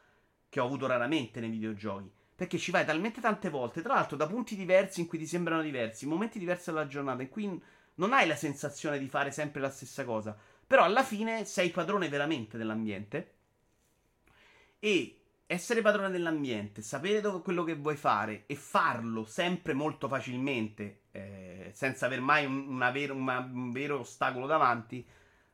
che ho avuto raramente nei videogiochi. Perché ci vai talmente tante volte, tra l'altro da punti diversi in cui ti sembrano diversi, momenti diversi della giornata, in cui non hai la sensazione di fare sempre la stessa cosa, però alla fine sei padrone veramente dell'ambiente. E essere padrone dell'ambiente, sapere dove, quello che vuoi fare e farlo sempre molto facilmente, eh, senza aver mai un, una vero, una, un vero ostacolo davanti,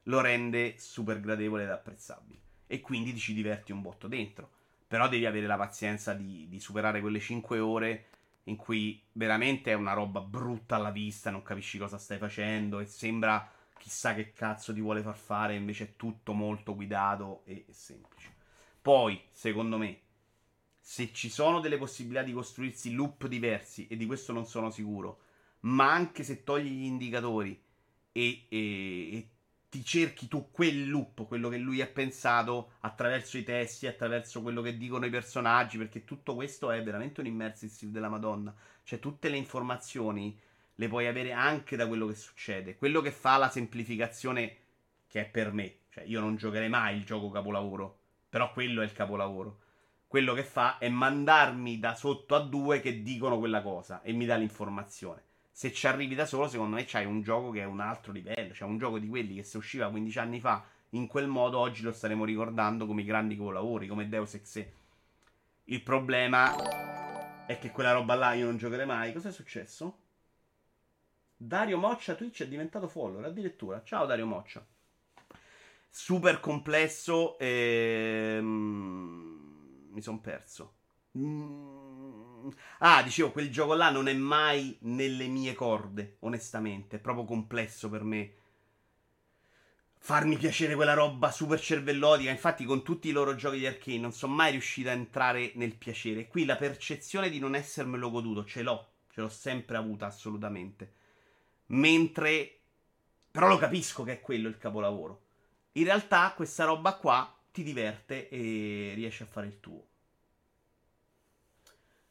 lo rende super gradevole ed apprezzabile. E quindi ti ci diverti un botto dentro. Però devi avere la pazienza di, di superare quelle cinque ore in cui veramente è una roba brutta alla vista, non capisci cosa stai facendo e sembra chissà che cazzo ti vuole far fare, invece è tutto molto guidato e, e semplice. Poi, secondo me, se ci sono delle possibilità di costruirsi loop diversi, e di questo non sono sicuro, ma anche se togli gli indicatori e... e, e ti cerchi tu quel loop, quello che lui ha pensato attraverso i testi, attraverso quello che dicono i personaggi, perché tutto questo è veramente un immersive della Madonna. Cioè tutte le informazioni le puoi avere anche da quello che succede. Quello che fa la semplificazione, che è per me, cioè io non giocherei mai il gioco capolavoro, però quello è il capolavoro. Quello che fa è mandarmi da sotto a due che dicono quella cosa e mi dà l'informazione. Se ci arrivi da solo, secondo me c'hai un gioco che è un altro livello. Cioè un gioco di quelli che se usciva quindici anni fa in quel modo, oggi lo staremo ricordando come i grandi capolavori, come Deus Ex. Il problema è che quella roba là io non giocherei mai. Cosa è successo? Dario Moccia Twitch è diventato follower addirittura. Ciao Dario Moccia. Super complesso ehm... Mi son perso. Mmm Ah, dicevo, quel gioco là non è mai nelle mie corde, onestamente. È proprio complesso per me farmi piacere quella roba super cervellotica. Infatti con tutti i loro giochi di arcade non sono mai riuscito a entrare nel piacere. Qui la percezione di non essermelo goduto ce l'ho, ce l'ho sempre avuta assolutamente. Mentre però lo capisco che è quello il capolavoro. In realtà questa roba qua ti diverte e riesci a fare il tuo.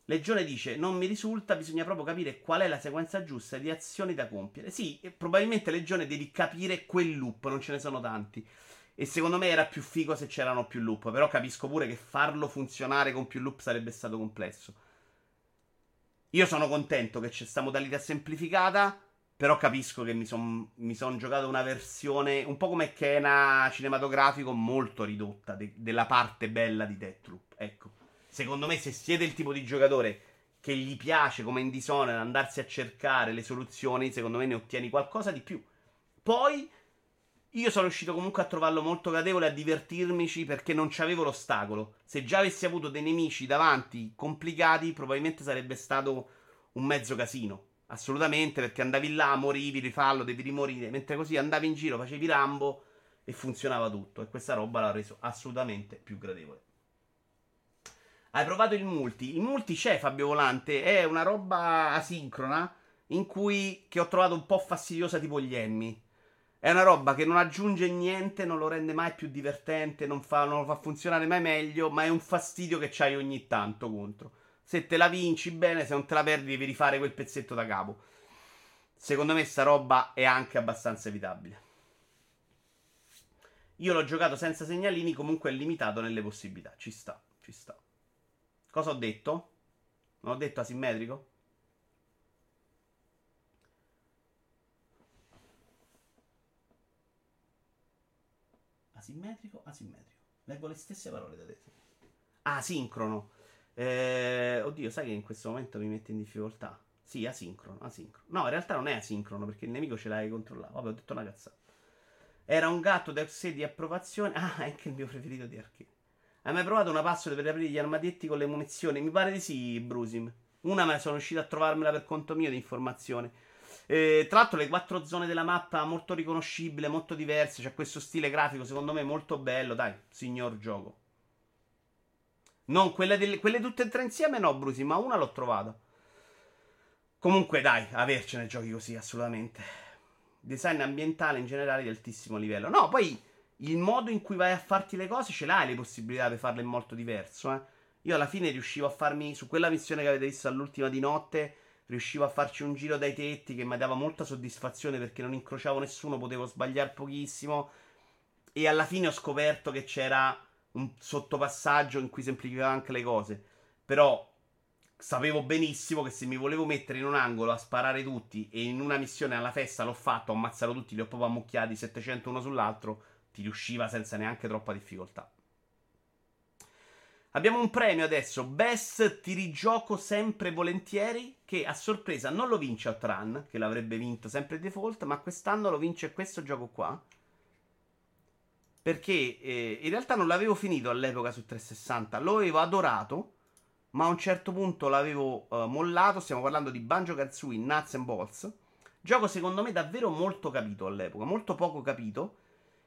Legione dice, non mi risulta, bisogna proprio capire qual è la sequenza giusta di azioni da compiere. Sì, probabilmente Legione devi capire quel loop, non ce ne sono tanti. E secondo me era più figo se c'erano più loop, però capisco pure che farlo funzionare con più loop sarebbe stato complesso. Io sono contento che c'è sta modalità semplificata, Però capisco che mi sono mi son giocato una versione un po' come Kena cinematografico, molto ridotta de- della parte bella di Deathloop. Ecco, secondo me se siete il tipo di giocatore che gli piace, come in Dishonored, andarsi a cercare le soluzioni, secondo me ne ottieni qualcosa di più. Poi io sono riuscito comunque a trovarlo molto gradevole, a divertirmici, perché non c'avevo l'ostacolo. Se già avessi avuto dei nemici davanti complicati, probabilmente sarebbe stato un mezzo casino. Assolutamente, perché andavi là, morivi, rifallo, devi rimorire. Mentre così andavi in giro, facevi Rambo e funzionava tutto. E questa roba l'ha reso assolutamente più gradevole. Hai provato il multi? Il multi c'è, Fabio Volante. È una roba asincrona in cui che ho trovato un po' fastidiosa, tipo gli Emmy. È una roba che non aggiunge niente, non lo rende mai più divertente, non, fa, non lo fa funzionare mai meglio, ma è un fastidio che c'hai ogni tanto contro. Se te la vinci bene, se non te la perdi devi rifare quel pezzetto da capo. Secondo me sta roba è anche abbastanza evitabile. Io l'ho giocato senza segnalini, comunque è limitato nelle possibilità. Ci sta, ci sta. Cosa ho detto? Non ho detto asimmetrico? Asimmetrico, asimmetrico. Leggo le stesse parole da te. Asincrono. Eh, oddio, sai che in questo momento mi mette in difficoltà? Sì, asincrono, asincrono. No, in realtà non è asincrono, perché il nemico ce l'hai controllato. Vabbè, ho detto una cazzata. Era un gatto da sé di approvazione. Ah, è anche il mio preferito di Archie. Hai mai provato una password per aprire gli armadietti con le munizioni? Mi pare di sì, Brusim. Una me sono riuscito a trovarmela per conto mio di informazione. Eh, tra l'altro le quattro zone della mappa molto riconoscibile, molto diverse. C'è questo stile grafico, secondo me, molto bello. Dai, signor gioco. Non quelle, delle, quelle tutte e tre insieme, no, Brusi, ma una l'ho trovata. Comunque, dai, avercene giochi così, assolutamente. Design ambientale in generale di altissimo livello. No, poi il modo in cui vai a farti le cose ce l'hai, le possibilità per farle è molto diverso. Eh. Io alla fine riuscivo a farmi, su quella missione che avete visto all'ultima di notte, riuscivo a farci un giro dai tetti che mi dava molta soddisfazione perché non incrociavo nessuno, potevo sbagliare pochissimo. E alla fine ho scoperto che c'era un sottopassaggio in cui semplificava anche le cose. Però sapevo benissimo che se mi volevo mettere in un angolo a sparare tutti, e in una missione alla festa l'ho fatto, ho ammazzato tutti, li ho proprio ammucchiati settecento uno sull'altro, ti riusciva senza neanche troppa difficoltà. Abbiamo un premio adesso, Best ti rigioco sempre volentieri, che a sorpresa non lo vince Outrun, che l'avrebbe vinto sempre default, ma quest'anno lo vince questo gioco qua. Perché eh, in realtà non l'avevo finito all'epoca su trecentosessanta, lo avevo adorato, ma a un certo punto l'avevo eh, mollato. Stiamo parlando di Banjo-Kazooie Nuts and Balls, gioco secondo me davvero molto capito all'epoca, molto poco capito,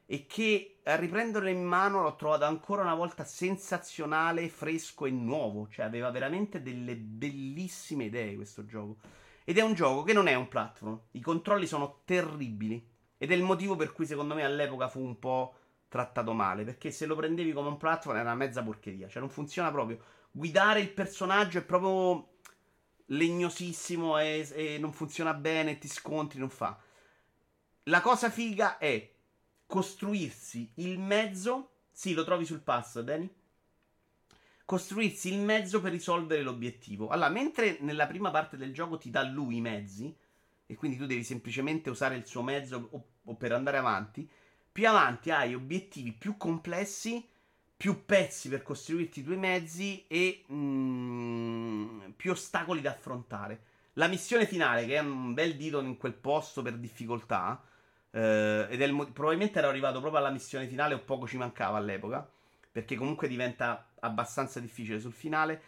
e che a riprenderlo in mano l'ho trovato ancora una volta sensazionale, fresco e nuovo. Cioè aveva veramente delle bellissime idee questo gioco, ed è un gioco che non è un platform, i controlli sono terribili, ed è il motivo per cui secondo me all'epoca fu un po' trattato male, perché se lo prendevi come un platform era una mezza porcheria, cioè non funziona proprio, guidare il personaggio è proprio legnosissimo e, e non funziona bene, ti scontri, non fa. La cosa figa è costruirsi il mezzo, sì lo trovi sul pass, Danny, costruirsi il mezzo per risolvere l'obiettivo. Allora, mentre nella prima parte del gioco ti dà lui i mezzi, e quindi tu devi semplicemente usare il suo mezzo o, o per andare avanti, più avanti hai obiettivi più complessi, più pezzi per costruirti i tuoi mezzi e mm, più ostacoli da affrontare. La missione finale, che è un bel dito in quel posto per difficoltà, eh, ed è il, probabilmente ero arrivato proprio alla missione finale o poco ci mancava all'epoca, perché comunque diventa abbastanza difficile sul finale,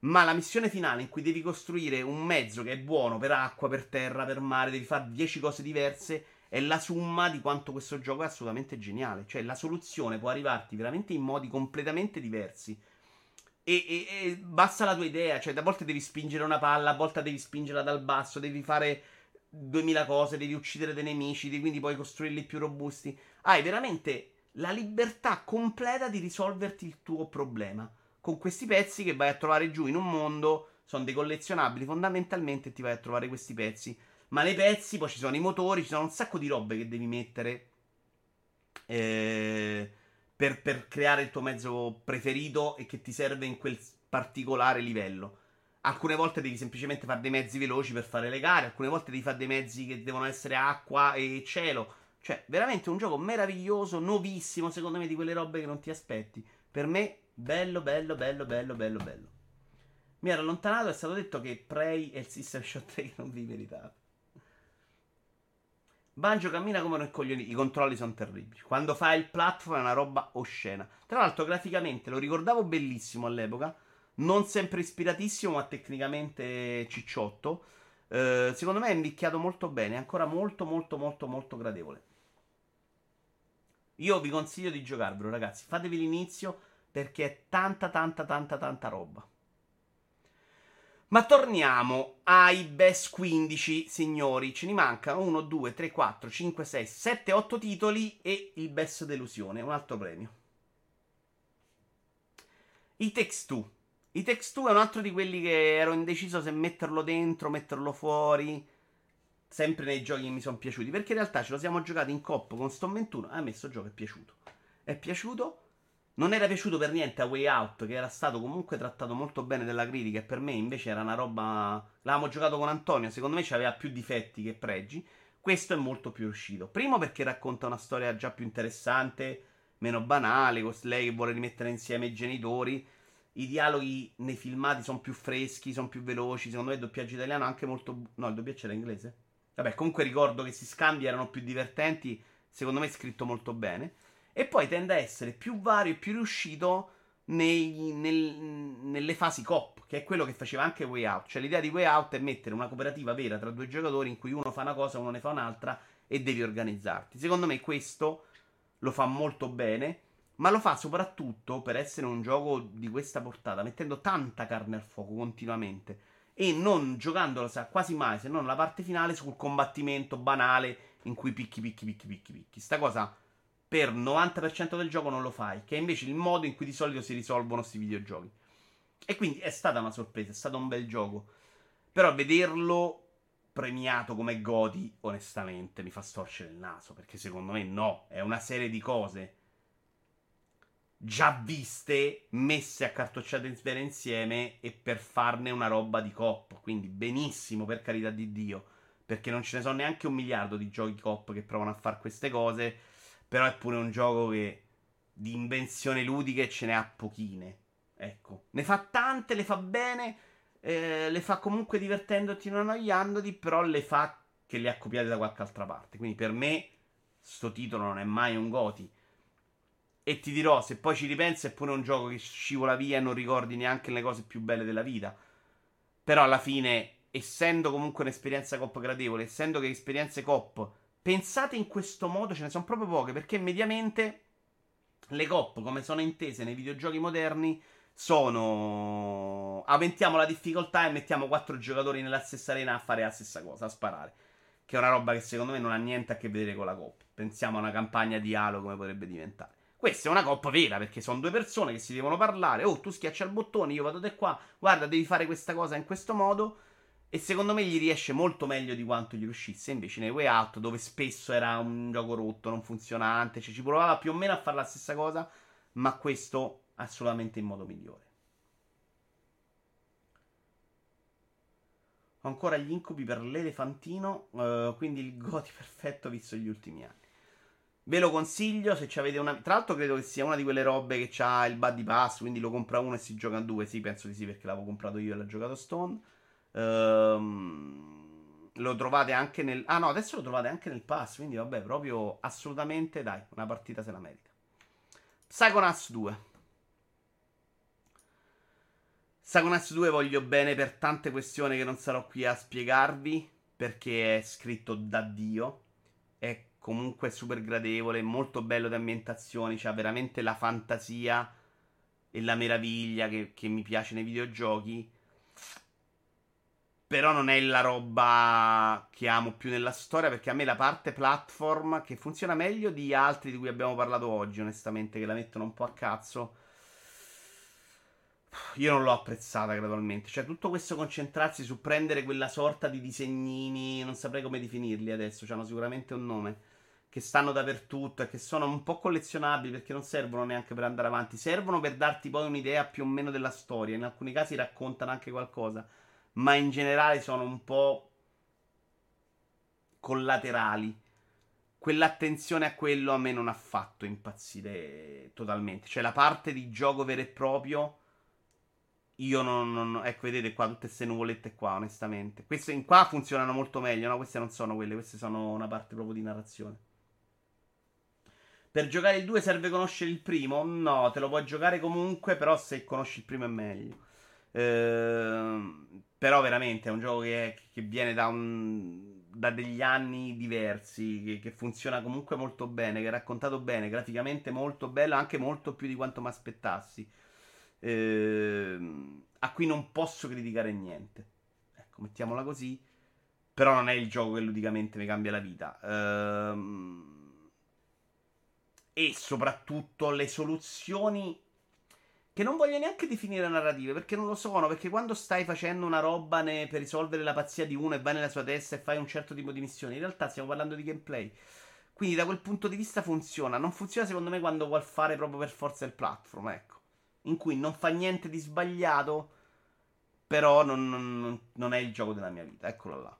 ma la missione finale in cui devi costruire un mezzo che è buono per acqua, per terra, per mare, devi fare dieci cose diverse, è la summa di quanto questo gioco è assolutamente geniale. Cioè la soluzione può arrivarti veramente in modi completamente diversi e, e, e basta la tua idea. Cioè a volte devi spingere una palla, a volte devi spingerla dal basso, devi fare duemila cose, devi uccidere dei nemici, quindi puoi costruirli più robusti. Hai veramente la libertà completa di risolverti il tuo problema con questi pezzi che vai a trovare giù in un mondo. Sono dei collezionabili fondamentalmente, ti vai a trovare questi pezzi. Ma nei pezzi, poi ci sono i motori, ci sono un sacco di robe che devi mettere eh, per, per creare il tuo mezzo preferito e che ti serve in quel particolare livello. Alcune volte devi semplicemente fare dei mezzi veloci per fare le gare, alcune volte devi fare dei mezzi che devono essere acqua e cielo. Cioè, veramente un gioco meraviglioso, nuovissimo, secondo me, di quelle robe che non ti aspetti. Per me, bello, bello, bello, bello, bello, bello. Mi ero allontanato e è stato detto che Prey e il System Shock tre non vi meritate. Banjo cammina come un coglioni, i controlli sono terribili. Quando fa il platform è una roba oscena. Tra l'altro, graficamente, lo ricordavo bellissimo all'epoca. Non sempre ispiratissimo, ma tecnicamente cicciotto. Eh, secondo me è invecchiato molto bene. È ancora molto, molto, molto, molto gradevole. Io vi consiglio di giocarvelo, ragazzi. Fatevi l'inizio, perché è tanta, tanta, tanta, tanta roba. Ma torniamo ai best quindici, signori. Ce ne mancano uno, due, tre, quattro, cinque, sei, sette, otto titoli e il best delusione, un altro premio. It Takes Two. It Takes Two è un altro di quelli che ero indeciso se metterlo dentro, metterlo fuori. Sempre nei giochi che mi sono piaciuti, perché in realtà ce lo siamo giocati in coppa con Stone ventuno. A me sto gioco è piaciuto. È piaciuto. Non era piaciuto per niente a Way Out, che era stato comunque trattato molto bene dalla critica, e per me invece era una roba... L'avevamo giocato con Antonio, secondo me c'aveva più difetti che pregi. Questo è molto più riuscito. Primo perché racconta una storia già più interessante, meno banale, con lei che vuole rimettere insieme i genitori. I dialoghi nei filmati sono più freschi, sono più veloci. Secondo me il doppiaggio italiano è anche molto... No, il doppiaggio era inglese. Vabbè, comunque ricordo che si scambi erano più divertenti. Secondo me è scritto molto bene. E poi tende a essere più vario e più riuscito nei, nel, nelle fasi co-op, che è quello che faceva anche Way Out. Cioè l'idea di Way Out è mettere una cooperativa vera tra due giocatori in cui uno fa una cosa, uno ne fa un'altra e devi organizzarti. Secondo me questo lo fa molto bene, ma lo fa soprattutto per essere un gioco di questa portata, mettendo tanta carne al fuoco continuamente e non giocandolo sa, quasi mai, se non la parte finale, sul combattimento banale in cui picchi, picchi, picchi, picchi, picchi. Sta cosa... per novanta per cento del gioco non lo fai, che è invece il modo in cui di solito si risolvono questi videogiochi. E quindi è stata una sorpresa, è stato un bel gioco. Però vederlo premiato come Goti, onestamente, mi fa storcere il naso, perché secondo me no, è una serie di cose già viste, messe a cartocciate bene insieme e per farne una roba di coop. Quindi benissimo, per carità di Dio, perché non ce ne sono neanche un miliardo di giochi coop che provano a fare queste cose. Però è pure un gioco che di invenzioni ludiche ce ne ha pochine. Ecco, ne fa tante, le fa bene, eh, le fa comunque divertendoti, non annoiandoti, però le fa che le ha copiate da qualche altra parte. Quindi per me sto titolo non è mai un Goti. E ti dirò, se poi ci ripensi, è pure un gioco che scivola via e non ricordi neanche le cose più belle della vita. Però alla fine, essendo comunque un'esperienza coop gradevole, essendo che esperienze coop... pensate in questo modo, ce ne sono proprio poche, perché mediamente le coop, come sono intese nei videogiochi moderni, sono... aumentiamo la difficoltà e mettiamo quattro giocatori nella stessa arena a fare la stessa cosa, a sparare. Che è una roba che secondo me non ha niente a che vedere con la coop. Pensiamo a una campagna di Halo come potrebbe diventare. Questa è una coop vera, perché sono due persone che si devono parlare. Oh, tu schiaccia il bottone, io vado da qua, guarda, devi fare questa cosa in questo modo... E secondo me gli riesce molto meglio di quanto gli riuscisse invece nei Way Out, dove spesso era un gioco rotto, non funzionante, cioè ci provava più o meno a fare la stessa cosa, ma questo assolutamente in modo migliore. Ho ancora gli incubi per l'elefantino, eh, quindi il Goti perfetto visto gli ultimi anni. Ve lo consiglio se ci avete una... Tra l'altro credo che sia una di quelle robe che c'ha il buddy pass, quindi lo compra uno e si gioca a due. Sì, penso di sì, perché l'avevo comprato io e l'ha giocato Stone. Um, lo trovate anche nel... Ah no, adesso lo trovate anche nel pass. Quindi vabbè, proprio assolutamente, dai, una partita se la merita. Psychonauts due. Psychonauts due voglio bene per tante questioni che non sarò qui a spiegarvi, perché è scritto da Dio. È comunque super gradevole, molto bello di ambientazioni, c'ha veramente la fantasia e la meraviglia che, che mi piace nei videogiochi. Però non è la roba che amo più nella storia, perché a me la parte platform, che funziona meglio di altri di cui abbiamo parlato oggi, onestamente, che la mettono un po' a cazzo, io non l'ho apprezzata gradualmente. Cioè tutto questo concentrarsi su prendere quella sorta di disegnini, non saprei come definirli adesso, hanno sicuramente un nome, che stanno dappertutto e che sono un po' collezionabili perché non servono neanche per andare avanti, servono per darti poi un'idea più o meno della storia, in alcuni casi raccontano anche qualcosa, ma in generale sono un po' collaterali. Quell'attenzione a quello a me non ha fatto impazzire totalmente, cioè la parte di gioco vero e proprio io non, non ecco, vedete qua tutte queste nuvolette qua, onestamente queste in qua funzionano molto meglio, no? Queste non sono quelle, queste sono una parte proprio di narrazione. Per giocare il due serve conoscere il primo? No, te lo puoi giocare comunque, però se conosci il primo è meglio. Ehm, però veramente è un gioco che, è, che viene da, un, da degli anni diversi, che, che funziona comunque molto bene, che è raccontato bene, graficamente molto bello, anche molto più di quanto mi aspettassi. Ehm, a cui non posso criticare niente. Ecco, mettiamola così. Però non è il gioco che ludicamente mi cambia la vita. Ehm... E soprattutto le soluzioni che non voglio neanche definire narrative, perché non lo sono, perché quando stai facendo una roba ne, per risolvere la pazzia di uno e vai nella sua testa e fai un certo tipo di missione, in realtà stiamo parlando di gameplay. Quindi da quel punto di vista funziona. Non funziona secondo me quando vuol fare proprio per forza il platform, ecco, in cui non fa niente di sbagliato, però non, non, non è il gioco della mia vita, eccolo là.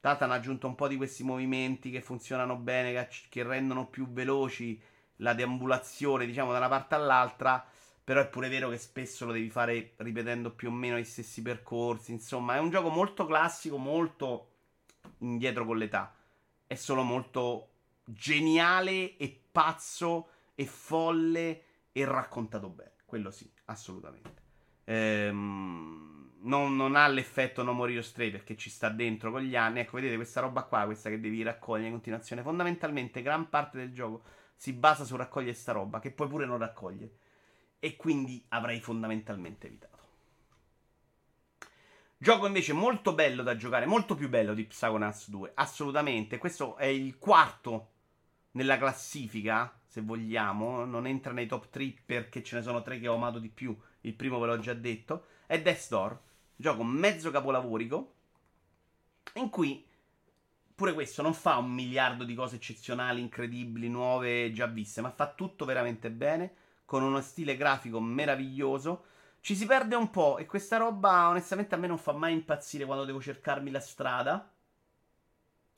Tata hanno aggiunto un po' di questi movimenti che funzionano bene, che, che rendono più veloci la deambulazione, diciamo, da una parte all'altra, però è pure vero che spesso lo devi fare ripetendo più o meno gli stessi percorsi, insomma, è un gioco molto classico, molto indietro con l'età, è solo molto geniale e pazzo e folle e raccontato bene, quello sì, assolutamente. Ehm... Non, non ha l'effetto No More Heroes tre perché ci sta dentro con gli anni. Ecco, vedete questa roba qua, questa che devi raccogliere in continuazione. Fondamentalmente gran parte del gioco si basa su raccogliere sta roba, che puoi pure non raccogliere, e quindi avrei fondamentalmente evitato. Gioco invece molto bello da giocare, molto più bello di Psychonauts due, assolutamente. Questo è il quarto nella classifica, se vogliamo. Non entra nei top tre perché ce ne sono tre che ho amato di più. Il primo ve l'ho già detto. È Death's Door, gioco mezzo capolavorico, in cui pure questo non fa un miliardo di cose eccezionali, incredibili, nuove, già viste, ma fa tutto veramente bene, con uno stile grafico meraviglioso. Ci si perde un po', e questa roba onestamente a me non fa mai impazzire quando devo cercarmi la strada.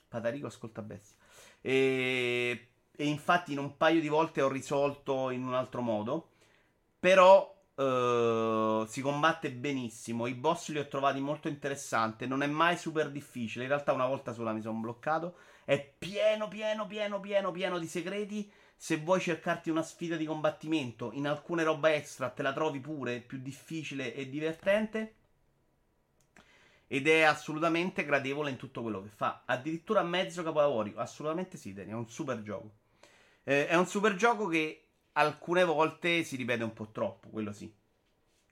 Patarico ascolta bestia. E, e infatti in un paio di volte ho risolto in un altro modo, però... Uh, si combatte benissimo. I boss li ho trovati molto interessanti. Non è mai super difficile. In realtà una volta sola mi sono bloccato. È pieno pieno pieno pieno pieno di segreti. Se vuoi cercarti una sfida di combattimento in alcune roba extra te la trovi pure, più difficile e divertente, ed è assolutamente gradevole in tutto quello che fa. Addirittura mezzo capolavorico. Assolutamente sì, Danny, è un super gioco. eh, È un super gioco che alcune volte si ripete un po' troppo, quello sì.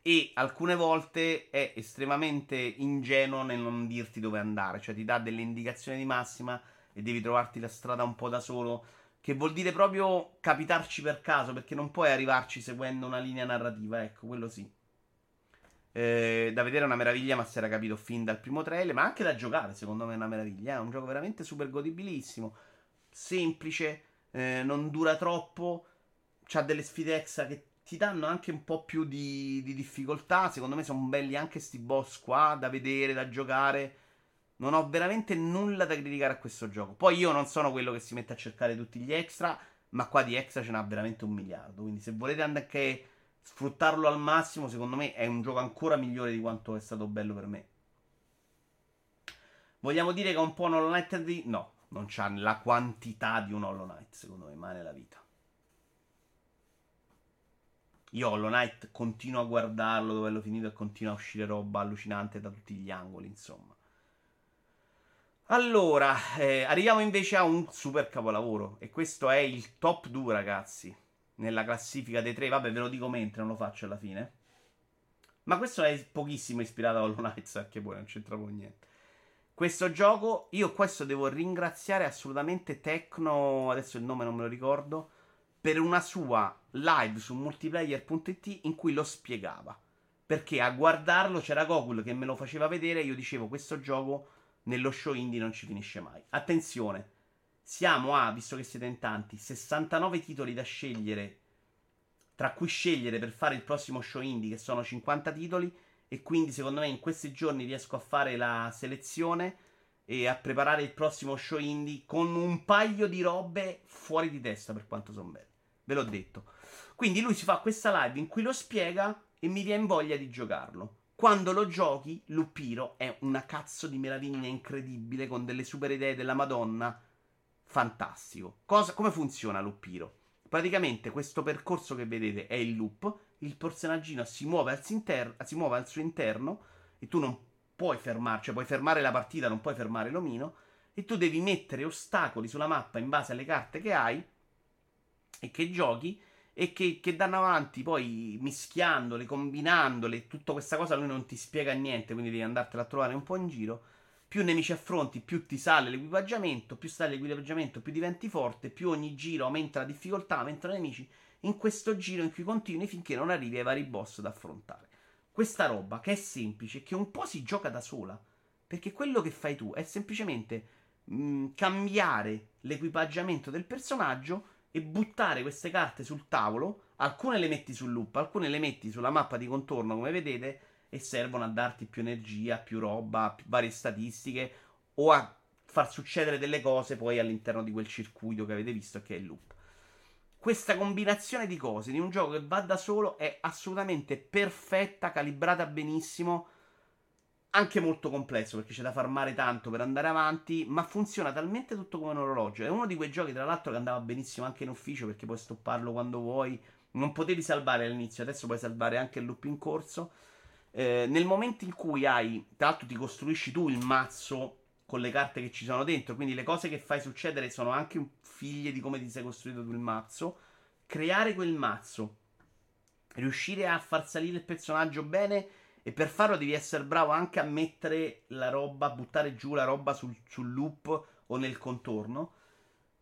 E alcune volte è estremamente ingenuo nel non dirti dove andare. Cioè ti dà delle indicazioni di massima e devi trovarti la strada un po' da solo, che vuol dire proprio capitarci per caso, perché non puoi arrivarci seguendo una linea narrativa, ecco, quello sì. eh, Da vedere è una meraviglia, ma si era capito fin dal primo trailer. Ma anche da giocare secondo me è una meraviglia. È un gioco veramente super godibilissimo, semplice, eh, non dura troppo, c'ha delle sfide extra che ti danno anche un po' più di, di difficoltà. Secondo me sono belli anche sti boss qua, da vedere, da giocare. Non ho veramente nulla da criticare a questo gioco. Poi io non sono quello che si mette a cercare tutti gli extra, ma qua di extra ce n'ha veramente un miliardo. Quindi se volete anche sfruttarlo al massimo, secondo me è un gioco ancora migliore di quanto è stato bello per me. Vogliamo dire che è un po' un Hollow Knight di... No, non c'ha la quantità di un Hollow Knight, secondo me, ma nella vita. Io Hollow Knight continuo a guardarlo dove l'ho finito e continua a uscire roba allucinante da tutti gli angoli, insomma. Allora, eh, arriviamo invece a un super capolavoro. E questo è il top due, ragazzi, nella classifica dei tre. Vabbè, ve lo dico mentre, non lo faccio alla fine. Ma questo è pochissimo ispirato a Hollow Knight, Sarchiapone, non c'entra proprio niente. Questo gioco, io questo devo ringraziare assolutamente Tecno, adesso il nome non me lo ricordo, per una sua live su multiplayer punto it in cui lo spiegava, perché a guardarlo c'era Gogul che me lo faceva vedere e io dicevo questo gioco nello show indie non ci finisce mai. Attenzione, siamo a, visto che siete in tanti, sessantanove titoli da scegliere, tra cui scegliere per fare il prossimo show indie, che sono cinquanta titoli, e quindi secondo me in questi giorni riesco a fare la selezione e a preparare il prossimo show indie con un paio di robe fuori di testa per quanto sono belle. Ve l'ho detto. Quindi lui si fa questa live in cui lo spiega e mi viene voglia di giocarlo. Quando lo giochi, Lupiro è una cazzo di meraviglia incredibile con delle super idee della Madonna. Fantastico. Cosa, come funziona Lupiro? Praticamente questo percorso che vedete è il loop. Il personaggino si muove al, sinter- si muove al suo interno e tu non puoi fermarci, cioè puoi fermare la partita, non puoi fermare l'omino. E tu devi mettere ostacoli sulla mappa in base alle carte che hai e che giochi, e che, che danno avanti poi mischiandole, combinandole. Tutta questa cosa lui non ti spiega niente, quindi devi andartela a trovare un po' in giro. Più nemici affronti, più ti sale l'equipaggiamento, più sale l'equipaggiamento, più diventi forte, più ogni giro aumenta la difficoltà, aumentano i nemici. In questo giro in cui continui finché non arrivi ai vari boss da affrontare. Questa roba che è semplice, che un po' si gioca da sola, perché quello che fai tu è semplicemente mh, cambiare l'equipaggiamento del personaggio e buttare queste carte sul tavolo. Alcune le metti sul loop, alcune le metti sulla mappa di contorno, come vedete, e servono a darti più energia, più roba, più varie statistiche, o a far succedere delle cose poi all'interno di quel circuito che avete visto, che è il loop. Questa combinazione di cose di un gioco che va da solo è assolutamente perfetta, calibrata benissimo, anche molto complesso perché c'è da farmare tanto per andare avanti, ma funziona talmente tutto come un orologio. È uno di quei giochi, tra l'altro, che andava benissimo anche in ufficio perché puoi stopparlo quando vuoi. Non potevi salvare all'inizio, adesso puoi salvare anche il loop in corso. Eh, nel momento in cui hai, tra l'altro ti costruisci tu il mazzo con le carte che ci sono dentro, quindi le cose che fai succedere sono anche figlie di come ti sei costruito tu il mazzo. Creare quel mazzo, riuscire a far salire il personaggio bene, e per farlo devi essere bravo anche a mettere la roba, buttare giù la roba sul, sul loop o nel contorno.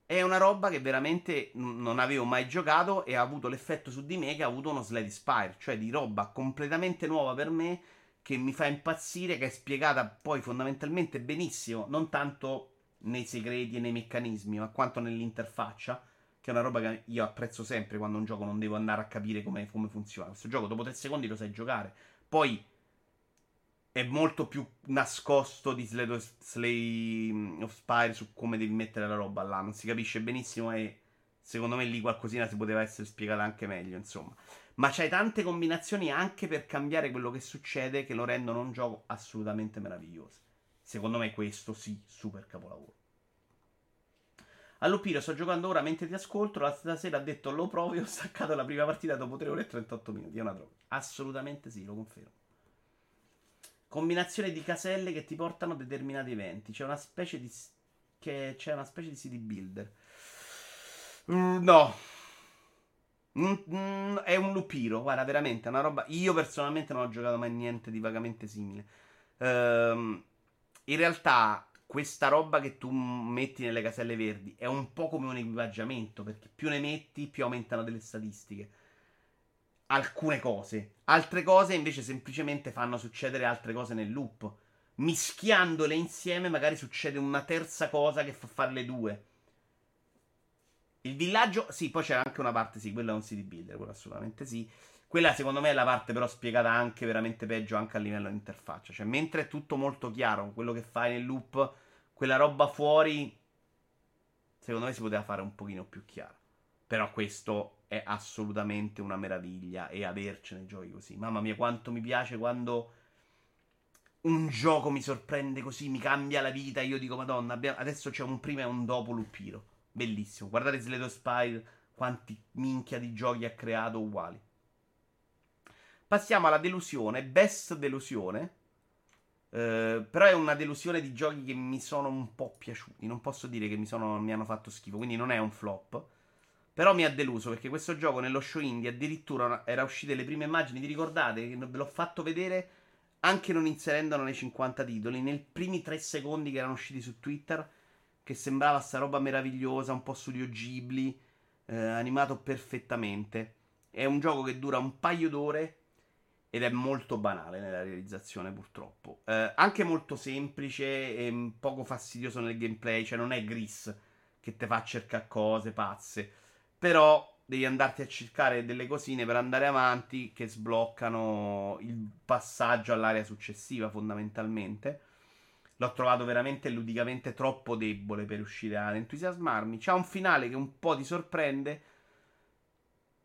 È una roba che veramente n- non avevo mai giocato e ha avuto l'effetto su di me che ha avuto uno Slade Spire, cioè di roba completamente nuova per me, che mi fa impazzire, che è spiegata poi fondamentalmente benissimo, non tanto nei segreti e nei meccanismi, ma quanto nell'interfaccia, che è una roba che io apprezzo sempre quando un gioco non devo andare a capire come, come funziona. Questo gioco dopo tre secondi lo sai giocare, poi è molto più nascosto di Slay of, Slay of Spire su come devi mettere la roba là. Non si capisce benissimo e secondo me lì qualcosina si poteva essere spiegata anche meglio, insomma. Ma c'hai tante combinazioni anche per cambiare quello che succede che lo rendono un gioco assolutamente meraviglioso. Secondo me questo sì, super capolavoro. All'Upiro sto giocando ora mentre ti ascolto. La sera ha detto lo provo e ho staccato la prima partita dopo tre ore e trentotto minuti. È una droga. Assolutamente sì, lo confermo. Combinazione di caselle che ti portano a determinati eventi. C'è una specie di che c'è una specie di city builder. Mm, no. Mm, mm, è un Lupiro, guarda, veramente è una roba. Io personalmente non ho giocato mai niente di vagamente simile. Ehm, in realtà questa roba che tu metti nelle caselle verdi è un po' come un equipaggiamento, perché più ne metti più aumentano delle statistiche. Alcune cose, altre cose invece semplicemente fanno succedere altre cose nel loop. Mischiandole insieme magari succede una terza cosa che fa fare le due. Il villaggio, sì, poi c'era anche una parte, sì, quella è un city builder, quella assolutamente sì. Quella secondo me è la parte però spiegata anche veramente peggio anche a livello di interfaccia. Cioè mentre è tutto molto chiaro quello che fai nel loop, quella roba fuori secondo me si poteva fare un pochino più chiara. Però questo è assolutamente una meraviglia e avercene giochi così. Mamma mia, quanto mi piace quando un gioco mi sorprende così, mi cambia la vita. Io dico, Madonna, abbiamo... adesso c'è un prima e un dopo Lupiro. Bellissimo. Guardate Slay the Spire, quanti minchia di giochi ha creato uguali. Passiamo alla delusione, best delusione. Eh, però è una delusione di giochi che mi sono un po' piaciuti. Non posso dire che mi, sono... mi hanno fatto schifo, quindi non è un flop. Però mi ha deluso perché questo gioco nello show indie addirittura era uscite le prime immagini, vi ricordate? Che ve l'ho fatto vedere anche non inserendolo nei cinquanta titoli, nei primi tre secondi che erano usciti su Twitter, che sembrava sta roba meravigliosa, un po' studio Ghibli, eh, animato perfettamente. È un gioco che dura un paio d'ore ed è molto banale nella realizzazione, purtroppo. Eh, anche molto semplice e poco fastidioso nel gameplay, cioè non è Gris che te fa cercare cose pazze, però devi andarti a cercare delle cosine per andare avanti che sbloccano il passaggio all'area successiva, fondamentalmente. L'ho trovato veramente ludicamente troppo debole per riuscire ad entusiasmarmi. C'ha un finale che un po' ti sorprende,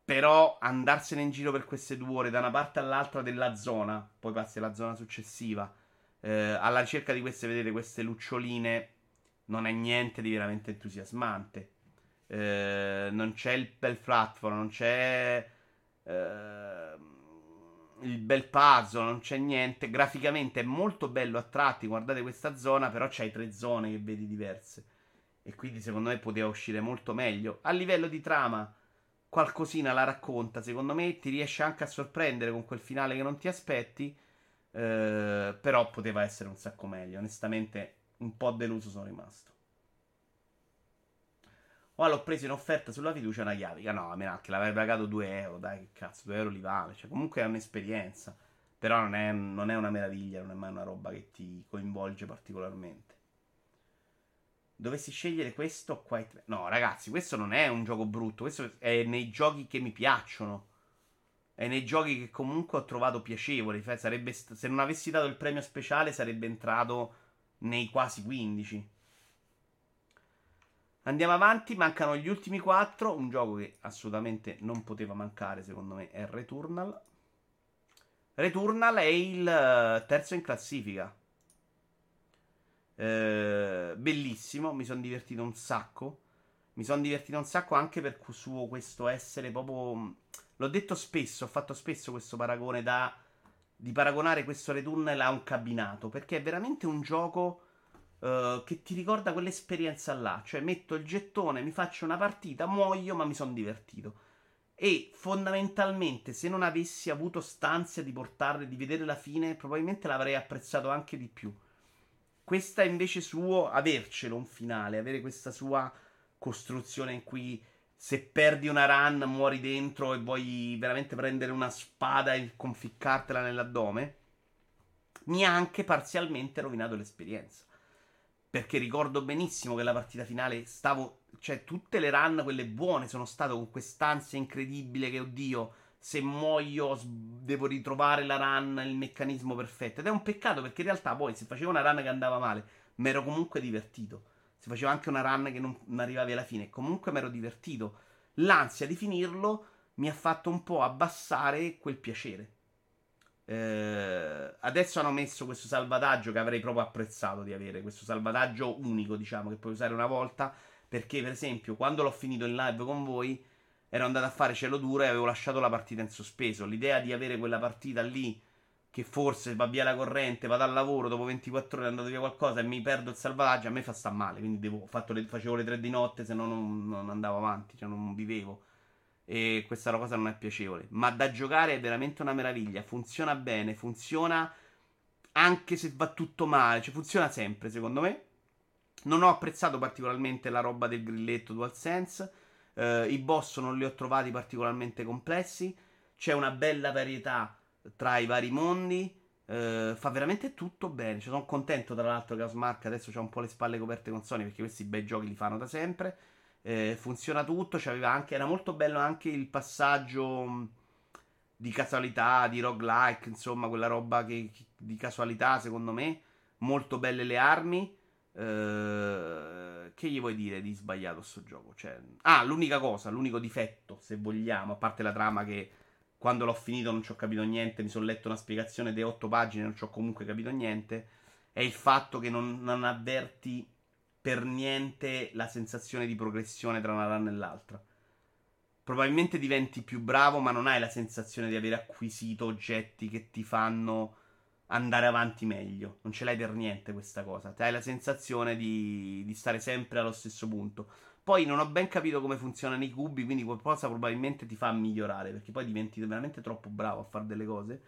però andarsene in giro per queste due ore da una parte all'altra della zona, poi passi alla zona successiva, eh, alla ricerca di queste, vedete, queste luccioline, non è niente di veramente entusiasmante. Eh, non c'è il bel platform, non c'è eh, il bel puzzle, non c'è niente. Graficamente è molto bello a tratti, guardate questa zona, però c'hai tre zone che vedi diverse, e quindi secondo me poteva uscire molto meglio. A livello di trama qualcosina la racconta, secondo me ti riesce anche a sorprendere con quel finale che non ti aspetti, eh, però poteva essere un sacco meglio. Onestamente un po' deluso sono rimasto. Oh, l'ho preso in offerta sulla fiducia una chiavica. No, a meno che l'avrei pagato due euro. Dai, che cazzo, due euro li vale. Cioè, comunque è un'esperienza. Però non è, non è una meraviglia, non è mai una roba che ti coinvolge particolarmente. Dovessi scegliere questo qua. È... No, ragazzi, questo non è un gioco brutto. Questo è nei giochi che mi piacciono. È nei giochi che comunque ho trovato piacevoli. Sarebbe st- se non avessi dato il premio speciale, sarebbe entrato nei quasi quindici. Andiamo avanti, mancano gli ultimi quattro, un gioco che assolutamente non poteva mancare, secondo me, è Returnal. Returnal è il terzo in classifica. Eh, bellissimo, mi sono divertito un sacco. Mi sono divertito un sacco anche per suo questo essere proprio... L'ho detto spesso, ho fatto spesso questo paragone da... di paragonare questo Returnal a un cabinato, perché è veramente un gioco... Uh, che ti ricorda quell'esperienza là, cioè metto il gettone, mi faccio una partita, muoio, ma mi sono divertito. E fondamentalmente, se non avessi avuto stanza di portarle, di vedere la fine, probabilmente l'avrei apprezzato anche di più. Questa invece suo, avercelo un finale, avere questa sua costruzione in cui se perdi una run muori dentro e vuoi veramente prendere una spada e conficcartela nell'addome, mi ha anche parzialmente rovinato l'esperienza. Perché ricordo benissimo che la partita finale stavo... Cioè, tutte le run, quelle buone, sono stato con quest'ansia incredibile che, oddio, se muoio devo ritrovare la run, il meccanismo perfetto. Ed è un peccato, perché in realtà poi, se facevo una run che andava male, mi ero comunque divertito. Se facevo anche una run che non arrivavi alla fine, comunque mi ero divertito. L'ansia di finirlo mi ha fatto un po' abbassare quel piacere. Eh, adesso hanno messo questo salvataggio che avrei proprio apprezzato di avere, questo salvataggio unico, diciamo, che puoi usare una volta, perché per esempio quando l'ho finito in live con voi ero andato a fare cielo duro e avevo lasciato la partita in sospeso. L'idea di avere quella partita lì che forse va via la corrente, vado al lavoro, dopo ventiquattro ore è andato via qualcosa e mi perdo il salvataggio, a me fa sta male, quindi devo, fatto le, facevo le tre di notte, se no non, non andavo avanti, cioè non vivevo. E questa cosa non è piacevole. Ma da giocare è veramente una meraviglia. Funziona bene, funziona anche se va tutto male, cioè funziona sempre, secondo me. Non ho apprezzato particolarmente la roba del grilletto DualSense, eh, i boss non li ho trovati particolarmente complessi. C'è una bella varietà tra i vari mondi, eh, fa veramente tutto bene, cioè, sono contento tra l'altro che Housemarque adesso c'ha un po' le spalle coperte con Sony, perché questi bei giochi li fanno da sempre. Eh, funziona tutto, c'aveva anche, era molto bello anche il passaggio di casualità, di roguelike, insomma quella roba che, che, di casualità, secondo me molto belle le armi. Eh, che gli vuoi dire di sbagliato sto gioco, cioè... ah l'unica cosa, l'unico difetto se vogliamo, a parte la trama che quando l'ho finito non ci ho capito niente, mi sono letto una spiegazione di otto pagine, non ci ho comunque capito niente, è il fatto che non, non avverti per niente la sensazione di progressione tra una run e l'altra. Probabilmente diventi più bravo, ma non hai la sensazione di aver acquisito oggetti che ti fanno andare avanti meglio. Non ce l'hai per niente questa cosa. Hai la sensazione di, di stare sempre allo stesso punto. Poi non ho ben capito come funzionano i cubi, quindi qualcosa probabilmente ti fa migliorare, perché poi diventi veramente troppo bravo a fare delle cose,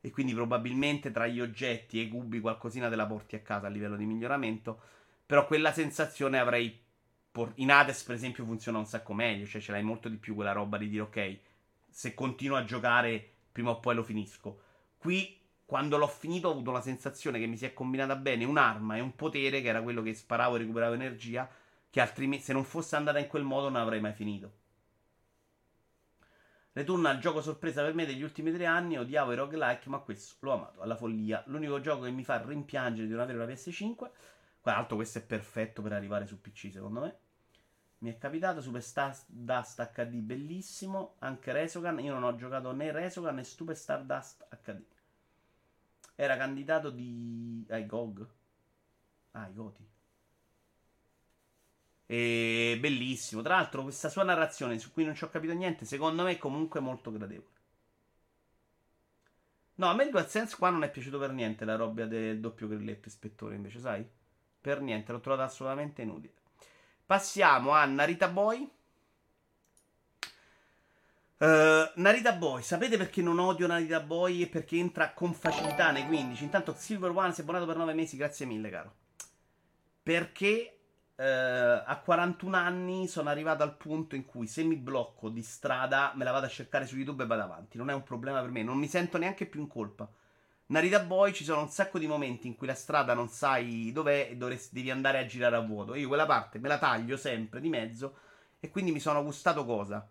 e quindi probabilmente tra gli oggetti e i cubi qualcosina te la porti a casa a livello di miglioramento. Però quella sensazione avrei... Por- in Hades, per esempio, funziona un sacco meglio. Cioè, ce l'hai molto di più quella roba di dire, ok, se continuo a giocare, prima o poi lo finisco. qui, quando l'ho finito, ho avuto la sensazione che mi si è combinata bene un'arma e un potere, che era quello che sparavo e recuperavo energia, che altrimenti, se non fosse andata in quel modo, non avrei mai finito. Retorna al gioco sorpresa per me degli ultimi tre anni. Odiavo i roguelike, ma questo l'ho amato alla follia. L'unico gioco che mi fa rimpiangere di non avere una P S cinque. Guarda, alto, questo è perfetto per arrivare su P C, secondo me. Mi è capitato Super Stardust acca di, bellissimo. Anche Resogan, io non ho giocato né Resogan né Super Stardust acca di. Era candidato di... ai G O G. Ah, i Goti. E bellissimo. Tra l'altro questa sua narrazione, su cui non ci ho capito niente, secondo me è comunque molto gradevole. No, a me il DualSense qua non è piaciuto per niente. La roba del doppio grilletto, ispettore, invece, sai? Per niente, l'ho trovata assolutamente inutile. Passiamo a Narita Boy. Uh, Narita Boy, sapete perché non odio Narita Boy? E perché entra con facilità nei quindici. Intanto Silver One si è abbonato per nove mesi, grazie mille caro. Perché... Uh, a quarantuno anni sono arrivato al punto in cui se mi blocco di strada me la vado a cercare su YouTube e vado avanti. Non è un problema per me, non mi sento neanche più in colpa. Narita Boy, ci sono un sacco di momenti in cui la strada non sai dov'è e dovresti, devi andare a girare a vuoto. Io quella parte me la taglio sempre di mezzo, e quindi mi sono gustato cosa?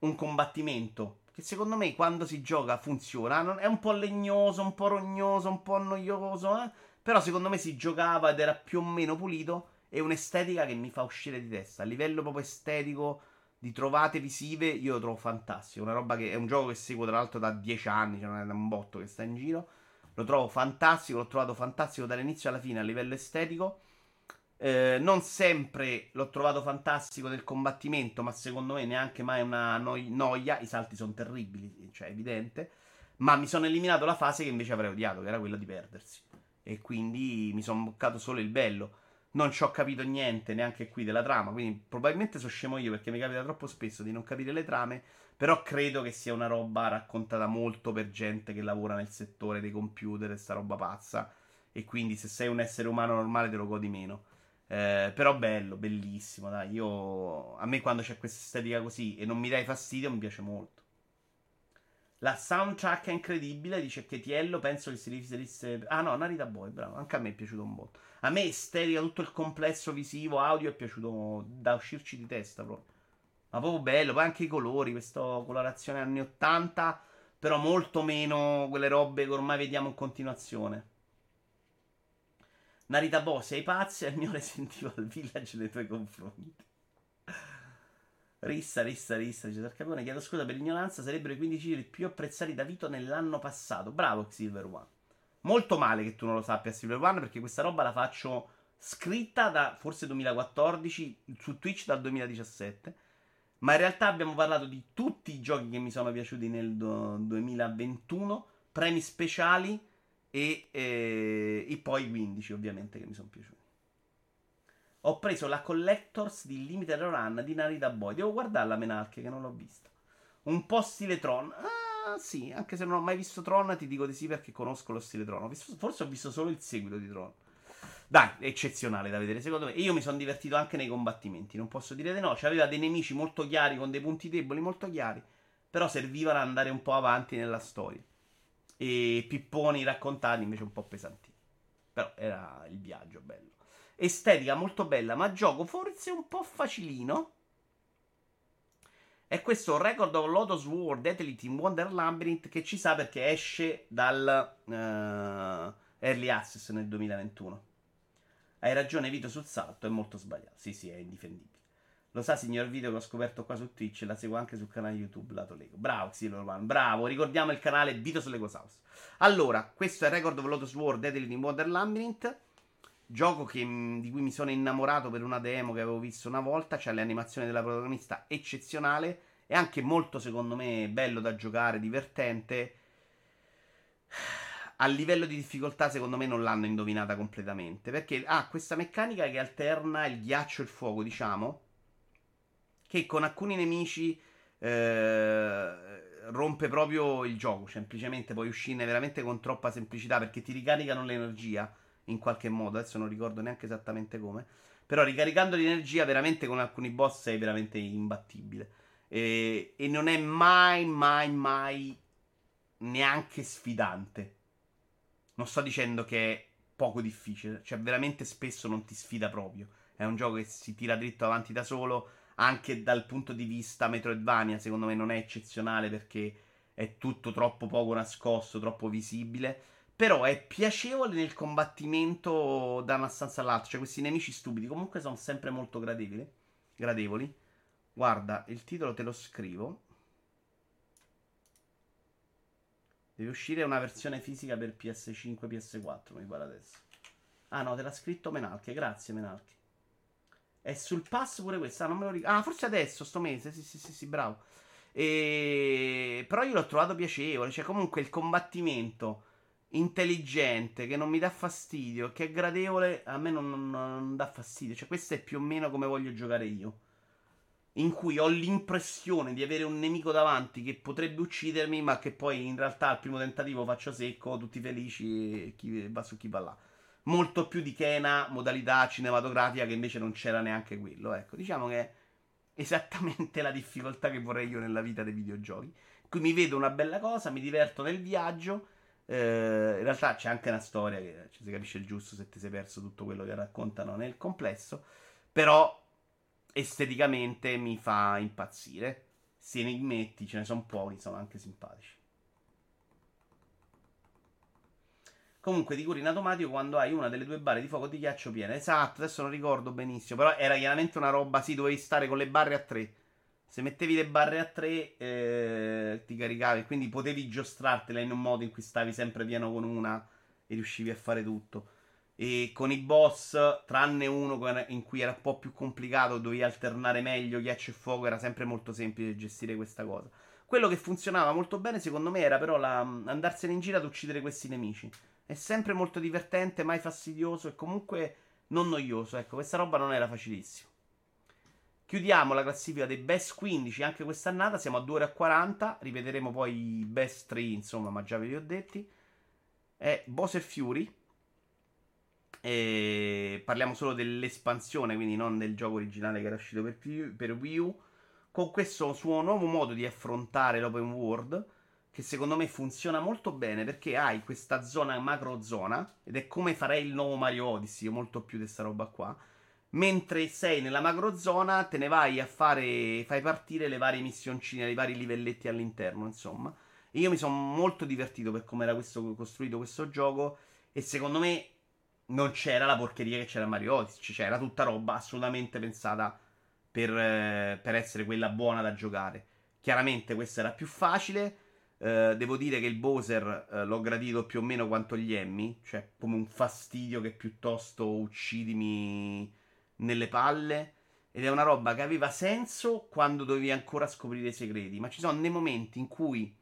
Un combattimento che secondo me quando si gioca funziona. Non, è un po' legnoso, un po' rognoso, un po' noioso, eh? Però secondo me si giocava ed era più o meno pulito. È un'estetica che mi fa uscire di testa. A livello proprio estetico, di trovate visive, io lo trovo fantastico. Una roba che è un gioco che seguo tra l'altro da dieci anni, cioè non è un botto che sta in giro. Lo trovo fantastico, l'ho trovato fantastico dall'inizio alla fine a livello estetico. eh, Non sempre l'ho trovato fantastico nel combattimento, ma secondo me neanche mai una noia. I salti sono terribili, cioè è evidente. Ma mi sono eliminato la fase che invece avrei odiato, che era quella di perdersi, e quindi mi sono boccato solo il bello. Non ci ho capito niente neanche qui della trama, quindi probabilmente sono scemo io perché mi capita troppo spesso di non capire le trame, però credo che sia una roba raccontata molto per gente che lavora nel settore dei computer e sta roba pazza, e quindi se sei un essere umano normale te lo godi meno. Eh, però bello, bellissimo, dai, io a me quando c'è questa estetica così e non mi dai fastidio mi piace molto. La soundtrack è incredibile, dice Chetiello, penso che si riferisse... Ah no, Narita Boy, bravo, anche a me è piaciuto un botto. A me estetica, tutto il complesso visivo, audio è piaciuto da uscirci di testa proprio. Ma proprio bello, poi anche i colori, questa colorazione anni ottanta, però molto meno quelle robe che ormai vediamo in continuazione. Narita Boy, sei pazzo? E il mio resentivo al Village nei tuoi confronti. Rissa, rissa, rissa, dice Sarchiapone. Chiedo scusa per l'ignoranza, sarebbero i quindici giri più apprezzati da Vito nell'anno passato. Bravo Silver One. Molto male che tu non lo sappia Silver One, perché questa roba la faccio scritta da forse duemilaquattordici, su Twitch dal duemiladiciassette. Ma in realtà abbiamo parlato di tutti i giochi che mi sono piaciuti nel duemilaventuno, premi speciali e, eh, e poi i quindici ovviamente che mi sono piaciuti. Ho preso la Collectors di Limited Run di Narita Boy. Devo guardarla Menalchi che non l'ho vista. Un po' stile Tron. Ah sì, anche se non ho mai visto Tron ti dico di sì perché conosco lo stile Tron. Ho visto, forse ho visto solo il seguito di Tron. Dai, eccezionale da vedere secondo me. E io mi sono divertito anche nei combattimenti, non posso dire di no. C'aveva dei nemici molto chiari con dei punti deboli molto chiari, però servivano ad andare un po' avanti nella storia. E pipponi raccontati invece un po' pesanti. Però era il viaggio bello. Estetica molto bella, ma gioco forse un po' facilino. E questo Record of Lotus World Athlete in Wonder Labyrinth che ci sa perché esce dal uh, Early Access nel duemilaventuno. Hai ragione Vito sul salto, è molto sbagliato. Sì, sì, è indifendibile. Lo sa signor Vito che ho scoperto qua su Twitch e la seguo anche sul canale YouTube lato Lego. Bravo Silver One, bravo. Ricordiamo il canale Vito su Lego House. Allora, questo è Record of Lotus World Athlete in Wonder Labyrinth. Gioco che, di cui mi sono innamorato per una demo che avevo visto una volta. C'ha le animazioni della protagonista eccezionale. È anche molto, secondo me, bello da giocare, divertente. A livello di difficoltà, secondo me, non l'hanno indovinata completamente. Perché ha ah, questa meccanica che alterna il ghiaccio e il fuoco, diciamo. Che con alcuni nemici eh, rompe proprio il gioco. Semplicemente puoi uscirne veramente con troppa semplicità perché ti ricaricano l'energia in qualche modo, adesso non ricordo neanche esattamente come, però ricaricando l'energia veramente con alcuni boss sei veramente imbattibile e, e non è mai mai mai neanche sfidante. Non sto dicendo che è poco difficile, cioè veramente spesso non ti sfida proprio. È un gioco che si tira dritto avanti da solo, anche dal punto di vista Metroidvania, secondo me non è eccezionale perché è tutto troppo poco nascosto, troppo visibile. Però è piacevole nel combattimento da una stanza all'altra, cioè questi nemici stupidi comunque sono sempre molto gradevoli. Gradevoli. Guarda, il titolo te lo scrivo. Deve uscire una versione fisica per P S cinque e P S quattro, mi pare adesso. Ah no, te l'ha scritto Menalchi, grazie Menalchi. È sul pass pure questa, ah, non me lo ricordo. Ah, forse adesso, sto mese, sì sì sì, sì bravo. E... però io l'ho trovato piacevole, cioè comunque il combattimento intelligente, che non mi dà fastidio, che è gradevole, a me non, non, non dà fastidio, cioè questo è più o meno come voglio giocare io, in cui ho l'impressione di avere un nemico davanti che potrebbe uccidermi, ma che poi in realtà al primo tentativo faccio secco, tutti felici, e chi va su chi va là. Molto più di Kena, modalità cinematografica, che invece non c'era neanche quello, ecco, diciamo che è esattamente la difficoltà che vorrei io nella vita dei videogiochi. Qui mi vedo una bella cosa, mi diverto nel viaggio. Eh, in realtà c'è anche una storia che cioè, si capisce il giusto se ti sei perso tutto quello che raccontano nel complesso, però esteticamente mi fa impazzire. Se enigmetti ce ne sono pochi, sono anche simpatici. Comunque ti curi in automatico quando hai una delle due barre di fuoco di ghiaccio piena. Esatto, adesso non ricordo benissimo, però era chiaramente una roba, sì, dovevi stare con le barre a tre. Se mettevi le barre a tre, eh, ti caricavi, quindi potevi giostrartela in un modo in cui stavi sempre pieno con una e riuscivi a fare tutto. E con i boss, tranne uno in cui era un po' più complicato, dovevi alternare meglio ghiaccio e fuoco, era sempre molto semplice gestire questa cosa. Quello che funzionava molto bene secondo me era però la, andarsene in giro ad uccidere questi nemici. È sempre molto divertente, mai fastidioso e comunque non noioso, ecco, questa roba non era facilissima. Chiudiamo la classifica dei best quindici, anche quest'annata siamo a due ore e quaranta, ripeteremo poi i best tre, insomma, ma già ve li ho detti. È Boss e Fury, e parliamo solo dell'espansione, quindi non del gioco originale che era uscito per, P- per Wii U, con questo suo nuovo modo di affrontare l'open world, che secondo me funziona molto bene, perché hai questa zona macro zona, ed è come farei il nuovo Mario Odyssey, o molto più di sta roba qua. Mentre sei nella macro zona te ne vai a fare, fai partire le varie missioncine, i vari livelletti all'interno, insomma. E io mi sono molto divertito per come era questo, costruito questo gioco, e secondo me non c'era la porcheria che c'era a Mario Odyssey, cioè era tutta roba assolutamente pensata per, eh, per essere quella buona da giocare. Chiaramente questa era più facile, eh, devo dire che il Bowser eh, l'ho gradito più o meno quanto gli Emmy, cioè come un fastidio che piuttosto uccidimi nelle palle, ed è una roba che aveva senso quando dovevi ancora scoprire i segreti, ma ci sono dei momenti in cui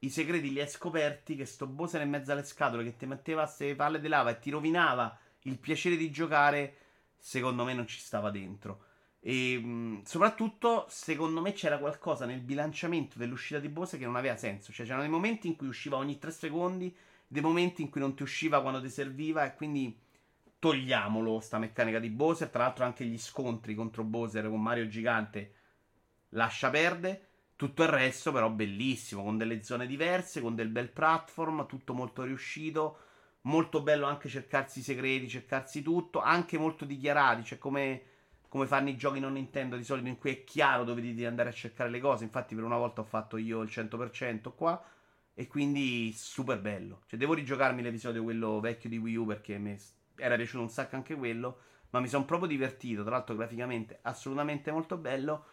i segreti li hai scoperti, che sto Bowser in mezzo alle scatole che ti metteva a ste palle di lava e ti rovinava il piacere di giocare, secondo me non ci stava dentro. E mh, soprattutto secondo me c'era qualcosa nel bilanciamento dell'uscita di Bowser che non aveva senso, cioè c'erano dei momenti in cui usciva ogni tre secondi, dei momenti in cui non ti usciva quando ti serviva, e quindi togliamolo sta meccanica di Bowser. Tra l'altro anche gli scontri contro Bowser con Mario Gigante lascia perde. Tutto il resto però bellissimo, con delle zone diverse, con del bel platform, tutto molto riuscito. Molto bello anche cercarsi i segreti, cercarsi tutto, anche molto dichiarati, cioè come, come fanno i giochi non Nintendo di solito, in cui è chiaro dove devi andare a cercare le cose. Infatti per una volta ho fatto io il cento per cento qua, e quindi super bello. Cioè devo rigiocarmi l'episodio quello vecchio di Wii U, perché mi era piaciuto un sacco anche quello, ma mi sono proprio divertito. Tra l'altro graficamente assolutamente molto bello.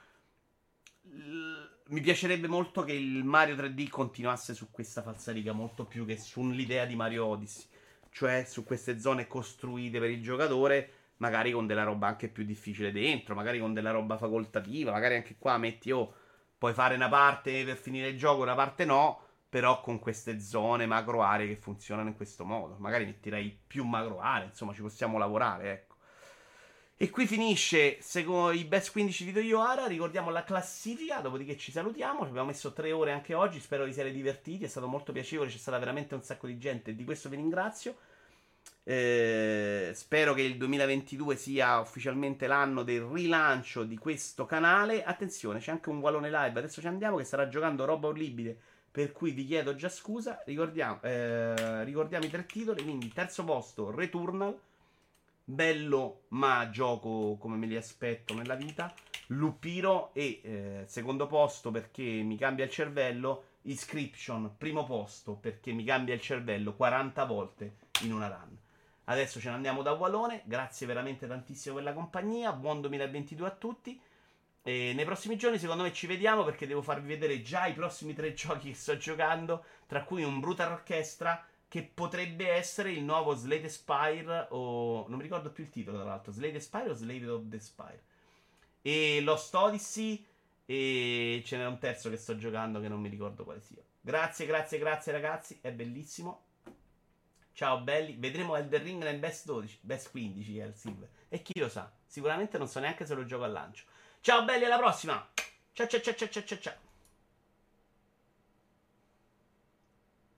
L- mi piacerebbe molto che il Mario tre D continuasse su questa falsariga, molto più che sull'idea di Mario Odyssey, cioè su queste zone costruite per il giocatore, magari con della roba anche più difficile dentro, magari con della roba facoltativa, magari anche qua metti oh, puoi fare una parte per finire il gioco, una parte no, però con queste zone macro aree che funzionano in questo modo. Magari metterei più macro aree, insomma ci possiamo lavorare, ecco. E qui finisce secondo i best quindici di Vitoiuvara. Ricordiamo la classifica, dopodiché ci salutiamo. Ci abbiamo messo tre ore anche oggi, spero vi siate divertiti, è stato molto piacevole, c'è stata veramente un sacco di gente, di questo vi ringrazio. Eh, spero che il duemilaventidue sia ufficialmente l'anno del rilancio di questo canale. Attenzione, c'è anche un Valone Live, adesso ci andiamo, che starà giocando roba orribile per cui vi chiedo già scusa. Ricordiamo, eh, ricordiamo i tre titoli, quindi terzo posto Returnal, bello ma gioco come me li aspetto nella vita, Lupiro, e eh, secondo posto perché mi cambia il cervello, Inscription, primo posto perché mi cambia il cervello quaranta volte in una run. Adesso ce ne andiamo da Walone, grazie veramente tantissimo per la compagnia, buon duemilaventidue a tutti. E nei prossimi giorni secondo me ci vediamo, perché devo farvi vedere già i prossimi tre giochi che sto giocando, tra cui un Brutal Orchestra che potrebbe essere il nuovo Slade Spire, o non mi ricordo più il titolo tra l'altro, Slade Spire o Slade of the Spire, e Lost Odyssey, e ce n'è un terzo che sto giocando che non mi ricordo quale sia. Grazie, grazie, grazie ragazzi, è bellissimo. Ciao belli, vedremo Elden Ring nel best dodici, best quindici è il Silver, e chi lo sa, sicuramente non so neanche se lo gioco al lancio. Ciao belli, alla prossima. Ciao ciao ciao ciao ciao ciao.